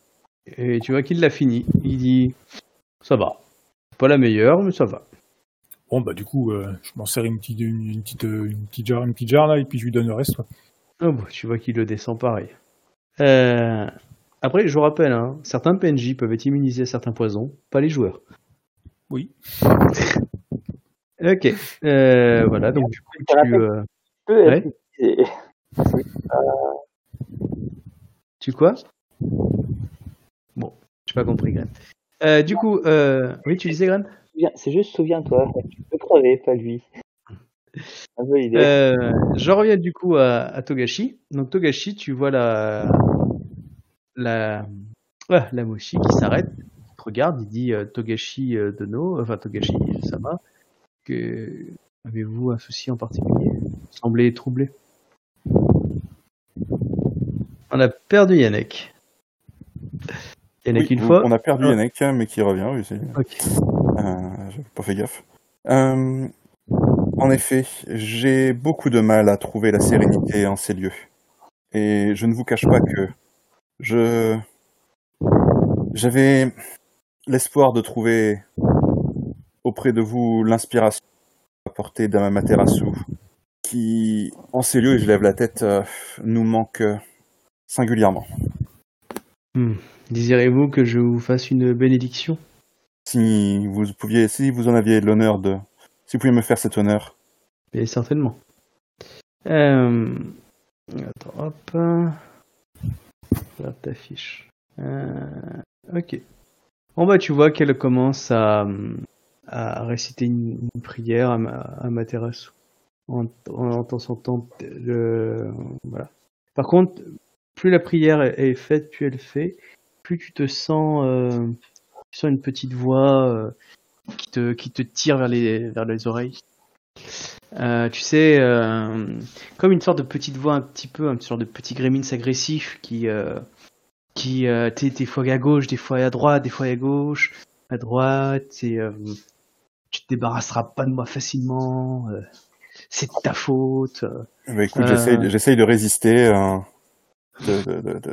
Et tu vois qu'il l'a fini. Il dit, ça va. Pas la meilleure, mais ça va. Bon, bah, du coup, euh, je m'en sers une petite, une, une, petite, une, petite jarre, une petite jarre, là, et puis je lui donne le reste. Oh, bah, tu vois qu'il le descend pareil. Euh... Après, je vous rappelle, hein, certains P N J peuvent être immunisés à certains poisons, pas les joueurs. Oui. Ok. Euh, voilà, donc du coup, tu... Euh... Ouais. Tu quoi ? Bon, j'ai pas compris, Graine. Euh, du coup, euh... oui, tu disais, Graine ? C'est juste, souviens-toi, tu peux crever, pas lui. Un peu l'idée. Euh, je reviens du coup à, à Togashi. Donc Togashi, tu vois la... La... Ouais, la Moshi qui s'arrête, qui te regarde, il dit euh, Togashi euh, Dono, enfin Togashi Sama, que... avez-vous un souci en particulier ? Semblez troublé. On a perdu Yannick. Yannick oui, une vous, fois. On a perdu ah. Yannick, mais qui revient, oui. C'est... Okay. Euh, j'ai pas fait gaffe. Euh, en effet, j'ai beaucoup de mal à trouver la sérénité en ces lieux. Et je ne vous cache pas que Je j'avais l'espoir de trouver auprès de vous l'inspiration apportée d'Amamaterasu, qui, en ces lieux, et je lève la tête, euh, nous manque singulièrement. Hmm. Désirez-vous que je vous fasse une bénédiction ? Si vous pouviez, si vous en aviez l'honneur de, si vous pouviez me faire cet honneur. Bien certainement. Euh... Attends, hop. Regarde ta fiche. Euh, ok. Bon bah tu vois qu'elle commence à, à réciter une, une prière à, ma, à Materasu en entendant son temps. Voilà. Par contre, plus la prière est, est faite, plus elle fait, plus tu te sens, euh, tu sens une petite voix euh, qui te qui te tire vers les vers les oreilles. Euh, tu sais, euh, comme une sorte de petite voix un petit peu, un sorte de petit gremlins agressif qui, euh, qui, euh, t'es des fois à gauche, des fois à droite, des fois à gauche, à droite, et euh, tu te débarrasseras pas de moi facilement, euh, c'est de ta faute. Euh, bah écoute, euh, j'essaye, j'essaye de résister, euh, de, de, de, de,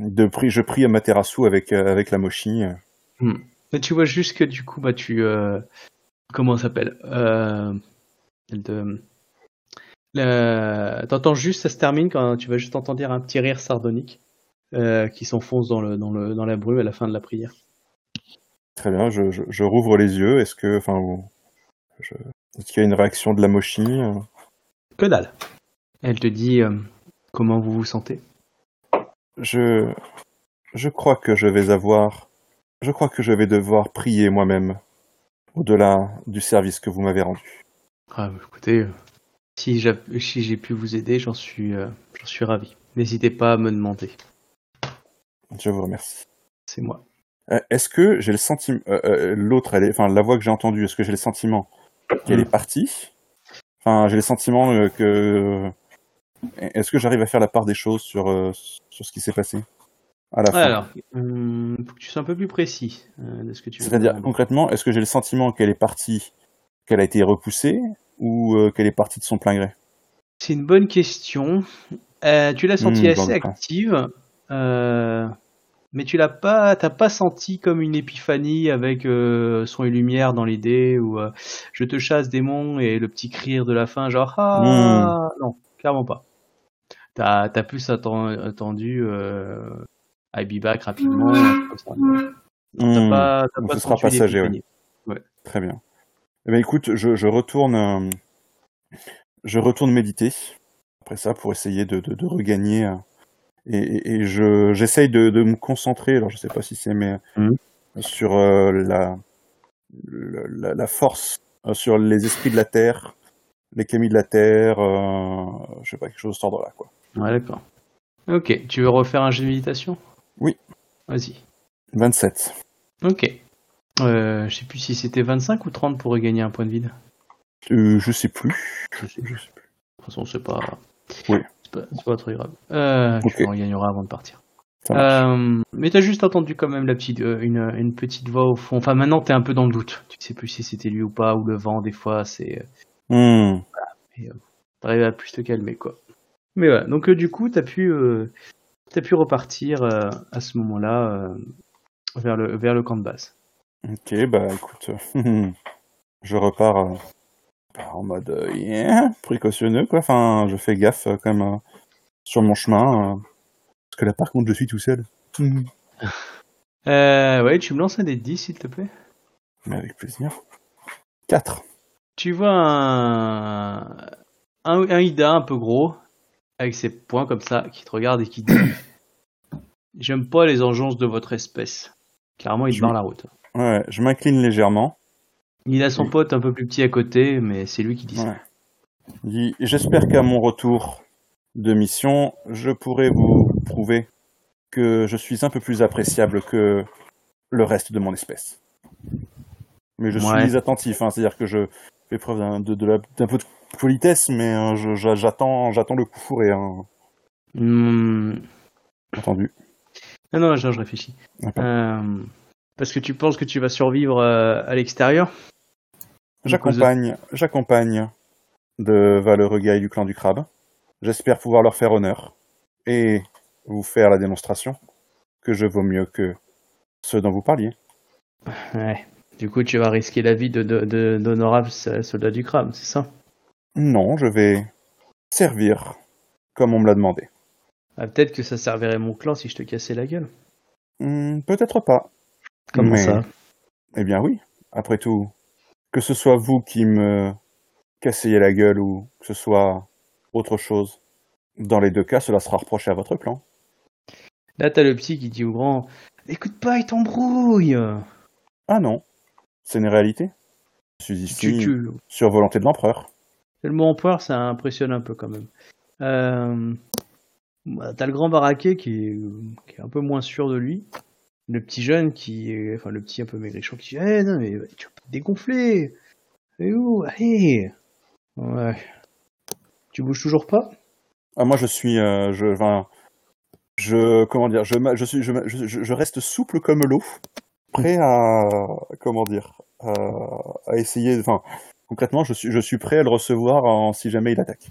de pri- je prie Amaterasu avec, euh, avec la Moshi. Hmm. Mais tu vois juste que du coup, bah tu, euh, comment ça s'appelle euh, de... Le... T'entends juste, ça se termine quand tu vas juste entendre un petit rire sardonique euh, qui s'enfonce dans le, dans le dans la brume à la fin de la prière. Très bien, je, je, je rouvre les yeux. Est-ce que, enfin, je... est-ce qu'il y a une réaction de la Moshi ? Que dalle. Elle te dit euh, comment vous vous sentez ? Je, je crois que je vais avoir, je crois que je vais devoir prier moi-même au-delà du service que vous m'avez rendu. Ah, écoutez, si j'ai, si j'ai pu vous aider, j'en suis, euh, j'en suis ravi. N'hésitez pas à me demander. Je vous remercie. C'est moi. Euh, est-ce que j'ai le sentiment, euh, euh, l'autre, elle est, enfin la voix que j'ai entendue, est-ce que j'ai le sentiment qu'elle mmh. est partie ? Enfin, j'ai le sentiment euh, que, est-ce que j'arrive à faire la part des choses sur euh, sur ce qui s'est passé ? à la ouais, fin. Alors, hum, faut que tu sois un peu plus précis euh, de ce que tu veux. C'est-à-dire, concrètement, est-ce que j'ai le sentiment qu'elle est partie, qu'elle a été repoussée, ou euh, qu'elle est partie de son plein gré? C'est une bonne question. Euh, tu l'as sentie mmh, assez active, euh, mais tu l'as pas, t'as pas senti comme une épiphanie avec euh, son et lumière dans l'idée ou euh, je te chasse démon et le petit cri de la fin genre ah mmh. Non, clairement pas. T'as, t'as plus attendu euh, I be back rapidement comme ça. Donc, t'as pas, t'as mmh. pas ce sera passager. Ouais. Ouais. Très bien. Eh bien, écoute, je, je retourne, euh, je retourne méditer après ça pour essayer de, de, de regagner euh, et, et, et je, j'essaye de, de me concentrer. Alors, je sais pas si c'est mais mmh. sur euh, la, la, la force, euh, sur les esprits de la terre, les camis de la terre, euh, je sais pas quelque chose de cet ordre-là, quoi. Ouais, d'accord. Ok, tu veux refaire un jeu de méditation? Oui. Vas-y. vingt-sept. Ok. Euh, je sais plus si c'était vingt-cinq ou trente pour regagner un point de vide. Euh, je sais plus. Je sais, je sais plus. De toute façon, c'est pas. Oui. C'est pas, c'est pas trop grave. Euh, okay. Tu en gagneras avant de partir. Euh, mais t'as juste entendu quand même la petite, euh, une, une petite voix au fond. Enfin, maintenant t'es un peu dans le doute. Tu sais plus si c'était lui ou pas, ou le vent des fois. C'est. Mmh. Voilà. Et, euh, t'arrives à plus te calmer, quoi. Mais voilà. Donc euh, du coup, t'as pu, euh, t'as pu repartir euh, à ce moment-là euh, vers le, vers le camp de base. Ok, bah écoute, euh, je repars euh, en mode euh, yeah, précautionneux, quoi. Enfin, je fais gaffe euh, quand même euh, sur mon chemin. Euh, parce que là, par contre, je suis tout seul. Mmh. euh, ouais, tu me lances un des dix, s'il te plaît. Mais avec plaisir. quatre. Tu vois un... un. un Ida un peu gros, avec ses poings comme ça, qui te regarde et qui dit j'aime pas les engences de votre espèce. Clairement, il te barre la route. Ouais, je m'incline légèrement. Il a son oui. pote un peu plus petit à côté, mais c'est lui qui dit ouais. ça. Il dit, j'espère qu'à mon retour de mission, je pourrai vous prouver que je suis un peu plus appréciable que le reste de mon espèce. Mais je ouais. suis attentif, hein, c'est-à-dire que je fais preuve d'un, de, de la, d'un peu de politesse, mais hein, je, j'attends, j'attends le coup fourré. Hein. Mmh. Entendu. Non, non, je, je réfléchis. Euh... Parce que tu penses que tu vas survivre euh, à l'extérieur ? J'accompagne, de... j'accompagne de valeureux gars du clan du crabe. J'espère pouvoir leur faire honneur et vous faire la démonstration que je vaux mieux que ceux dont vous parliez. Ouais. Du coup, tu vas risquer la vie de, de, de, d'honorables soldats du crabe, c'est ça ? Non, je vais servir comme on me l'a demandé. Ah, peut-être que ça servirait mon clan si je te cassais la gueule. Mmh, peut-être pas. Comment mais, ça ? Eh bien oui, après tout, que ce soit vous qui me cassiez la gueule ou que ce soit autre chose, dans les deux cas, cela sera reproché à votre clan. Là, t'as le petit qui dit au grand « Écoute pas, il t'embrouille !» Ah non, c'est une réalité. Je suis ici tu, tu... sur volonté de l'empereur. Le mot empereur, ça impressionne un peu quand même. Euh... Bah, t'as le grand baraquet qui est... qui est un peu moins sûr de lui. Le petit jeune qui, enfin le petit un peu maigrichon qui dit hey, « non mais tu vas pas te dégonfler, et où, allez, ouais, tu bouges toujours pas ?» Ah moi je suis, euh, je, enfin, je, comment dire, je, je suis, je, je, je reste souple comme l'eau, prêt à, comment dire, à, à essayer, enfin, concrètement je suis, je suis prêt à le recevoir en, si jamais il attaque.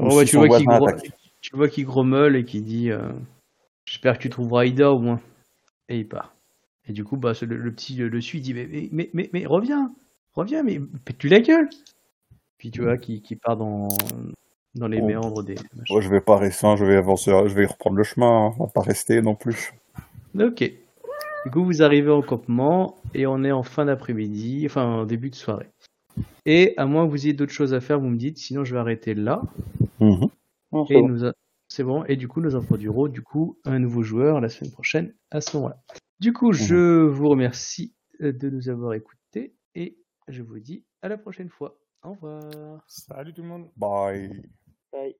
Oh, ouais, si tu, vois qu'il gro- attaque. tu vois qu'il grommelle et qu'il dit euh, « j'espère que tu trouveras Ida au moins ». Et il part. Et du coup, bah, le, le petit le, le suit, il dit mais, mais, mais, mais, mais reviens, reviens, mais pète-tu la gueule. Puis tu vois, qui, qui part dans, dans les oh. méandres des. Machins. Moi, je vais pas rester, je vais avancer, je vais reprendre le chemin, hein. On va pas rester non plus. Ok. Du coup, vous arrivez au campement et on est en fin d'après-midi, enfin, en début de soirée. Et à moins que vous ayez d'autres choses à faire, vous me dites, sinon je vais arrêter là. Mmh. Oh, et nous a... C'est bon, et du coup, nous introduirons du coup un nouveau joueur la semaine prochaine à ce moment-là. Du coup, je vous remercie de nous avoir écoutés et je vous dis à la prochaine fois. Au revoir. Salut tout le monde. Bye. Bye.